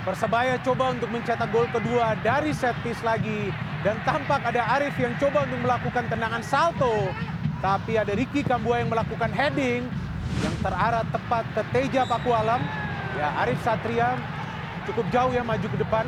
Persebaya coba untuk mencetak gol kedua dari set piece lagi, dan tampak ada Arief yang coba untuk melakukan tendangan salto, tapi ada Ricky Kambuaya yang melakukan heading yang terarah tepat ke Teja Pakualam. Ya, Arief Satria cukup jauh yang maju ke depan.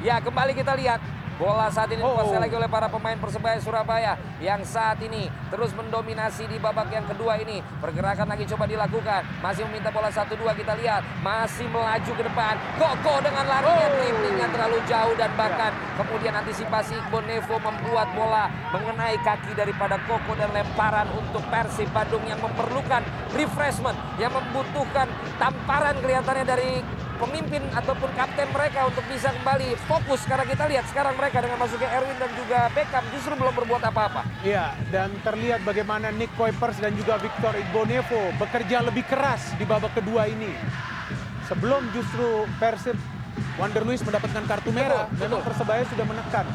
Ya, kembali kita lihat. Bola saat ini dikuasai lagi oleh para pemain Persebaya Surabaya yang saat ini terus mendominasi di babak yang kedua ini. Pergerakan lagi coba dilakukan. Masih meminta bola 1-2, kita lihat. Masih melaju ke depan. Koko dengan larinya, dribblingnya terlalu jauh, dan bahkan kemudian antisipasi Iqbal Nevo membuat bola mengenai kaki daripada Koko, dan lemparan untuk Persib Bandung yang memerlukan refreshment, yang membutuhkan tamparan kelihatannya dari pemimpin ataupun kapten mereka untuk bisa kembali fokus. Karena kita lihat sekarang mereka dengan masuknya Erwin dan juga Beckham justru belum berbuat apa-apa. Iya, dan terlihat bagaimana Nick Kuipers dan juga Victor Igbonevo bekerja lebih keras di babak kedua ini. Sebelum justru Persib Wander Luiz mendapatkan kartu merah, memang Persebaya sudah menekan.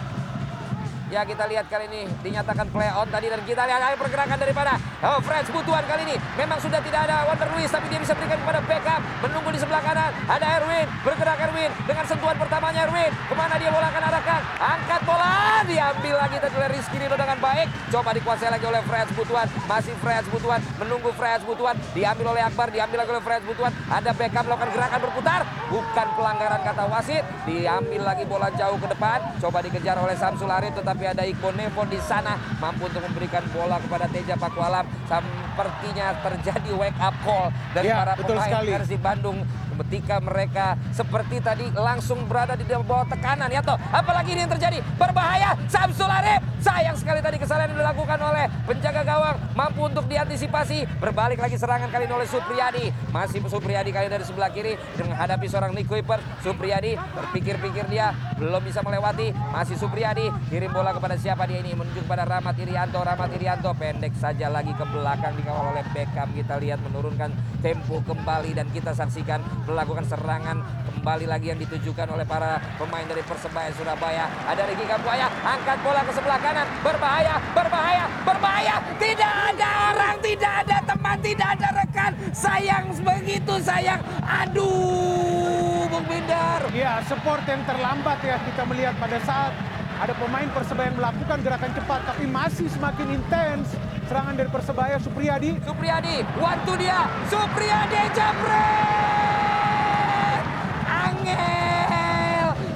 Ya, kita lihat kali ini dinyatakan play on tadi, dan kita lihat pergerakan daripada Frans Butuan kali ini. Memang sudah tidak ada Wander Luiz, tapi dia bisa berikan kepada Beckham. Menunggu di sebelah kanan, ada Erwin. Bergerak Erwin dengan sentuhan pertamanya Erwin. Kemana dia bola akan arahkan? Angkat bola, diambil lagi tadi oleh Rizky Ridho dengan baik. Coba dikuasai lagi oleh Frans Butuan. Masih Frans Butuan, menunggu Frans Butuan. Diambil oleh Akbar, diambil lagi oleh Frans Butuan. Ada Beckham melakukan gerakan berputar. Bukan pelanggaran kata wasit. Diambil lagi bola jauh ke depan. Coba dikejar oleh Samsul Arif, tapi ada Iqbal Nevo di sana mampu untuk memberikan bola kepada Teja Pakualam. Sepertinya terjadi wake up call dari para pemain Persib Bandung ketika mereka seperti tadi langsung berada di bawah tekanan, ya toh. Apalagi ini yang terjadi, berbahaya Samsul Arif. Sayang sekali tadi kesalahan yang dilakukan oleh penjaga gawang, mampu untuk diantisipasi. Berbalik lagi serangan kali ini oleh Supriyadi. Masih Supriyadi kali dari sebelah kiri menghadapi seorang Nick Kuiper. Supriyadi berpikir-pikir, dia belum bisa melewati. Masih Supriyadi, kirim bola kepada siapa dia ini, menuju kepada Rahmat Irianto. Rahmat Irianto pendek saja lagi ke belakang, dikawal oleh Beckham. Kita lihat menurunkan tempo kembali, dan kita saksikan melakukan serangan kembali lagi yang ditujukan oleh para pemain dari Persebaya Surabaya. Ada Ricky Kambuaya, angkat bola ke sebelah kanan. Berbahaya, berbahaya, berbahaya. Tidak ada orang, tidak ada teman, tidak ada rekan. Sayang, begitu sayang. Aduh, Bung Bindar. Ya, support yang terlambat ya. Kita melihat pada saat ada pemain Persebaya yang melakukan gerakan cepat, tapi masih semakin intens serangan dari Persebaya. Supriyadi. Supriyadi, waktu dia. Supriyadi, jambret.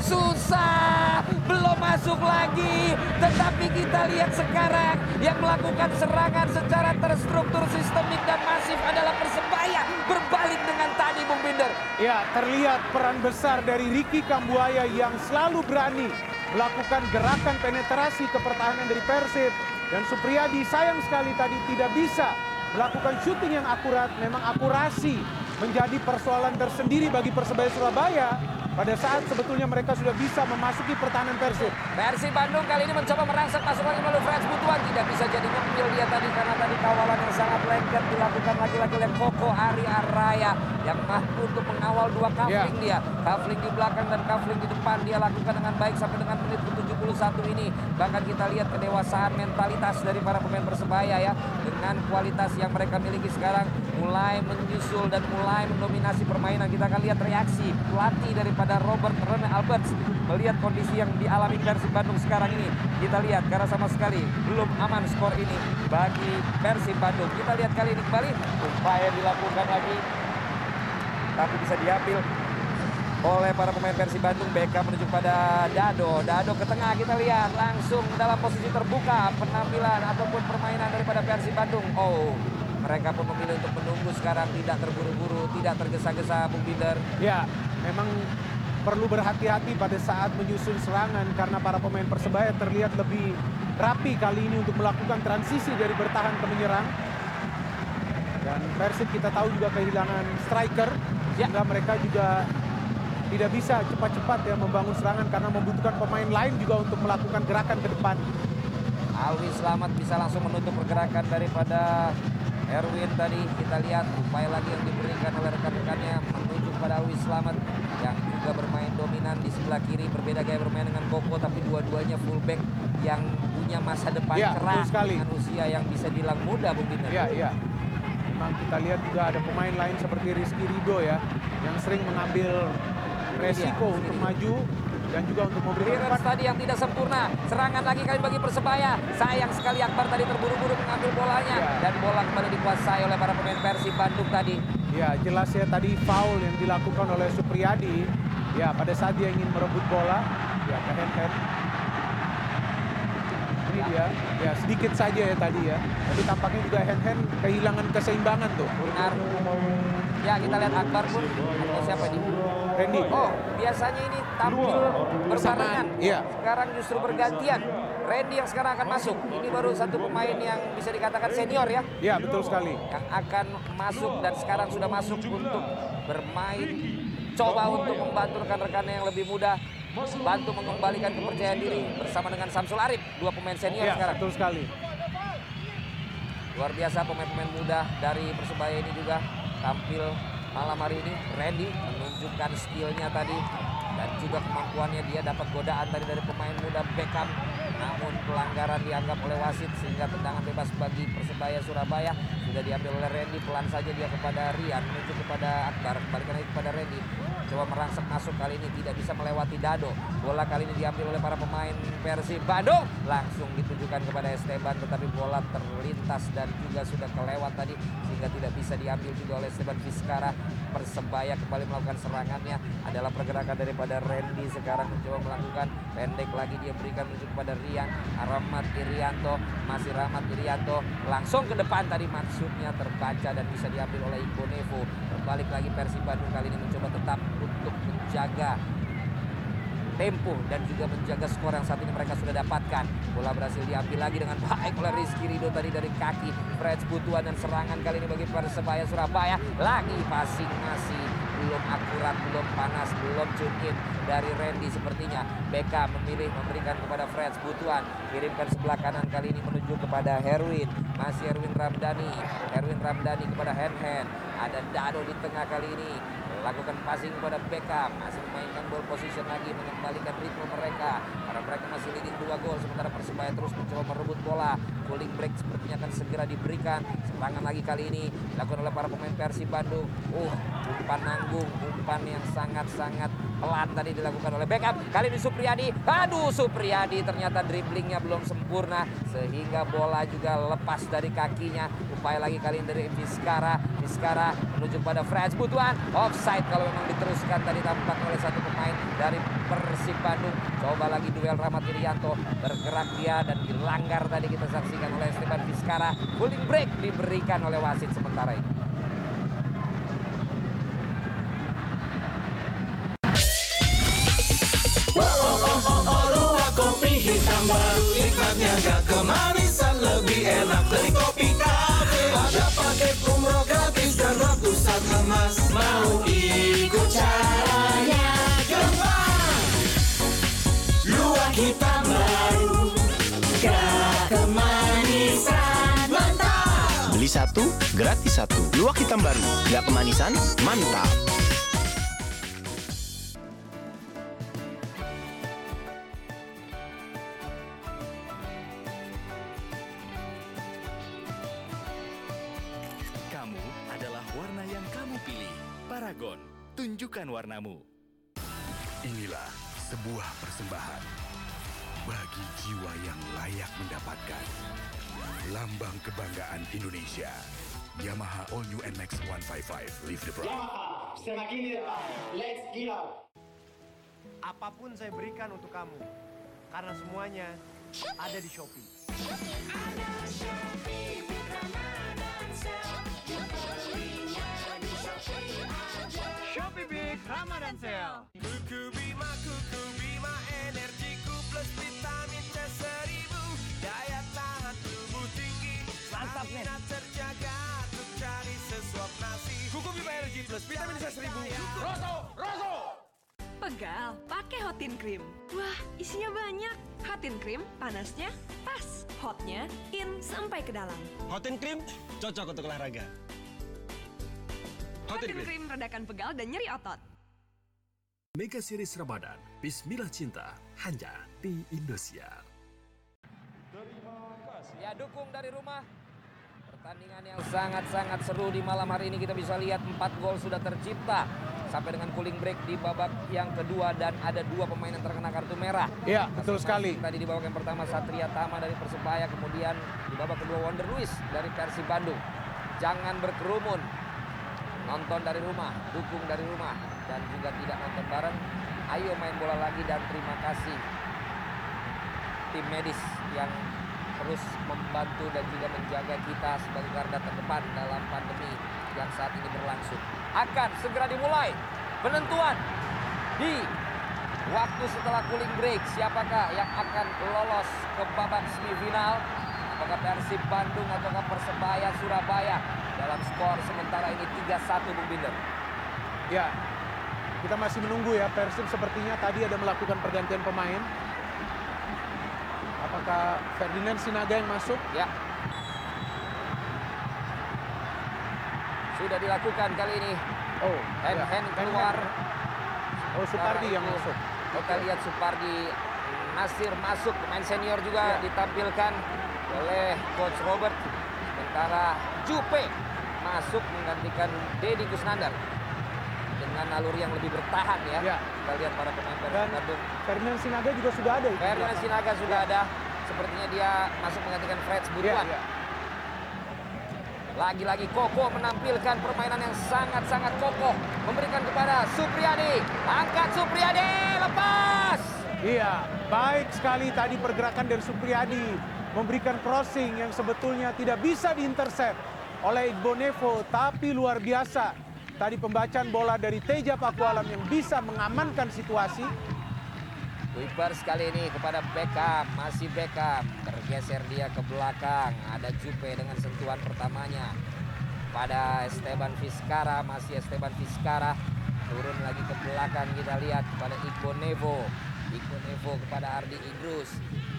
Susah, belum masuk lagi. Tetapi kita lihat sekarang yang melakukan serangan secara terstruktur, sistemik dan masif adalah Persebaya. Berbalik dengan tadi, Bung Binder. Ya, terlihat peran besar dari Ricky Kambuaya yang selalu berani melakukan gerakan penetrasi ke pertahanan dari Persib. Dan Supriyadi sayang sekali tadi tidak bisa melakukan syuting yang akurat. Memang akurasi menjadi persoalan tersendiri bagi Persebaya Surabaya. Pada saat sebetulnya mereka sudah bisa memasuki pertahanan Persib. Persib Bandung kali ini mencoba merangsang pasukan melalui Frans Butuan. Tidak bisa jadi ngemil dia tadi, karena tadi kawalan yang sangat lengket dilakukan lagi-lagi oleh Koko Ari Araya yang mampu untuk mengawal dua kafling dia. Kafling di belakang dan kafling di depan dia lakukan dengan baik sampai dengan menit ke-71 ini. Bahkan kita lihat kedewasaan mentalitas dari para pemain Persebaya ya. Dengan kualitas yang mereka miliki sekarang mulai menyusul dan mulai mendominasi permainan. Kita akan lihat reaksi pelatih daripada Robert Rene Alberts melihat kondisi yang dialami Persib Bandung sekarang ini. Kita lihat karena sama sekali belum aman skor ini bagi Persib Bandung. Kita lihat kali ini kembali upaya dilakukan lagi, tapi bisa diambil oleh para pemain Persib Bandung. Beckham menuju pada Dado. Dado ke tengah, kita lihat langsung dalam posisi terbuka penampilan ataupun permainan daripada Persib Bandung. Mereka pun memilih untuk menunggu sekarang, tidak terburu-buru, tidak tergesa-gesa, Bung Binder. Ya, memang perlu berhati-hati pada saat menyusun serangan, karena para pemain Persebaya terlihat lebih rapi kali ini untuk melakukan transisi dari bertahan ke menyerang. Dan Persib kita tahu juga kehilangan striker sehingga mereka juga tidak bisa cepat-cepat ya membangun serangan karena membutuhkan pemain lain juga untuk melakukan gerakan ke depan. Alwi Selamat bisa langsung menutup pergerakan daripada Erwin tadi. Kita lihat upaya lagi yang diberikan oleh rekan-rekannya menuju pada Alwi Selamat yang juga bermain dominan di sebelah kiri, berbeda gaya bermain dengan Koko, tapi dua-duanya fullback yang punya masa depan cerah dengan usia yang bisa dibilang muda mungkin. Iya. Memang kita lihat juga ada pemain lain seperti Rizky Rido ya yang sering mengambil resiko untuk maju dan juga untuk memberi tempat tadi yang tidak sempurna. Serangan lagi kali bagi Persebaya. Sayang sekali Akbar tadi terburu-buru mengambil bolanya dan bola kembali dikuasai oleh para pemain Persib Bandung tadi. Ya, jelas ya tadi foul yang dilakukan oleh Supriyadi. Ya, pada saat dia ingin merebut bola, ya kehendak. Ini dia. Ya, sedikit saja ya tadi ya. Tapi tampaknya juga hand-hand kehilangan keseimbangan tuh. Benar. Ya, kita lihat Akbar pun atau siapa ini? Randy. Oh, biasanya ini tampil bersamaan. Iya. Sekarang justru bergantian. Randy yang sekarang akan masuk. Ini baru satu pemain yang bisa dikatakan senior ya. Iya, betul sekali. Yang akan masuk dan sekarang sudah masuk untuk bermain. Coba untuk membantu rekan-rekannya yang lebih muda. Bantu mengembalikan kepercayaan diri bersama dengan Samsul Arif, dua pemain senior sekarang. Betul sekali. Luar biasa pemain-pemain muda dari Persebaya ini juga tampil malam hari ini. Randy menunjukkan skillnya tadi dan juga kemampuannya. Dia dapat godaan tadi dari pemain muda Beckham, namun pelanggaran dianggap oleh wasit sehingga tendangan bebas bagi Persebaya Surabaya sudah diambil oleh Randy. Pelan saja dia kepada Rian, menuju kepada Akbar, kembalikan lagi kepada Randy. Coba merangsek masuk kali ini, tidak bisa melewati Dado. Bola kali ini diambil oleh para pemain Persib Bandung. Langsung ditujukan kepada Esteban, tetapi bola terlintas dan juga sudah kelewat tadi. Sehingga tidak bisa diambil juga oleh Esteban Vizcara. Persebaya kembali melakukan serangannya. Adalah pergerakan daripada Randy sekarang mencoba melakukan pendek lagi. Dia berikan menuju kepada Rian. Rahmat Irianto, masih Rahmat Irianto. Langsung ke depan tadi maksudnya terbaca dan bisa diambil oleh Iko Nevo. Balik lagi Persib Bandung kali ini mencoba tetap untuk menjaga tempo dan juga menjaga skor yang saat ini mereka sudah dapatkan. Bola berhasil diambil lagi dengan baik oleh Rizky Rido tadi dari kaki Freds Butuan dan serangan kali ini bagi Persebaya Surabaya. Lagi passing masih belum akurat, belum panas, belum tune in dari Randy sepertinya. Beckham memilih memberikan kepada Freds Butuan, kirimkan sebelah kanan kali ini menuju kepada Herwin. Masih Herwin Ramdhani kepada Hen-Hen. Ada Dado di tengah kali ini. Lakukan passing kepada Beckham. Masih memainkan ball position lagi. Mengembalikan ritme mereka. Karena mereka masih leading 2 gol. Sementara Persebaya terus mencoba merebut bola. Cooling break sepertinya akan segera diberikan. Serangan lagi kali ini dilakukan oleh para pemain Persib Bandung. Umpan nanggung. Umpan yang sangat-sangat pelan tadi dilakukan oleh Beckham. Kali ini Supriyadi. Supriyadi ternyata dribblingnya belum sempurna. Sehingga bola juga lepas dari kakinya. Upaya lagi kali ini dari Vizcara menuju pada Freds Butuan. Offside kalau memang diteruskan tadi tampak oleh satu pemain dari Persib Bandung. Coba lagi duel Rahmat Irianto, bergerak dia dan dilanggar tadi kita saksikan oleh Esteban Vizcara. Cooling break diberikan oleh wasit sementara ini. Kopi hitam baru nikmatnya, gak kemanisan, lebih enak dari kopi kafe. Ada paket umroh gratis dan ratusan emas. Mau ikut caranya gempa luak hitam baru, gak kemanisan, mantap. Beli 1 gratis 1 luak hitam baru, gak kemanisan, mantap. Tunjukkan warnamu. Inilah sebuah persembahan bagi jiwa yang layak mendapatkan. Lambang kebanggaan Indonesia. Yamaha All New NMAX 155. Live the pride. Yamaha, semakin let's get up. Apapun saya berikan untuk kamu, karena semuanya ada di Shopee. Ada Shopee, bukan ada sale. Belinya di Shopee aja. Shopee Big Ramadan Sale. Kuku Bima energiku plus vitamin C 1000. Daya tahan tubuh tinggi. Mantap nih. Terjaga untuk cari sesuap nasi. Kuku Bima energi plus vitamin C 3.000. Rosso! Pegal, pakai Hotin Cream. Wah, isinya banyak. Hotin Cream, panasnya pas. Hotnya in sampai ke dalam. Hotin Cream, cocok untuk olahraga. Hotin Cream redakan pegal dan nyeri otot. Mega Series Ramadan, Bismillah Cinta, hanya di Indosiar. Terima kasih. Ya, dukung dari rumah. Pertandingan yang sangat-sangat seru di malam hari ini. Kita bisa lihat 4 gol sudah tercipta sampai dengan cooling break di babak yang kedua, dan ada 2 pemain yang terkena kartu merah. Iya, betul sekali. Tadi di babak yang pertama Satria Tama dari Persebaya, kemudian di babak kedua Wonder Luis dari Persib Bandung. Jangan berkerumun. Nonton dari rumah, dukung dari rumah, dan juga tidak nonton bareng. Ayo main bola lagi, dan terima kasih tim medis yang terus membantu dan juga menjaga kita sebagai garda terdepan dalam pandemi yang saat ini berlangsung. Akan segera dimulai penentuan di waktu setelah cooling break. Siapakah yang akan lolos ke babak semifinal? Apakah Persib Bandung ataukah Persebaya Surabaya? Dalam skor sementara ini 3-1, Bung Binder. Ya, kita masih menunggu ya. Persib sepertinya tadi ada melakukan pergantian pemain. Apakah Ferdinand Sinaga yang masuk? Ya. Sudah dilakukan kali ini. Oh, hand-hand ya. Keluar. Oh, Supardi yang masuk. Kita lihat Supardi Nasir masuk, pemain senior juga ya. Ditampilkan oleh Coach Robert. Sementara Jupe masuk menggantikan Deddy Kusnandar dengan naluri yang lebih bertahan ya. Ya. Kita lihat para pemain-pemain. Ferdinand Sinaga juga sudah ada. Ferdinand Sinaga sudah ya. Ada. Sepertinya dia masuk menggantikan Fred Butuan. Ya, ya. Lagi-lagi Koko menampilkan permainan yang sangat-sangat kokoh. Memberikan kepada Supriyadi. Angkat Supriyadi, lepas. Iya, baik sekali tadi pergerakan dari Supriyadi. Memberikan crossing yang sebetulnya tidak bisa diintercept oleh Igbo Nevo. Tapi luar biasa. Tadi pembacaan bola dari Teja Pakualam yang bisa mengamankan situasi. Kuipers kali ini kepada Beckham. Masih Beckham. Geser dia ke belakang, ada Jupe dengan sentuhan pertamanya pada Esteban Vizcarra, masih Esteban Vizcarra, turun lagi ke belakang, kita lihat pada Igbo Nevo kepada Ardi Idrus,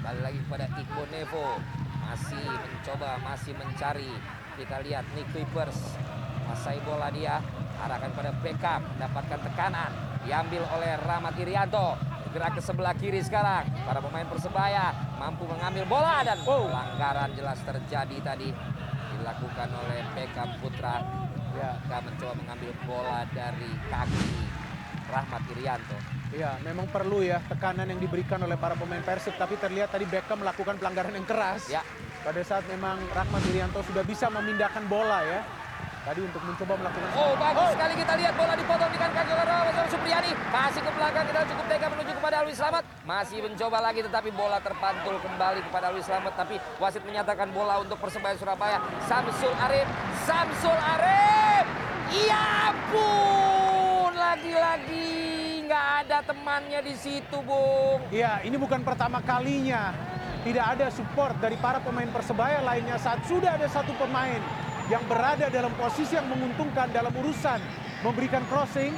balik lagi kepada Igbo Nevo, masih mencoba, masih mencari, kita lihat Nick Kuipers, pasai bola dia, arahkan pada Beckham, mendapatkan tekanan, diambil oleh Rahmat Irianto, gerak ke sebelah kiri sekarang, para pemain Persebaya, mampu mengambil bola dan pelanggaran jelas terjadi tadi dilakukan oleh Beckham Putra. Ya, mencoba mengambil bola dari kaki Rahmat Irianto. Iya, memang perlu ya tekanan yang diberikan oleh para pemain Persib, tapi terlihat tadi Beckham melakukan pelanggaran yang keras. Ya. Pada saat memang Rahmat Irianto sudah bisa memindahkan bola ya. Tadi untuk mencoba melakukan. Oh, bagus sekali, kita lihat bola dipotong dengan kaki Rahmat Supriyadi. Masih ke belakang, kita cukup tega menuju kepada Alwi Slamet. Masih mencoba lagi tetapi bola terpantul kembali kepada Alwi Slamet. Tapi wasit menyatakan bola untuk Persebaya Surabaya. Samsul Arif. Ya ampun, lagi-lagi nggak ada temannya di situ, Bung. Iya, ini bukan pertama kalinya. Tidak ada support dari para pemain Persebaya lainnya saat sudah ada satu pemain yang berada dalam posisi yang menguntungkan dalam urusan memberikan crossing.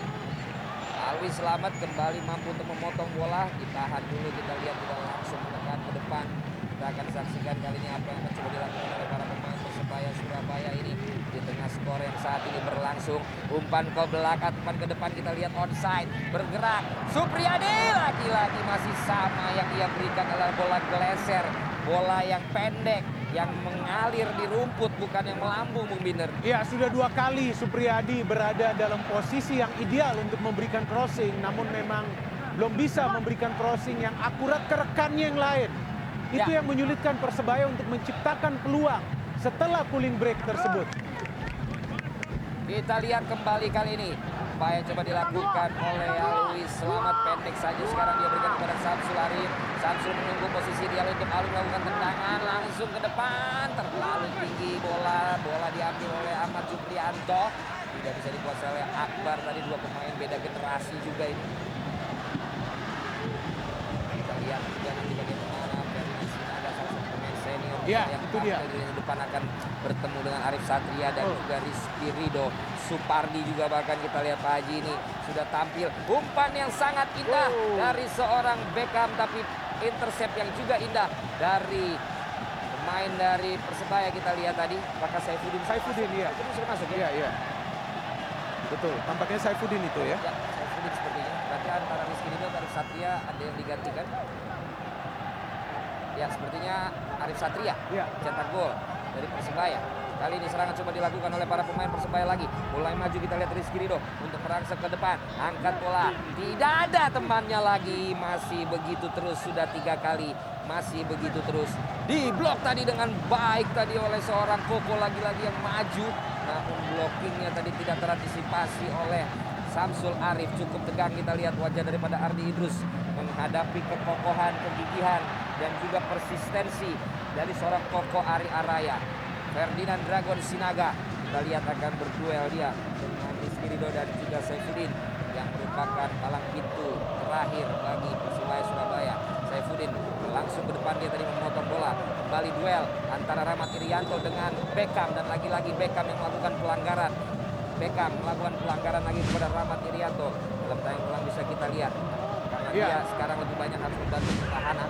Alwi Slamet kembali mampu untuk memotong bola, ditahan dulu, kita lihat tidak langsung menekan ke depan. Kita akan saksikan kali ini apa yang mencoba dilakukan oleh para pemain Persebaya Surabaya ini di tengah skor yang saat ini berlangsung. Umpan ke belakang, umpan ke depan, kita lihat onside, bergerak. Supriyadi lagi-lagi masih sama yang ia berikan adalah bola geleser, bola yang pendek, yang mengalir di rumput, bukan yang melambung, Bung Binder. Iya, sudah 2 kali Supriyadi berada dalam posisi yang ideal untuk memberikan crossing, namun memang belum bisa memberikan crossing yang akurat ke rekannya yang lain. Itu ya, yang menyulitkan Persebaya untuk menciptakan peluang setelah cooling break tersebut. Kita lihat kembali kali ini apa yang coba dilakukan oleh Alwi Slamet. Pendek saja sekarang dia berikan kepada Samsul Arif. Samsul menunggu posisi dia untuk Alwi melakukan tendangan langsung ke depan. Terlalu tinggi bola diambil oleh Ahmad Suprianto. Tidak bisa dikuasai oleh Akbar, tadi 2 pemain beda generasi juga ini. Kita lihat juga nanti bagaimana Ferdinand Sinaga, salah satu pemain senior ya, yang itu dia. Di depan akan bertemu dengan Arief Satria dan juga Rizky Ridho Supardi juga, bahkan kita lihat Pak Haji ini sudah tampil. Umpan yang sangat indah dari seorang Beckham, tapi intercept yang juga indah dari pemain dari Persebaya. Kita lihat tadi apakah Saifuddin ya. Itu sudah masuk ya. Iya. Betul, tampaknya Saifuddin itu ya. Ya, Saifuddin sepertinya. Berarti antara Rizky Ridho dan Arief Satria ada yang digantikan. Ya, sepertinya Arief Satria cetak gol dari Persebaya. Kali ini serangan coba dilakukan oleh para pemain Persebaya lagi. Mulai maju, kita lihat Rizky Ridho untuk merangsek ke depan. Angkat bola, tidak ada temannya lagi. Masih begitu terus, sudah 3 kali. Masih begitu terus. Diblok tadi dengan baik tadi oleh seorang Koko lagi-lagi yang maju. Namun blockingnya tadi tidak terantisipasi oleh Samsul Arief. Cukup tegang kita lihat wajah daripada Ardi Idrus menghadapi kekokohan, kegigihan dan juga persistensi dari seorang Koko Ari Araya. Ferdinand Dragon Sinaga kita lihat akan berduel dia dengan Rizky Ridho dan juga Saifuddin yang merupakan palang pintu terakhir bagi Persebaya Surabaya. Saifuddin langsung ke depan, dia tadi memotong bola. Kembali duel antara Rahmat Irianto dengan Beckham, dan lagi-lagi Beckham yang melakukan pelanggaran. Beckham melakukan pelanggaran lagi kepada Rahmat Irianto. Dalam tayang ulang bisa kita lihat karena dia sekarang lebih banyak harus membantu pertahanan.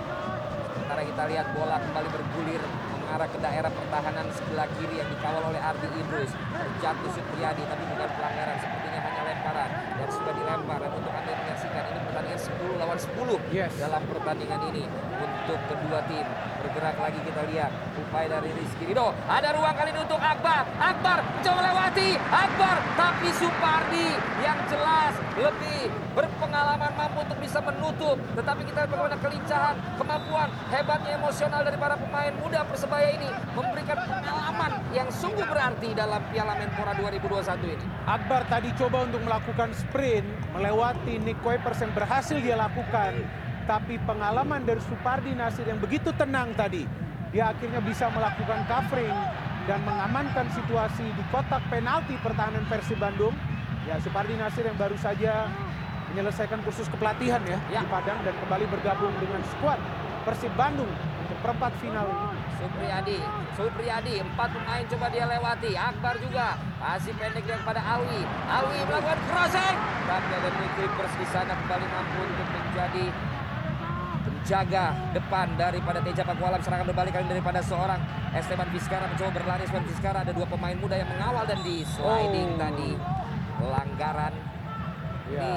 Sementara kita lihat bola kembali bergulir mengarah ke daerah pertahanan sebelah kiri yang dikawal oleh Ardi Idrus. Jatuh Supriyadi, tapi bukan pelanggaran, sepertinya hanya lemparan dan sudah dilempar. Dan untuk Anda menyaksikan, ini pertandingan 10 lawan 10 dalam pertandingan ini untuk kedua tim. Bergerak lagi kita lihat upaya dari Rizky Ridho. Ada ruang kali ini untuk Akbar mencoba melewati Akbar, tapi Supardi yang jelas lebih berpengalaman mampu untuk bisa menutup. Tetapi kita bagaimana kelincahan, kemampuan, hebatnya emosional dari para pemain muda Persebaya ini memberikan pengalaman yang sungguh berarti dalam Piala Menpora 2021 ini. Akbar tadi coba untuk melakukan sprint melewati Nick Kuipers yang berhasil dia lakukan, tapi pengalaman dari Supardi Nasir yang begitu tenang tadi, dia akhirnya bisa melakukan covering dan mengamankan situasi di kotak penalti pertahanan Persib Bandung. Ya, Supardi Nasir yang baru saja menyelesaikan kursus kepelatihan ya di Padang dan kembali bergabung dengan skuad Persib Bandung untuk perempat final. Supriyadi, 4 pemain coba dia lewati. Akbar juga masih pendek dia kepada Alwi melakukan crossing, tapi ada Kuipers di sana kembali mampu untuk menjadi jaga depan daripada Teja Pakualam. Serangan berbalik kali daripada seorang Esteban Vizcara, mencoba berlari Esteban Vizcara. Ada 2 pemain muda yang mengawal dan di sliding tadi. Pelanggaran ini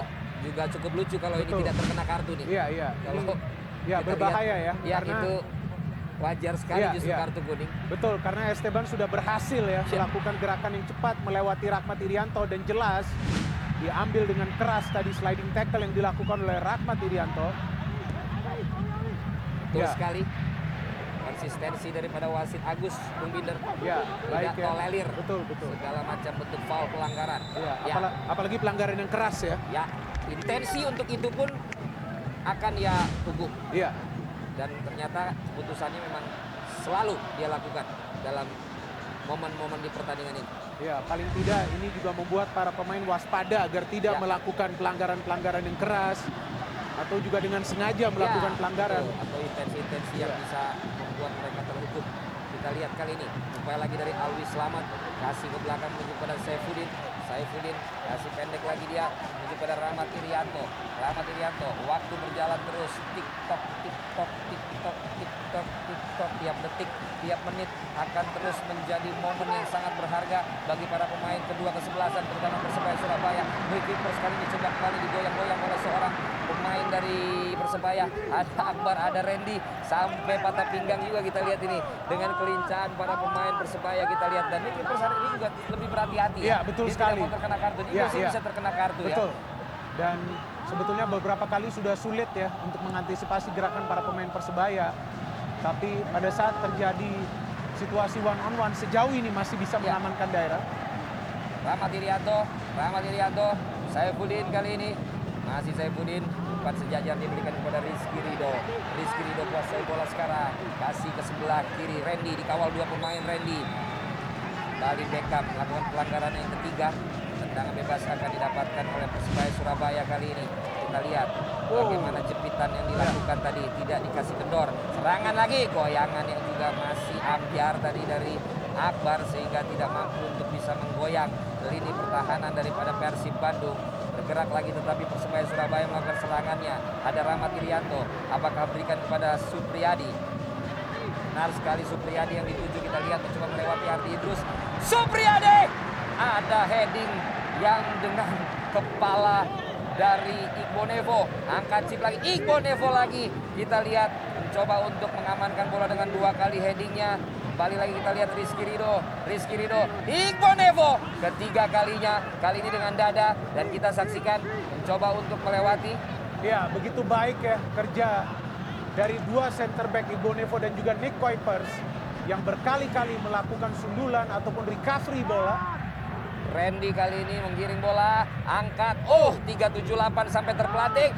juga cukup lucu kalau ini tidak terkena kartu nih. Iya. Kalau berbahaya lihat, ya. Karena itu wajar sekali justru kartu kuning. Betul, karena Esteban sudah berhasil melakukan gerakan yang cepat melewati Rahmat Irianto dan jelas diambil dengan keras tadi sliding tackle yang dilakukan oleh Rahmat Irianto. Sekali konsistensi daripada wasit Agus Bung Binder tidak tolerir betul segala macam bentuk foul pelanggaran apalagi pelanggaran yang keras ya intensi untuk itu pun akan gugup dan ternyata keputusannya memang selalu dia lakukan dalam momen-momen di pertandingan ini. Ya, paling tidak ini juga membuat para pemain waspada agar tidak melakukan pelanggaran-pelanggaran yang keras atau juga dengan sengaja melakukan pelanggaran atau intensi-intensi yang bisa membuat mereka terhukum. Kita lihat kali ini upaya lagi dari Alwi Slamet, kasih ke belakang menuju pada Saifuddin kasih pendek lagi dia menuju pada Rahmat Irianto. Waktu berjalan terus, tiktok tiap detik, tiap menit akan terus menjadi momen yang sangat berharga bagi para pemain kedua kesebelasan terutama Persebaya Surabaya. Kuipers kali ini coba kembali digoyang-goyang oleh seorang pemain dari Persebaya. Ada Akbar, ada Randy, sampai patah pinggang juga kita lihat ini dengan kelincahan para pemain Persebaya kita lihat. Dan Kuipers hari ini juga lebih berhati-hati. Iya, betul sekali. Dia terkena kartu, dia bisa terkena kartu. Betul. Dan sebetulnya beberapa kali sudah sulit untuk mengantisipasi gerakan para pemain Persebaya. Tapi pada saat terjadi situasi one-on-one sejauh ini masih bisa mengamankan daerah. Rahmat Irianto, Saifuddin kali ini. Masih Saifuddin, umpan sejajar diberikan kepada Rizky Ridho. Rizky Ridho kuasai bola sekarang, kasih ke sebelah kiri. Randy dikawal 2 pemain Randy. Kali Beckham melakukan pelanggaran yang ketiga. Tendangan bebas akan didapatkan oleh Persebaya Surabaya kali ini. kita lihat bagaimana jepitan yang dilakukan tadi, tidak dikasih kendor. Serangan lagi, goyangan yang juga masih ambyar tadi dari Akbar sehingga tidak mampu untuk bisa menggoyang lini pertahanan daripada Persib Bandung. Bergerak lagi tetapi Persebaya Surabaya melakukan serangannya. Ada Rahmat Irianto, apakah berikan kepada Supriyadi? Benar sekali Supriyadi yang dituju, kita lihat mencoba melewati Ardi Idrus. Supriyadi! Ada heading yang dengan kepala dari Igbonevo. Angkat chip lagi, Igbonevo lagi. Kita lihat mencoba untuk mengamankan bola dengan dua kali headingnya. Kembali lagi kita lihat Rizky Rido, Igbonevo ketiga kalinya, kali ini dengan dada, dan kita saksikan mencoba untuk melewati. Ya, begitu baik ya kerja dari dua center back Igbonevo dan juga Nick Kuipers yang berkali-kali melakukan sundulan ataupun recovery bola. Randy kali ini menggiring bola, angkat, 378 sampai terpelanting,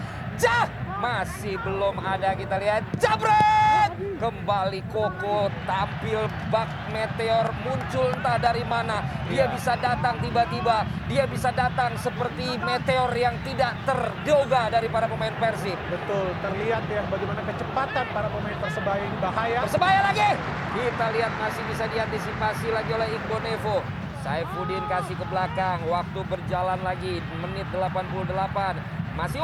masih belum ada, kita lihat, jabret! Kembali Koko tampil bak meteor muncul entah dari mana. Dia bisa datang tiba-tiba. Dia bisa datang seperti meteor yang tidak terduga dari para pemain Persib. Betul, terlihat ya bagaimana kecepatan para pemain Persebaya ini bahaya. Persebaya lagi. Kita lihat masih bisa diantisipasi lagi oleh Igbonevo. Saifuddin kasih ke belakang. Waktu berjalan lagi menit 88. Masih,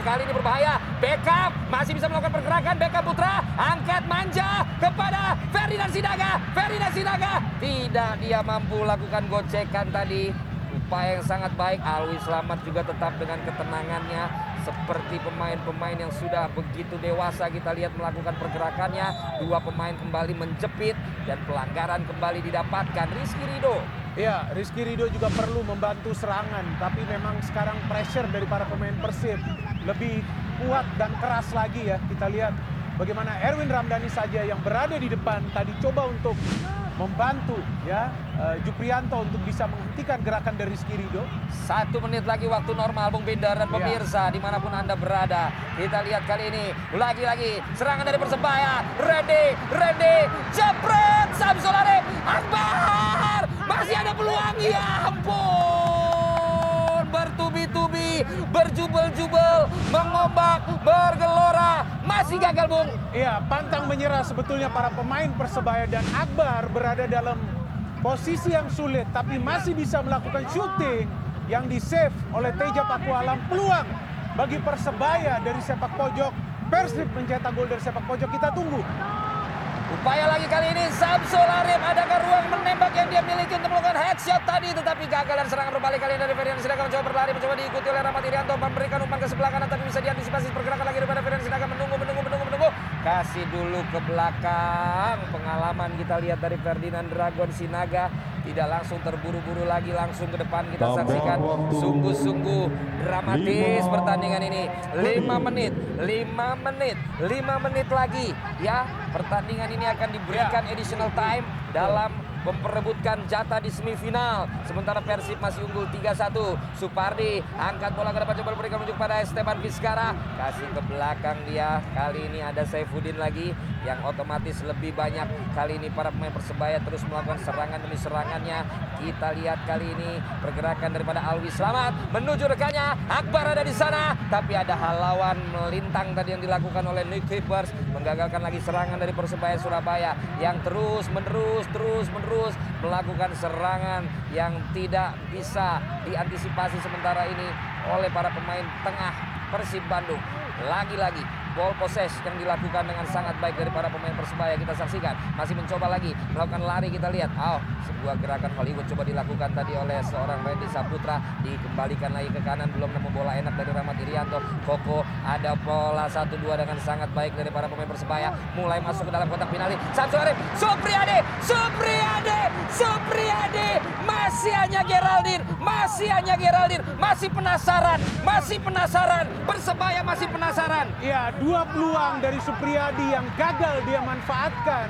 kali ini berbahaya. Beckham masih bisa melakukan pergerakan. Beckham Putra angkat manja kepada Ferdinand Sinaga. Ferdinand Sinaga tidak dia mampu lakukan gocekan tadi. Upaya yang sangat baik. Alwi Selamat juga tetap dengan ketenangannya. Seperti pemain-pemain yang sudah begitu dewasa. Kita lihat melakukan pergerakannya. Dua pemain kembali menjepit dan pelanggaran kembali didapatkan. Rizky Rido. Ya, Rizky Rido juga perlu membantu serangan, tapi memang sekarang pressure dari para pemain Persib lebih kuat dan keras lagi ya. Kita lihat bagaimana Erwin Ramdhani saja yang berada di depan tadi coba untuk membantu ya Juprianto untuk bisa menghentikan gerakan dari Rizky Rido. 1 menit lagi waktu normal Bung Binder dan pemirsa dimanapun Anda berada. Kita lihat kali ini lagi-lagi serangan dari Persebaya. Rede, jepret Samsolare, Akbar masih ada peluang, ya ampun, bertubi-tubi, berjubel-jubel, mengombak, bergelora, masih gagal Bung. Iya, pantang menyerah sebetulnya para pemain Persebaya dan Akbar berada dalam posisi yang sulit tapi masih bisa melakukan syuting yang di-save oleh Teja Pakualam. Peluang bagi Persebaya dari sepak pojok, Persib mencetak gol dari sepak pojok, kita tunggu. Upaya lagi kali ini Samsul Arif, adakah ruang menembak yang dia miliki untuk melakukan headshot tadi tetapi gagal, dan serangan berbalik kali ini dari Ferdinand Sinaga mencoba berlari, mencoba diikuti oleh Rahmat Irianto, memberikan umpan ke sebelah kanan tapi bisa diantisipasi pergerakan lagi daripada Ferdinand Sinaga, menunggu. Kasih dulu ke belakang, pengalaman kita lihat dari Ferdinand Dragon Sinaga tidak langsung terburu-buru lagi, langsung ke depan kita saksikan sungguh-sungguh dramatis pertandingan ini. 5 menit lagi ya. Pertandingan ini akan diberikan additional time dalam memperebutkan jatah di semifinal. Sementara Persib masih unggul 3-1. Supardi angkat bola ke depan, coba berikan menuju kepada Esteban Vizcara. Kasih ke belakang dia. Kali ini ada Saifuddin lagi yang otomatis lebih banyak. Kali ini para pemain Persebaya terus melakukan serangan demi serangannya. Kita lihat kali ini pergerakan daripada Alwi Selamat menuju rekannya. Akbar ada di sana. Tapi ada halauan melintang tadi yang dilakukan oleh Nick Kuipers. Menggagalkan lagi serangan dari Persebaya Surabaya yang terus menerus melakukan serangan yang tidak bisa diantisipasi sementara ini oleh para pemain tengah Persib Bandung. Lagi-lagi ball possess yang dilakukan dengan sangat baik dari para pemain Persebaya, kita saksikan masih mencoba lagi melakukan lari, kita lihat sebuah gerakan Hollywood coba dilakukan tadi oleh seorang Randy Saputra, dikembalikan lagi ke kanan, belum nemu bola enak dari Rahmat Irianto. Koko ada pola 1-2 dengan sangat baik dari para pemain Persebaya, mulai masuk ke dalam kotak penalti. Supriyadi masih hanya Geraldine, masih penasaran, Persebaya masih penasaran. Iya, dua peluang dari Supriyadi yang gagal dia manfaatkan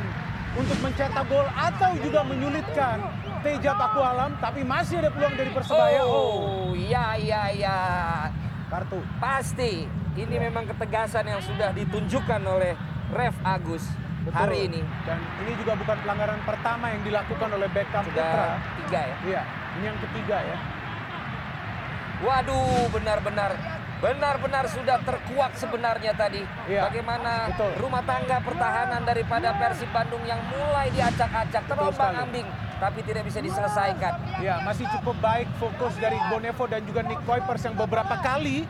untuk mencetak gol atau juga menyulitkan Teja Pakualam, tapi masih ada peluang dari Persebaya. Ya. Kartu. Pasti ini memang ketegasan yang sudah ditunjukkan oleh Ref Agus. Betul. Hari ini. Dan ini juga bukan pelanggaran pertama yang dilakukan oleh Beckham Putra. 3 ya. Iya, ini yang ketiga ya. Waduh, benar-benar benar-benar sudah terkuak sebenarnya tadi. Ya, bagaimana betul. Rumah tangga pertahanan daripada Persib Bandung yang mulai diacak-acak, terombang-ambing, tapi tidak bisa diselesaikan. Ya, masih cukup baik fokus dari Bonevo dan juga Nick Kuipers yang beberapa kali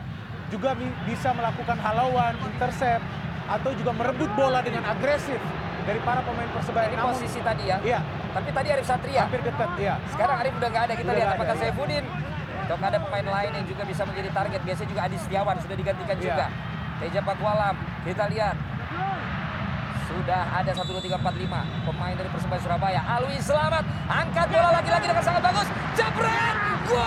juga bisa melakukan halauan, intercept, atau juga merebut bola dengan agresif dari para pemain Persebaya. Ini namun, posisi tadi ya? Iya. Tapi tadi Arif Satria. Hampir dekat, iya. Sekarang Arif udah nggak ada, kita lihat apakah Saifuddin. Atau ada pemain lain yang juga bisa menjadi target. Biasanya juga Adi Setiawan sudah digantikan juga. Teja Pakualam, kita lihat. Sudah ada 1, 2, 3, 4, 5 pemain dari Persebaya Surabaya. Alwi Selamat, angkat bola lagi-lagi dengan sangat bagus. Jebret, gol!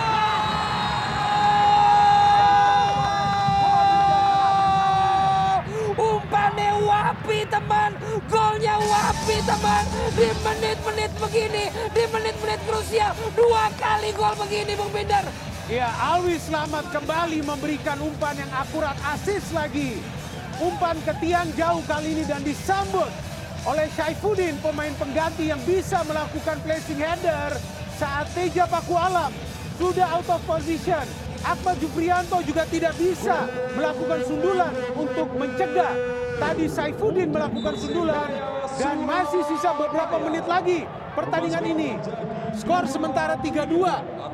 Umpannya wapi teman, golnya wapi teman, di menit-menit begini, di menit-menit krusial, 2 kali gol begini Bung Binder. Ya, Alwi Selamat kembali memberikan umpan yang akurat, asis lagi. Umpan ke tiang jauh kali ini dan disambut oleh Saifuddin, pemain pengganti yang bisa melakukan placing header saat Teja Pakualam sudah out of position. Ahmad Juprianto juga tidak bisa melakukan sundulan untuk mencegah. Tadi Saifuddin melakukan sundulan dan masih sisa beberapa menit lagi pertandingan ini. Skor sementara 3-2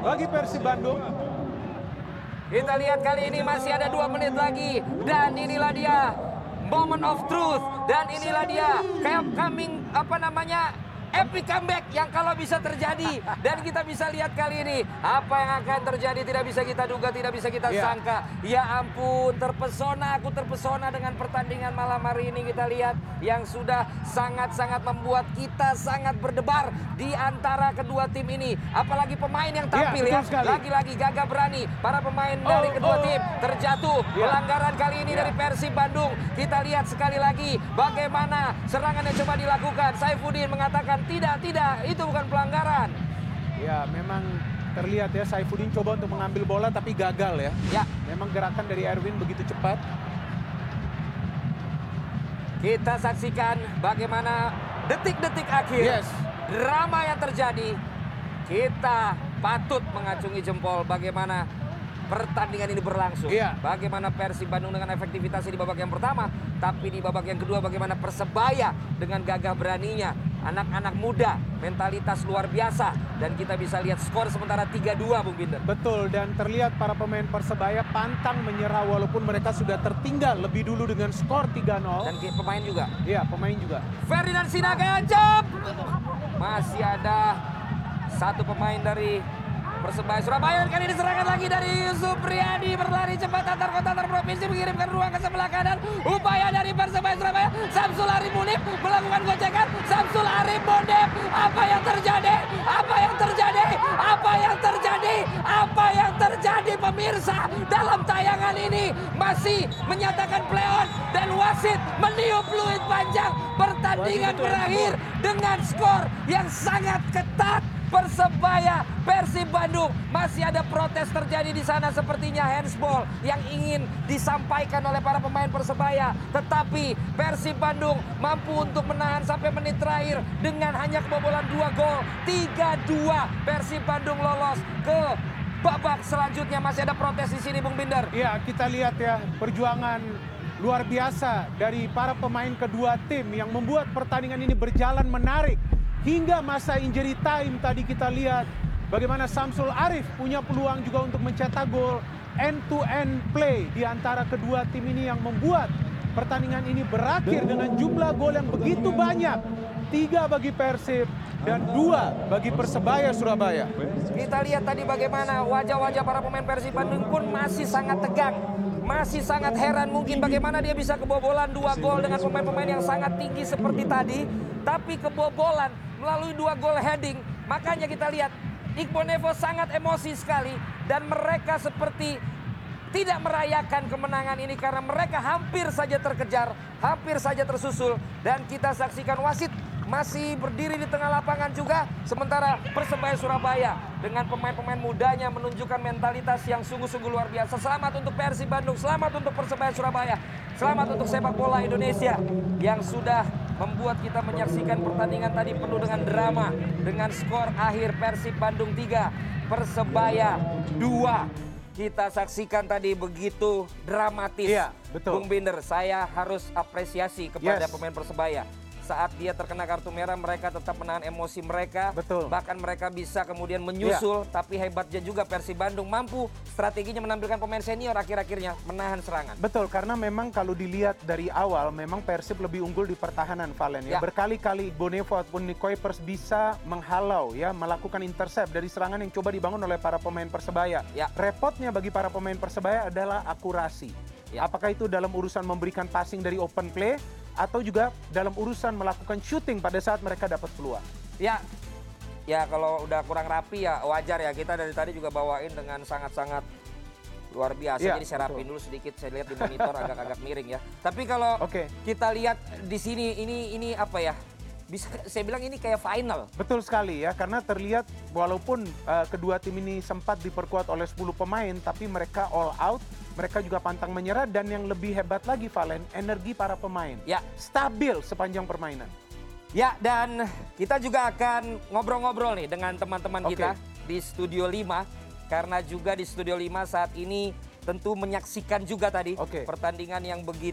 bagi Persib Bandung. Kita lihat kali ini masih ada 2 menit lagi dan inilah dia moment of truth dan inilah dia kayak coming epic comeback yang kalau bisa terjadi dan kita bisa lihat kali ini apa yang akan terjadi tidak bisa kita duga, tidak bisa kita sangka. Ya ampun, terpesona, aku terpesona dengan pertandingan malam hari ini. Kita lihat yang sudah sangat-sangat membuat kita sangat berdebar di antara kedua tim ini. Apalagi pemain yang tampil ya, lagi-lagi gagah berani. Para pemain dari kedua tim terjatuh. Pelanggaran kali ini dari Persib Bandung. Kita lihat sekali lagi bagaimana serangan yang coba dilakukan. Saifuddin mengatakan Tidak, itu bukan pelanggaran. Ya, memang terlihat ya Saifuddin coba untuk mengambil bola tapi gagal ya. Ya. Memang gerakan dari Erwin begitu cepat. Kita saksikan bagaimana detik-detik akhir drama yang terjadi. Kita patut mengacungi jempol bagaimana pertandingan ini berlangsung. Iya. Bagaimana Persib Bandung dengan efektivitasnya di babak yang pertama, tapi di babak yang kedua bagaimana Persebaya dengan gagah beraninya. Anak-anak muda, mentalitas luar biasa. Dan kita bisa lihat skor sementara 3-2, Bung Binder. Betul, dan terlihat para pemain Persebaya pantang menyerah walaupun mereka sudah tertinggal lebih dulu dengan skor 3-0. Dan pemain juga? Iya, pemain juga. Ferdinand Sinaga, jump! Masih ada 1 pemain dari Persebaya Surabaya. Kali ini serangan lagi dari Yusuf Riyadi. Berlari cepat antar kota, antar provinsi. Mengirimkan ruang ke sebelah kanan. Upaya dari Persebaya Surabaya. Samsul Arif Munif melakukan gocekan. Samsul Arif Munif. Apa yang terjadi? Apa yang terjadi? Apa yang terjadi? Apa yang terjadi pemirsa? Dalam tayangan ini masih menyatakan play on. Dan wasit meniup peluit panjang. Pertandingan berakhir dengan skor yang sangat ketat. Persebaya, Persib Bandung, masih ada protes terjadi di sana sepertinya handsball yang ingin disampaikan oleh para pemain Persebaya. Tetapi Persib Bandung mampu untuk menahan sampai menit terakhir dengan hanya kebobolan 2 gol. 3-2 Persib Bandung lolos ke babak selanjutnya. Masih ada protes di sini Bung Binder. Ya, kita lihat ya perjuangan luar biasa dari para pemain kedua tim yang membuat pertandingan ini berjalan menarik. Hingga masa injury time tadi kita lihat bagaimana Samsul Arif punya peluang juga untuk mencetak gol. End-to-end play di antara kedua tim ini yang membuat pertandingan ini berakhir dengan jumlah gol yang begitu banyak. 3 bagi Persib dan 2 bagi Persebaya Surabaya. Kita lihat tadi bagaimana wajah-wajah para pemain Persib Bandung pun masih sangat tegang. Masih sangat heran mungkin bagaimana dia bisa kebobolan 2 gol dengan pemain-pemain yang sangat tinggi seperti tadi. Tapi kebobolan melalui 2 gol heading, makanya kita lihat Bonevo sangat emosi sekali dan mereka seperti tidak merayakan kemenangan ini karena mereka hampir saja terkejar, hampir saja tersusul dan kita saksikan wasit masih berdiri di tengah lapangan juga sementara Persebaya Surabaya dengan pemain-pemain mudanya menunjukkan mentalitas yang sungguh-sungguh luar biasa. Selamat untuk Persib Bandung, selamat untuk Persebaya Surabaya, selamat untuk sepak bola Indonesia yang sudah membuat kita menyaksikan pertandingan tadi penuh dengan drama. Dengan skor akhir Persib Bandung 3, Persebaya 2. kita saksikan tadi begitu dramatis. Iya, betul. Bung Binder, saya harus apresiasi kepada pemain Persebaya. Saat dia terkena kartu merah, mereka tetap menahan emosi mereka. Betul. Bahkan mereka bisa kemudian menyusul. Ya. Tapi hebatnya juga Persi Bandung mampu strateginya menampilkan pemain senior akhir-akhirnya menahan serangan. Betul, karena memang kalau dilihat dari awal memang Persib lebih unggul di pertahanan, Valen. Ya. Berkali-kali Bonevo ataupun Nikoypers bisa menghalau, ya, melakukan intercept dari serangan yang coba dibangun oleh para pemain Persebaya. Ya. Repotnya bagi para pemain Persebaya adalah akurasi. Ya. Apakah itu dalam urusan memberikan passing dari open play? Atau juga dalam urusan melakukan syuting pada saat mereka dapat peluang. Ya, ya kalau udah kurang rapi ya wajar ya. Kita dari tadi juga bawain dengan sangat-sangat luar biasa. Ya, jadi saya rapin dulu sedikit. Saya lihat di monitor agak-agak miring ya. Tapi kalau kita lihat di sini ini apa ya? Bisa saya bilang ini kayak final. Betul sekali ya, karena terlihat walaupun kedua tim ini sempat diperkuat oleh 10 pemain, tapi mereka all out, mereka juga pantang menyerah, dan yang lebih hebat lagi, Valen, energi para pemain. Ya, stabil sepanjang permainan. Ya, dan kita juga akan ngobrol-ngobrol nih dengan teman-teman kita di Studio 5, karena juga di Studio 5 saat ini tentu menyaksikan juga tadi pertandingan yang begitu